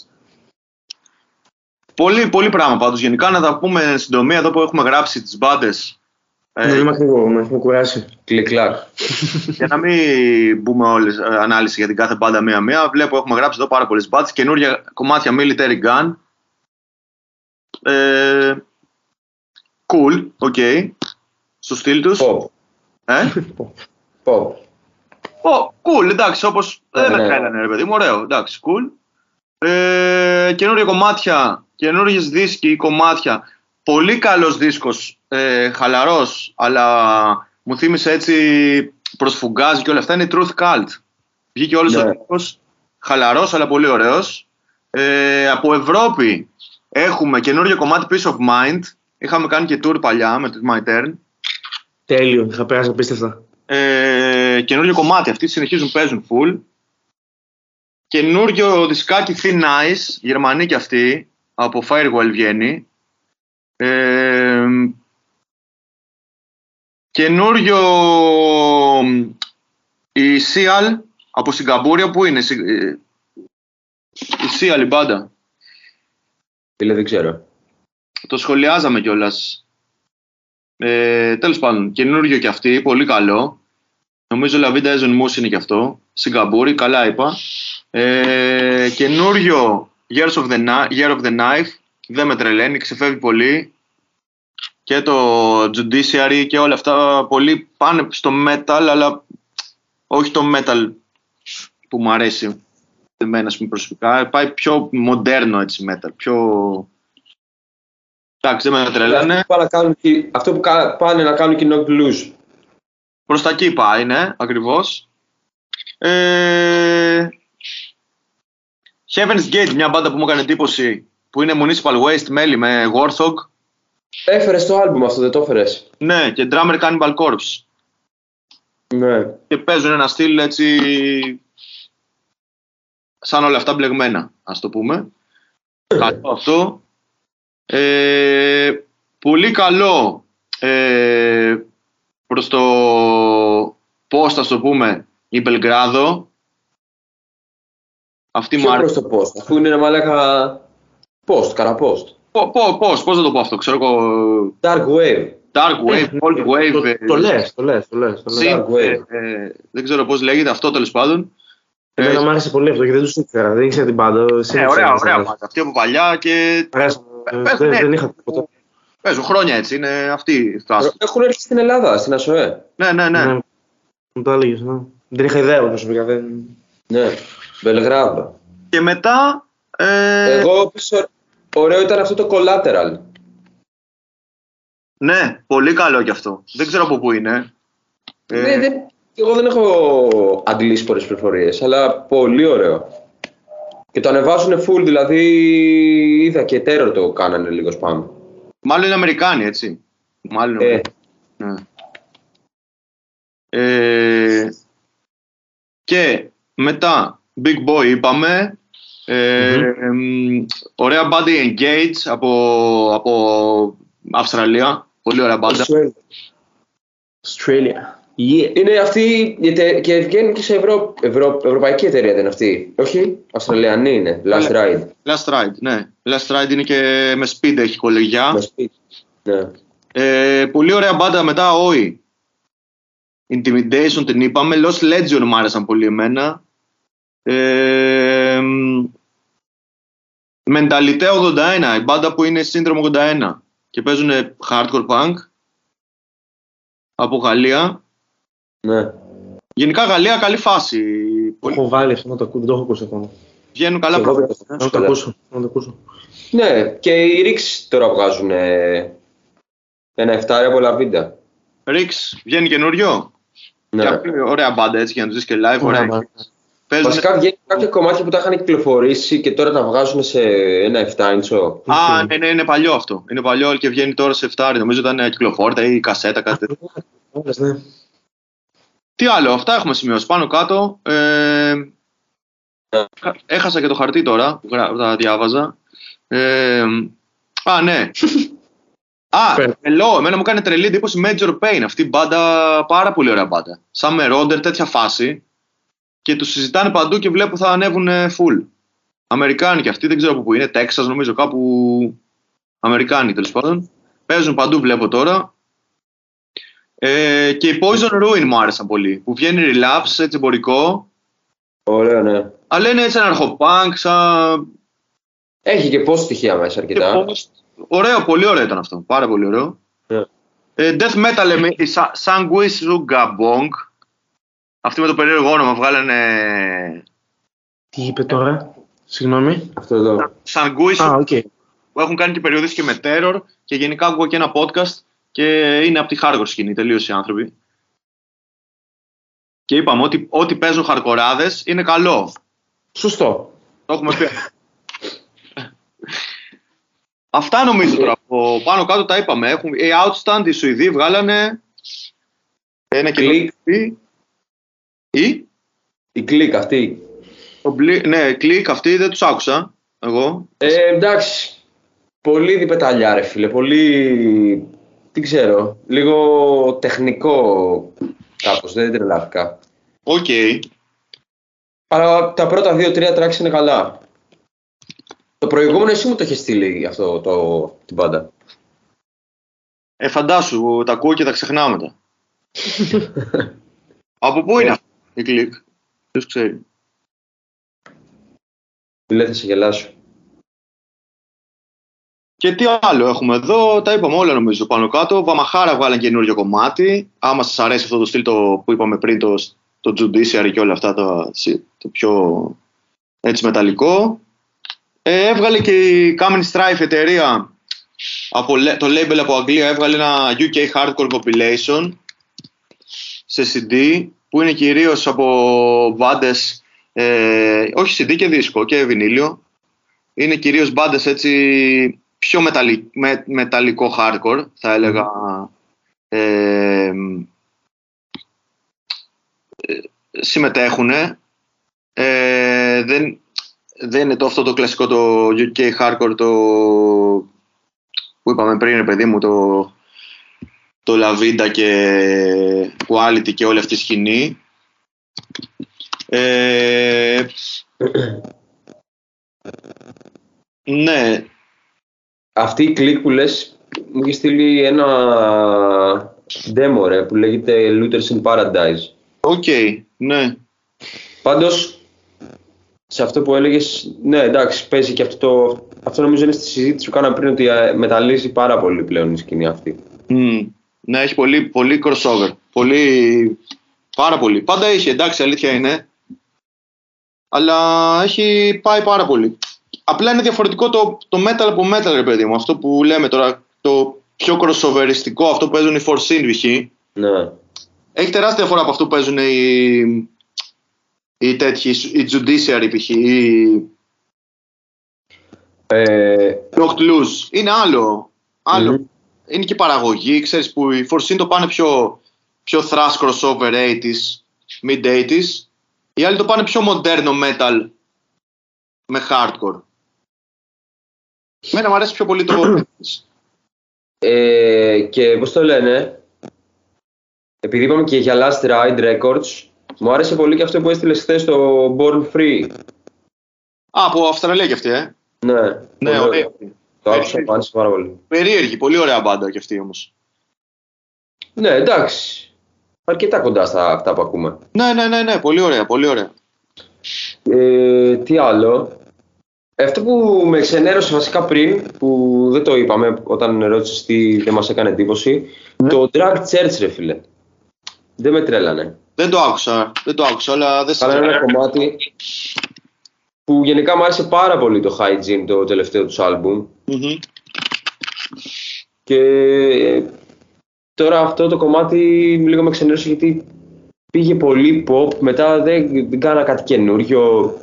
Πολύ, πολύ πράγμα πάντως. Γενικά να τα πούμε συντομία εδώ που έχουμε γράψει τις μπάντες. Με έχουμε κουράσει. Κλικ-κλακ. Για να μην μπούμε όλες ανάλυση για την κάθε μπάντα μία-μία, βλέπω έχουμε γράψει εδώ πάρα πολλές μπάντες. Καινούργια κομμάτια Military Gun. Cool, οκ. Okay. Στο στυλ τους. Pop. Pop. Cool, εντάξει, όπως δεν με κάνανε ρε παιδί μου, ωραίο, εντάξει, cool. Καινούργια κομμάτια, καινούργιες δίσκοι, κομμάτια. Πολύ καλός δίσκος, χαλαρός, αλλά μου θύμισε έτσι προσφουγγάζει και όλα αυτά. Είναι Truth Cult. Βγήκε όλος ο δίσκος, χαλαρός αλλά πολύ ωραίος. Από Ευρώπη έχουμε καινούργιο κομμάτι Peace of Mind. Είχαμε κάνει και tour παλιά με το My Turn. Τέλειο, θα πέρασε απίστευτα. Καινούργιο κομμάτι, αυτοί συνεχίζουν, παίζουν full. Καινούργιο δισκάκι Thin Ice, Γερμανοί κι αυτοί, από Firewall Βιέννη. Καινούργιο η Seal από Σιγκαπούρια, που είναι η Seal η μπάντα. Δεν ξέρω. Το σχολιάζαμε κιόλας. Τέλος πάντων, καινούργιο κι αυτή, πολύ καλό. Νομίζω La Vida es un Mus είναι κι αυτό. Σιγκαπούρη, καλά είπα. Καινούριο Year of the Knife, δεν με τρελαίνει, ξεφεύγει πολύ. Και το Judiciary και όλα αυτά, πολύ πάνε στο metal, αλλά όχι το metal που μου αρέσει εμένα προσωπικά. Πάει πιο μοντέρνο έτσι metal, πιο... Εντάξει, δεν με τρελάνε. Αυτό που πάνε να κάνουν κοινό blues. Προς τα εκεί πάει, ναι, ακριβώς. Heaven's Gate, μια μπάντα που μου έκανε εντύπωση, που είναι Municipal Waste, μέλη με Warthog. Έφερες το άλμπουμ αυτό, δεν το έφερες? Ναι, και drummer Cannibal Corpse. Ναι. Και παίζουν ένα στυλ έτσι, σαν όλα αυτά μπλεγμένα, ας το πούμε. Καλό αυτό. Πολύ καλό προς το πώς θα το πούμε η Μπελγκράδο. Αυτή μου άρεσε. Προς το πώς, αφού είναι ένα μαλάκα post, καραπόστ. Πώς θα το πω αυτό, ξέρω εγώ. Dark wave. Dark wave, cold wave. Το λες. Δεν ξέρω πώς λέγεται αυτό τέλος πάντων. Εμένα μου άρεσε πολύ αυτό και δεν τους ήξερα, δεν ήξερα την πάντα. Ωραία, αυτή από παλιά και... Δεν είχα τίποτα. Παίζουν χρόνια έτσι, είναι αυτή η φάση. Έχουν έρθει στην Ελλάδα, στην ΑΣΟΕ. Ναι. Μου το έλεγες, ναι. Δεν είχα ιδέα προσωπικά. Ναι, Βελγράδο. Και μετά... Εγώ πίσω, ωραίο ήταν αυτό το Collateral. Ναι, πολύ καλό κι αυτό. Δεν ξέρω από πού είναι. Εγώ δεν έχω αντλήσει πολλές πληροφορίες, αλλά πολύ ωραίο. Και το ανεβάζουνε full, δηλαδή είδα και Terror το κάνανε λίγο πάνω. Μάλλον είναι Αμερικάνοι, έτσι. Μάλλον. Ναι. Και μετά, Big Boy είπαμε. Ωραία Body Engage από Αυστραλία. Πολύ ωραία μπάντα. Australia. Yeah. Είναι αυτή και βγαίνουν και σε ευρωπαϊκή εταιρεία, δεν είναι αυτή? Όχι, Αυστραλιανή είναι, Last Ride. Last Ride, ναι. Last Ride είναι και με speed, έχει κολεγιά. Με speed, ναι. Πολύ ωραία μπάντα μετά, όχι. Intimidation την είπαμε, Lost Legion μου άρεσαν πολύ εμένα. Mentalite 81, η μπάντα που είναι Syndrome 81 και παίζουν hardcore punk από Γαλλία. Ναι. Γενικά Γαλλία, καλή φάση. Έχω βάλει αυτό να το ακούω, δεν το έχω ακούσει ακόμα. Βγαίνουν καλά πράγματα. Να το ακούσω. Ναι, και οι Ρίξ τώρα βγάζουν ένα 7 από Λαβίντα. Ρίξ, βγαίνει καινούριο. Ναι. Και ωραία μπάντα έτσι για να τους δεις και live. Βασικά βγαίνουν κάποια κομμάτια που τα είχαν κυκλοφορήσει και τώρα τα βγάζουν σε ένα 7 ίντσο. Ναι, είναι παλιό αυτό. Είναι παλιό και βγαίνει τώρα σε 7. Νομίζω ήταν κυκλοφόρητα ή κασέτα, κάτι τέτοιο. Τι άλλο, αυτά έχουμε σημειώσει πάνω κάτω. Έχασα και το χαρτί τώρα που τα διάβαζα. Ναι. Hello, εμένα μου κάνει τρελή εντύπωση Major Pain. Αυτή η μπάντα, πάρα πολύ ωραία μπάντα. Σαν με Ρόντερ, τέτοια φάση. Και τους συζητάνε παντού και βλέπω θα ανέβουν full. Αμερικάνοι και αυτοί, δεν ξέρω πού είναι, Τέξας νομίζω, κάπου Αμερικάνοι τέλος πάντων. Παίζουν παντού, βλέπω τώρα. Και η Poison Ruin μου άρεσαν πολύ, που βγαίνει relapse, έτσι εμπορικό. Ωραία, ναι. Αλλά είναι έτσι αναρχοπάνκ, σαν... Έχει και post στοιχεία μέσα αρκετά. Ωραίο, πολύ ωραίο ήταν αυτό, πάρα πολύ ωραίο. Yeah. Death Metal λέμε, η Sanguisugabong. Αυτή με το περίεργο όνομα βγάλανε... Τι είπε τώρα, συγγνώμη. Αυτό εδώ. Sanguisugabong, okay. Που έχουν κάνει και περιοδίες και με Terror και γενικά ακούω και ένα podcast και είναι από τη hardcore σκηνή, τελείως οι άνθρωποι. Και είπαμε ότι ό,τι παίζουν χαρκοράδες είναι καλό. Σωστό. Το έχουμε πει. Αυτά νομίζω τώρα, από πάνω κάτω τα είπαμε. Έχουν, οι Outstand, οι Σουηδοί βγάλανε ένα κλικ. Η κλικ αυτή. Ναι, κλικ αυτή δεν τους άκουσα εγώ. Εντάξει, πολύ διπεταλιά ρε φίλε, πολύ, τι ξέρω, λίγο τεχνικό κάπως, δεν τρελάθηκα. Οκ. Okay. Αλλά τα πρώτα 2-3 tracks είναι καλά. Το προηγούμενο εσύ μου το είχε στείλει αυτό την πάντα. Φαντάσου, τα ακούω και τα ξεχνάω μετά. Από πού είναι αυτή η κλικ, ποιος ξέρει. Λέει θα σε γελάσω. Και τι άλλο έχουμε εδώ, τα είπαμε όλα νομίζω πάνω κάτω. Βαμαχάρα βγάλαν καινούριο κομμάτι. Άμα σας αρέσει αυτό το στυλ που είπαμε πριν, το Judiciary και όλα αυτά, το πιο έτσι μεταλλικό. Έβγαλε και η Kamen Strife εταιρεία, το label από Αγγλία, έβγαλε ένα UK Hardcore Compilation σε CD που είναι κυρίως από μπάντες, όχι CD και δίσκο και βινίλιο, είναι κυρίως μπάντες έτσι πιο μεταλλικό hardcore θα έλεγα, συμμετέχουνε, δεν είναι αυτό το κλασικό το UK hardcore που είπαμε πριν, παιδί μου, το Lavinda και Quality και όλη αυτή η σκηνή. Ναι. Αυτή η κλικ που λες μου είχε στείλει ένα demo ρε, που λέγεται Looters in Paradise. Οκ, okay, ναι. Πάντως σε αυτό που έλεγες, ναι εντάξει, παίζει και αυτό νομίζω είναι στη συζήτηση που κάναμε πριν, ότι μεταλλίζει πάρα πολύ πλέον η σκηνή αυτή. Ναι, έχει πολύ, πολύ crossover, πολύ, πάρα πολύ. Πάντα είχε, εντάξει, αλήθεια είναι, αλλά έχει πάει πάρα πολύ. Απλά είναι διαφορετικό το metal από metal, ρε παιδί μου, αυτό που λέμε τώρα, το πιο crossoveριστικό, αυτό που παίζουν οι Force Invichi. Ναι. Έχει τεράστια φορά από αυτό που παίζουν η Judiciary π.χ. Knocked Loose. Είναι άλλο. Είναι και η παραγωγή, ξέρεις, που οι Force το πάνε πιο thrash crossover 80s, mid 80s. Οι άλλοι το πάνε πιο μοντέρνο metal με hardcore. Μένα μου αρέσει πιο πολύ το και πώς το λένε, επειδή είπαμε και για Last Ride Records, μου άρεσε πολύ και αυτό που έστειλες χθες στο Born Free. Α, από Αυστραλία και αυτή, Ναι, ωραία. Το άκουσα, μου άρεσε πάρα πολύ. Περίεργη, πολύ ωραία μπάντα και αυτή όμως. Ναι, εντάξει. Αρκετά κοντά στα αυτά που ακούμε. Ναι, πολύ ωραία, πολύ ωραία. Τι άλλο. Αυτό που με ξενέρωσε βασικά πριν, που δεν το είπαμε όταν ερώτησες τι δεν μας έκανε εντύπωση, το Drag Church ρε φίλε. Δεν με τρέλανε. Δεν το άκουσα, αλλά δεν συζητάμε. Ένα κομμάτι που γενικά μου άρεσε πάρα πολύ το Hygiene, το τελευταίο τους άλμπουμ. Και τώρα αυτό το κομμάτι λίγο με ξενέρωσε γιατί πήγε πολύ pop, μετά δεν κάνα κάτι καινούριο.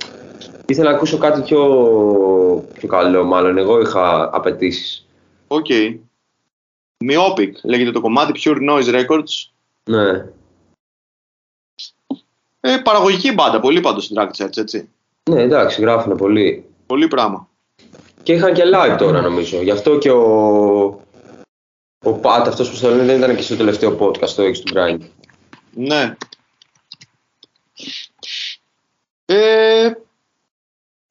Ήθελα να ακούσω κάτι πιο καλό μάλλον, εγώ είχα απαιτήσεις. Οκ. Okay. Myopic λέγεται το κομμάτι, Pure Noise Records. Ναι. Παραγωγική μπάντα, πολύ πάντως στην Drag Church, έτσι. Ναι, εντάξει, γράφουνε πολύ. Πολύ πράγμα. Και είχαν και live τώρα, νομίζω. Γι' αυτό και ο Πατ, αυτός που στο λένε, δεν ήταν και στο τελευταίο podcast, το X του Grind. Ναι.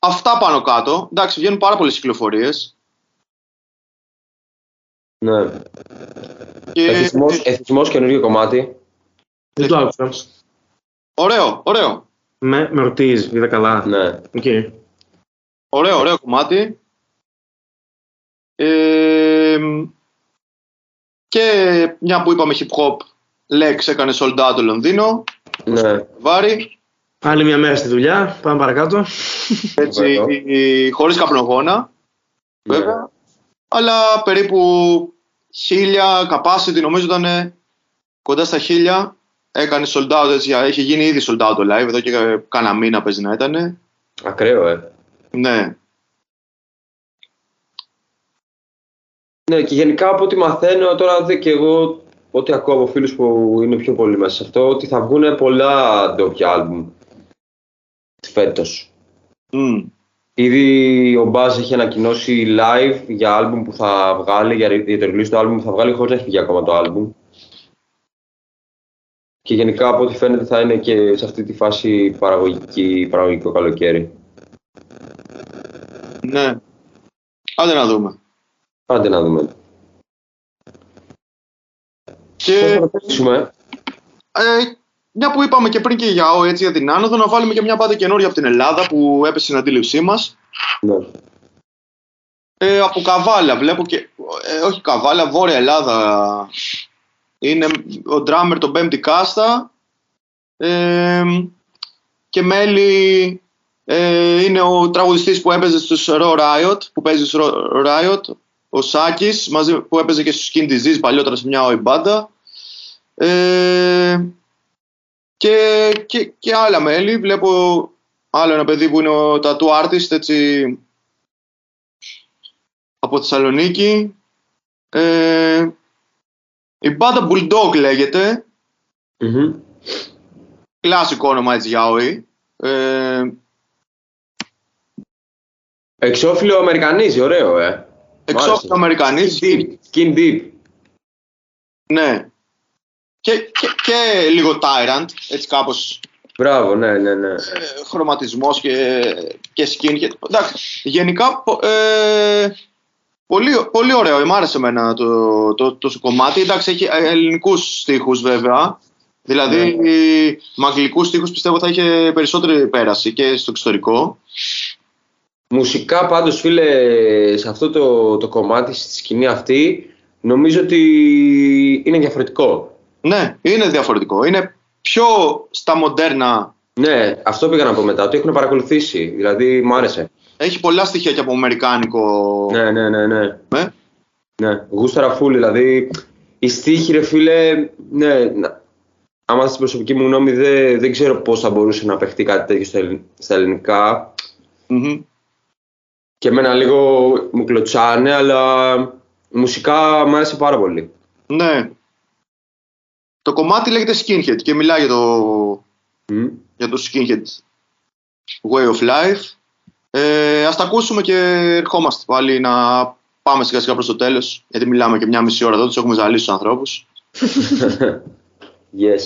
Αυτά πάνω κάτω. Εντάξει, βγαίνουν πάρα πολλές κυκλοφορίες. Ναι. Εθισμός καινούργιο κομμάτι. Δεν το άκουσα. Ωραίο, ωραίο. Με ρωτίζει, είδα καλά. Ναι. Okay. Ωραίο, ωραίο κομμάτι. Και μια που είπαμε hip hop, Lex έκανε sold out το Λονδίνο. Ναι. Βάρη. Άλλη μια μέρα στη δουλειά, πάμε παρακάτω. Έτσι, χωρίς καπνογόνα, βέβαια. Ναι. Αλλά περίπου 1000 capacity, νομίζω ήταν κοντά στα 1000. Έκανε sold out, έτσι, έχει γίνει ήδη sold out το live, εδώ και κάνα μήνα παίζει να ήταν. Ακραίο, Ναι. Ναι, και γενικά από ό,τι μαθαίνω τώρα, δε και εγώ, ό,τι ακούω από φίλους που είναι πιο πολύ μέσα σε αυτό, ότι θα βγουν πολλά ντόπια άλμπουμ φέτος. Ήδη ο Μπάζ έχει ανακοινώσει live για άλμπουμ που θα βγάλει, για διατριλήση το άλμπουμ που θα βγάλει, χωρίς να έχει βγει ακόμα το άλμπουμ. Και γενικά από ό,τι φαίνεται θα είναι και σε αυτή τη φάση παραγωγικό καλοκαίρι. Ναι. Άντε να δούμε. Άντε να δούμε. Και πώς θα το παίξουμε. Μια που είπαμε και πριν και για, έτσι, για την άνοδο, να βάλουμε και μια μπάντα καινούρια από την Ελλάδα που έπεσε στην αντίληψή μας. Ναι. Από Καβάλα βλέπω και... όχι Καβάλα, Βόρεια Ελλάδα. Είναι ο drummer τον Πέμπτη Κάστα και μέλη είναι ο τραγουδιστής που έπαιζε στους Raw Riot, που παίζει στους Raw Riot, ο Σάκης, μαζί, που έπαιζε και στους Skin Disease παλιότερα σε μια οϊμπάντα, και άλλα μέλη. Βλέπω άλλο ένα παιδί που είναι ο tattoo artist, έτσι, από Θεσσαλονίκη. Η μπάντα Bulldog λέγεται, κλασικό όνομα, έτσι, για όι. Εξώφυλλο Αμερικανής, ωραίο, Εξώφυλλο Αμερικανής. Skin deep. Ναι. Και λίγο Tyrant, έτσι κάπως. Μπράβο, ναι. Χρωματισμός και skin. Και, εντάξει, γενικά... Πολύ ωραίο, μ' άρεσε εμένα το κομμάτι. Εντάξει, έχει ελληνικούς στίχους βέβαια. Δηλαδή, με αγγλικούς στίχους πιστεύω θα είχε περισσότερη πέραση και στο εξωτερικό. Μουσικά πάντως, φίλε, σε αυτό το κομμάτι, στη σκηνή αυτή, νομίζω ότι είναι διαφορετικό. Ναι, είναι διαφορετικό. Είναι πιο στα μοντέρνα. Ναι, αυτό πήγα να πω μετά. Το έχουν παρακολουθήσει. Δηλαδή, μου άρεσε. Έχει πολλά στοιχεία και από αμερικάνικο. Ναι. Γούσταρα φουλ, δηλαδή. Η στίχη, ρε φίλε, ναι. Άμα στην προσωπική μου γνώμη δεν ξέρω πώς θα μπορούσε να παιχτεί κάτι τέτοιο στα ελληνικά. Και εμένα λίγο μου κλωτσάνε, αλλά μουσικά μου άρεσε πάρα πολύ. Ναι. Το κομμάτι λέγεται Skinhead και μιλάει για το Skinhead Way of Life. Ας τα ακούσουμε και ερχόμαστε πάλι να πάμε σιγά σιγά προς το τέλος, γιατί μιλάμε και μια μισή ώρα εδώ, τους έχουμε ζαλίσει τους ανθρώπους. Yes.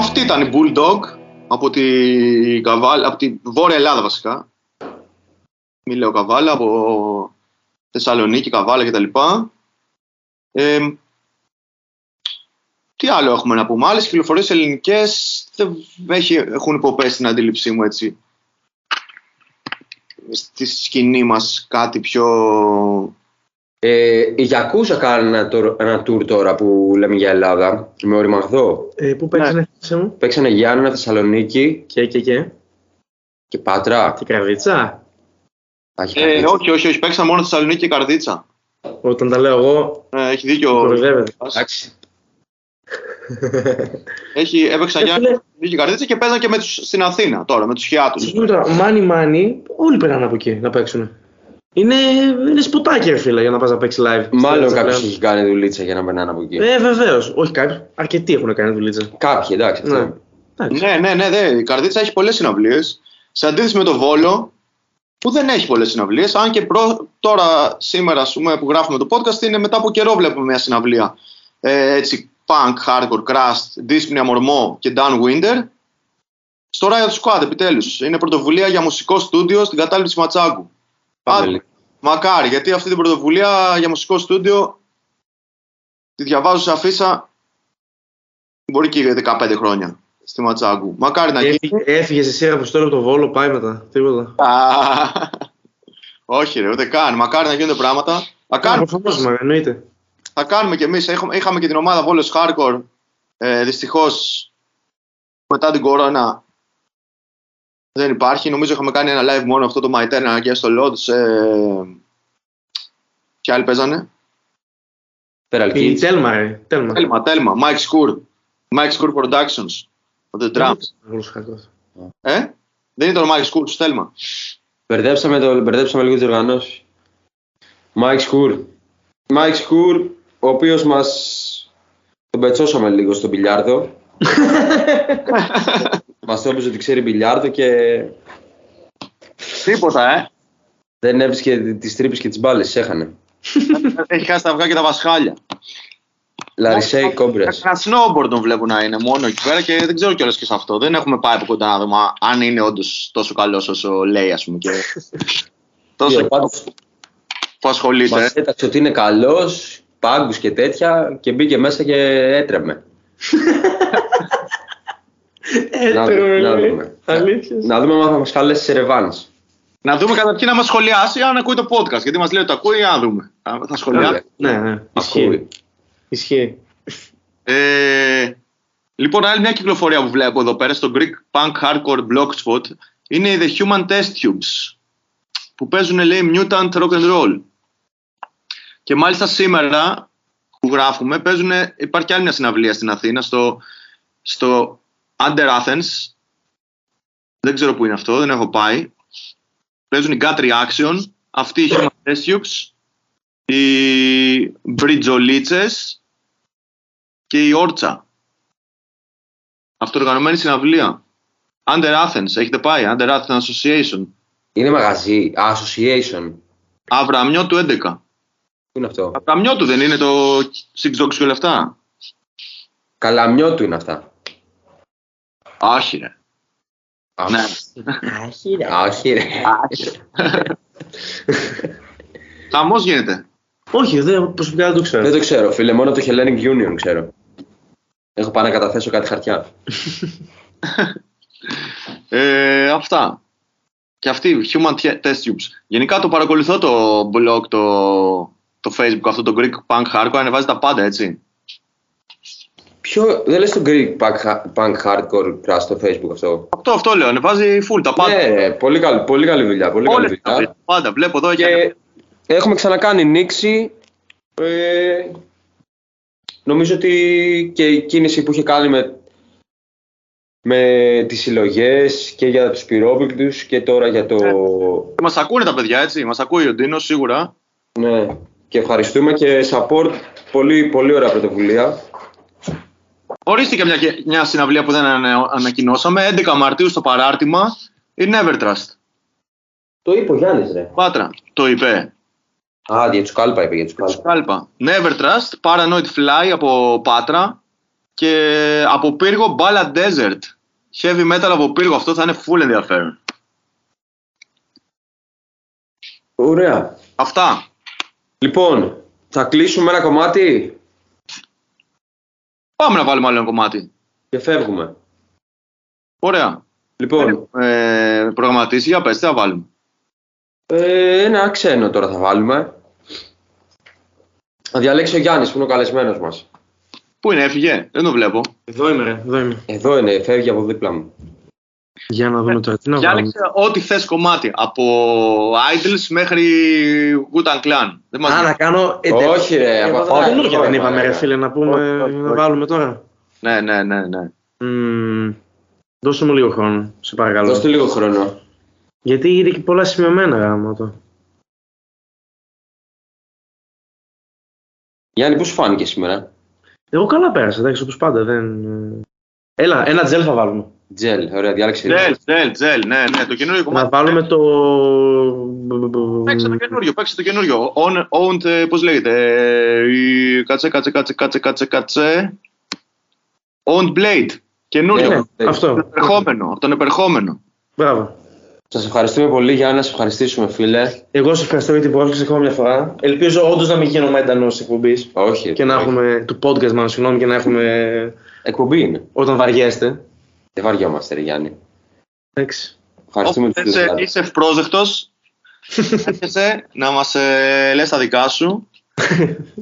Αυτή ήταν η Bulldog από τη Βόρεια Ελλάδα βασικά. Μη λέω Καβάλα, από Θεσσαλονίκη, Καβάλα κτλ. Τι άλλο έχουμε να πούμε? Άλλες κυκλοφορίες ελληνικές δεν έχουν υποπέσει στην αντίληψή μου έτσι. Στη σκηνή μας κάτι πιο... Η Γιακούσα κάνει ένα tour τώρα που λέμε για Ελλάδα, με οριμαχθώ. Πού παίξανε, ναι. Παίξανε Γιάννα, Θεσσαλονίκη και Πάτρα. Και Καρδίτσα. Όχι, παίξα μόνο Θεσσαλονίκη και Καρδίτσα. Όταν τα λέω εγώ, έχει δίκιο. Εντάξει. Έπαιξα Γιάννα και Καρδίτσα και παίζανε και στην Αθήνα τώρα, με τους Χιάτους. Μάνι, όλοι περνάνε από εκεί να παίξουν. Είναι σποτάκι, φίλε, για να πας να παίξει live. Μάλλον κάποιο έχει κάνει δουλίτσα για να περνάνε από εκεί. Βεβαίως. Όχι κάποιοι. Αρκετοί έχουν κάνει δουλίτσα. Κάποιοι, εντάξει. Ναι. Η Καρδίτσα έχει πολλές συναυλίες. Σε αντίθεση με το Βόλο, που δεν έχει πολλές συναυλίες. Αν και τώρα, σήμερα, ας πούμε, που γράφουμε το podcast, είναι μετά από καιρό βλέπουμε μια συναυλία. Έτσι, punk, hardcore, crust, Dyspnea, Mormó και Dan Winter. Στο Riot Squad, επιτέλους. Είναι πρωτοβουλία για μουσικό στούντιο στην κατάληψη Ματσάγκου. Μακάρι, γιατί αυτή την πρωτοβουλία για μουσικό στούντιο τη διαβάζω σε αφίσα μπορεί και για 15 χρόνια στη Ματσάγκου. Μακάρι να γίνει. Έφυγε εσύ από το Βόλο, πάει μετά. Τίποτα. Όχι, ούτε καν. Μακάρι να γίνονται πράγματα. Θα κάνουμε κι εμείς. Είχαμε και την ομάδα Βόλος Hardcore. Δυστυχώς μετά την κορώνα. Δεν υπάρχει. Νομίζω είχαμε κάνει ένα live μόνο αυτό το My Turn και στο Lodge. Ποιοι άλλοι παίζανε? Τέλμα. Mike Scour Productions. The Drums. Δεν ήταν ο Mike Scour του Τέλμα. Μπερδέψαμε λίγο τις οργανώσεις. Mike Scour, ο οποίος μας τον πετσώσαμε λίγο στον πιλιάρδο. Μας τόπιζε ότι ξέρει μπιλιάρδο και... Τίποτα, Δεν έβρισκε τις τρύπες και τις μπάλες, έχανε. Έχει χάσει τα αυγά και τα βασχάλια. Λαρισέι Κόμπρες. Ένα snowboard τον βλέπω να είναι μόνο εκεί πέρα και δεν ξέρω κιόλας και σε αυτό. Δεν έχουμε πάει από κοντά να δούμε αν είναι όντως τόσο καλός όσο λέει, ας πούμε. Και... τόσο καλός που ασχολείται. Μας έταξε ότι είναι καλός, πάγκους και τέτοια και μπήκε μέσα και έτρεμε. Να δούμε αν θα μας καλέσει σε ρεβάνς. Να δούμε καταρχήν να μας σχολιάσει αν ακούει το podcast. Γιατί μας λέει ότι το ακούει, αν δούμε. Θα σχολιάσει. Ναι, ισχύει. Λοιπόν, άλλη μια κυκλοφορία που βλέπω εδώ πέρα στο Greek Punk Hardcore Blogspot είναι οι The Human Test Tubes που παίζουν, λέει, Mutant Rock and Roll. Και μάλιστα σήμερα που γράφουμε υπάρχει και άλλη μια συναυλία στην Αθήνα στο Under Athens, δεν ξέρω που είναι αυτό, δεν έχω πάει. Παίζουν οι Gut Reaction, αυτοί οι Human Test Tubes, οι Μπριτζολίτσες και η Όρτσα. Αυτοργανωμένη συναυλία. Under Athens, έχετε πάει, Under Athens Association. Είναι μαγαζί, Association. Αβραμιώτου 11. Πού είναι αυτό? Αβραμιώτου δεν είναι το Six Dogs και όλα αυτά? Καλαμιώτου είναι αυτά. Άχιρε. Άχιρε. Χαμός γίνεται? Όχι, προσωπικά δεν το ξέρω. Δεν το ξέρω, φίλε, μόνο το Hellenic Union ξέρω. Έχω πάει να καταθέσω κάτι χαρτιά. Αυτά. Και αυτοί, Human Test Tubes. Γενικά το παρακολουθώ το blog, το Facebook, αυτό το Greek Punk Hardcore, ανεβάζει τα πάντα, έτσι. Δεν λες το Greek Punk Hardcore Crash στο Facebook αυτό? Αυτό λέω, ανεβάζει full τα πάντα. Ναι, πολύ καλή δουλειά. Όλες πάντα, βλέπω εδώ και... Έχουμε ξανακάνει νήξη. Νομίζω ότι και η κίνηση που είχε κάνει με τις συλλογές και για τους πυρόπληκτους και τώρα για το... Μας ακούνε τα παιδιά, έτσι, μας ακούει ο Ντίνος σίγουρα. Ναι, και ευχαριστούμε και support, πολύ, πολύ ωραία πρωτοβουλία. Ορίστηκε μια συναυλία που δεν ανακοινώσαμε, 11 Μαρτίου στο Παράρτημα, η Nevertrust. Το είπε ο Γιάννης, ρε. Πάτρα, το είπε. Για τους Κάλπα είπε, για τους Κάλπα. Nevertrust, Paranoid Fly από Πάτρα και από Πύργο Bala Desert. Heavy metal από Πύργο, αυτό θα είναι full ενδιαφέρον. Ωραία. Αυτά. Λοιπόν, θα κλείσουμε ένα κομμάτι. Πάμε να βάλουμε άλλο ένα κομμάτι. Και φεύγουμε. Ωραία. Λοιπόν, προγραμματίσει, για πες, τι θα βάλουμε. Ένα ξένο τώρα θα βάλουμε. Θα διαλέξει ο Γιάννης που είναι ο καλεσμένος μας. Πού είναι, έφυγε, δεν το βλέπω. Εδώ είμαι, Εδώ είναι, φεύγει από δίπλα μου. Για να δούμε τώρα, τι να βάλουμε. Ό,τι θες κομμάτι, από Idols μέχρι Wu Tang Clan. Α, να κάνω... Όχι ρε, από αυτό. Δεν είπαμε ρε φίλε, να πούμε, να βάλουμε τώρα. Ναι, ναι, ναι, ναι. Δώσε μου λίγο χρόνο, σε παρακαλώ. Δώστε λίγο χρόνο. Γιατί είναι και πολλά σημειωμένα γάμμα το. Γιάννη, πώς σου φάνηκε σήμερα? Εγώ καλά πέρασα, εντάξει, όπως πάντα, δεν... Έλα, ένα τζελ θα βάλουμε. Τζελ, ωραία, διάλεξε. Τζελ, ναι, ναι, το καινούριο κομμάτι. Να βάλουμε το... Παίξε το καινούριο. Owned, πώς λέγεται, κάτσε. Owned Blade, καινούριο. Αυτό. Από τον επερχόμενο. Μπράβο. Σας ευχαριστούμε πολύ, Γιάννη, να σας ευχαριστήσουμε, φίλε. Εγώ σας ευχαριστώ για την πρόσκληση ακόμα μια φορά. Ελπίζω όντως να μην γίνω μέντανος εκπομπής. Όχι. Και να έχουμε. Του podcast, μάλλον, συγγνώμη, και να έχουμε. Εκπομπή είναι. Όταν βαριέστε. Δεν βαριόμαστε, ρε Γιάννη. Εντάξει. Ευχαριστούμε πολύ. Είσαι ευπρόσδεκτος. Έρχεσαι να μας λες τα δικά σου.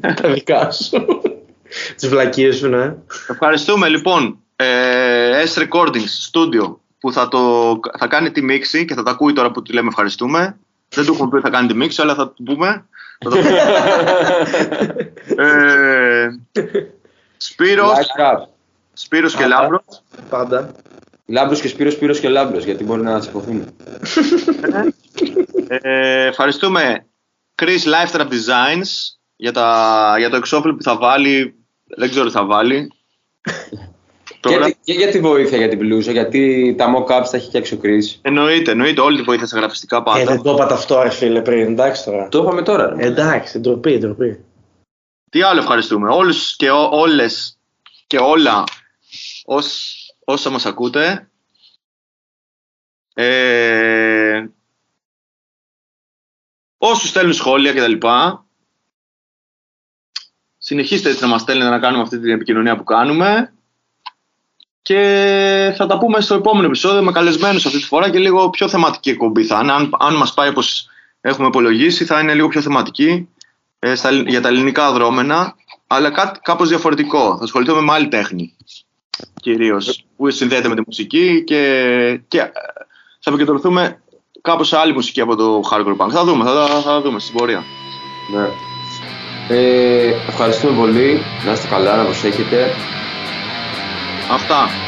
Τα δικά σου. Τις βλακίες σου, ναι. Ευχαριστούμε, λοιπόν. S Recordings Studio. Που θα κάνει τη μίξη και θα τα ακούει τώρα που τη λέμε ευχαριστούμε. Δεν του έχουμε πει θα κάνει τη μίξη, αλλά θα του πούμε. Σπύρος και Λάμπρος. Πάντα. Λάμπρος και Σπύρος, Σπύρος και Λάμπρος, γιατί μπορεί να τσακωθούν. Ευχαριστούμε Chris Lifetrap Designs για το εξώφυλλο που θα βάλει. Δεν ξέρω τι θα βάλει. Και για τη βοήθεια για την πλούσα, γιατί τα mock-ups θα έχει φτιάξει ο Chris. Εννοείται, όλη τη βοήθεια στα γραφιστικά πάντα. Δεν το είπατε αυτό, ρε φίλε, πριν, εντάξει τώρα. Το είπαμε τώρα. Εντάξει, ντροπή. Τι άλλο ευχαριστούμε, όλους και όλες και όλα όσα μας ακούτε. Όσους στέλνουν σχόλια κτλ. Συνεχίστε έτσι να μας στέλνετε να κάνουμε αυτή την επικοινωνία που κάνουμε. Και θα τα πούμε στο επόμενο επεισόδιο με καλεσμένους αυτή τη φορά και λίγο πιο θεματική εκπομπή θα είναι. Αν μας πάει όπως έχουμε υπολογίσει, θα είναι λίγο πιο θεματική για τα ελληνικά δρόμενα, αλλά κάπως διαφορετικό. Θα ασχοληθούμε με άλλη τέχνη κυρίως, που συνδέεται με τη μουσική και θα επικεντρωθούμε κάπως σε άλλη μουσική από το hardcore punk. Θα δούμε στην πορεία. Ναι. Ευχαριστούμε πολύ. Να είστε καλά, να προσέχετε. Αυτά.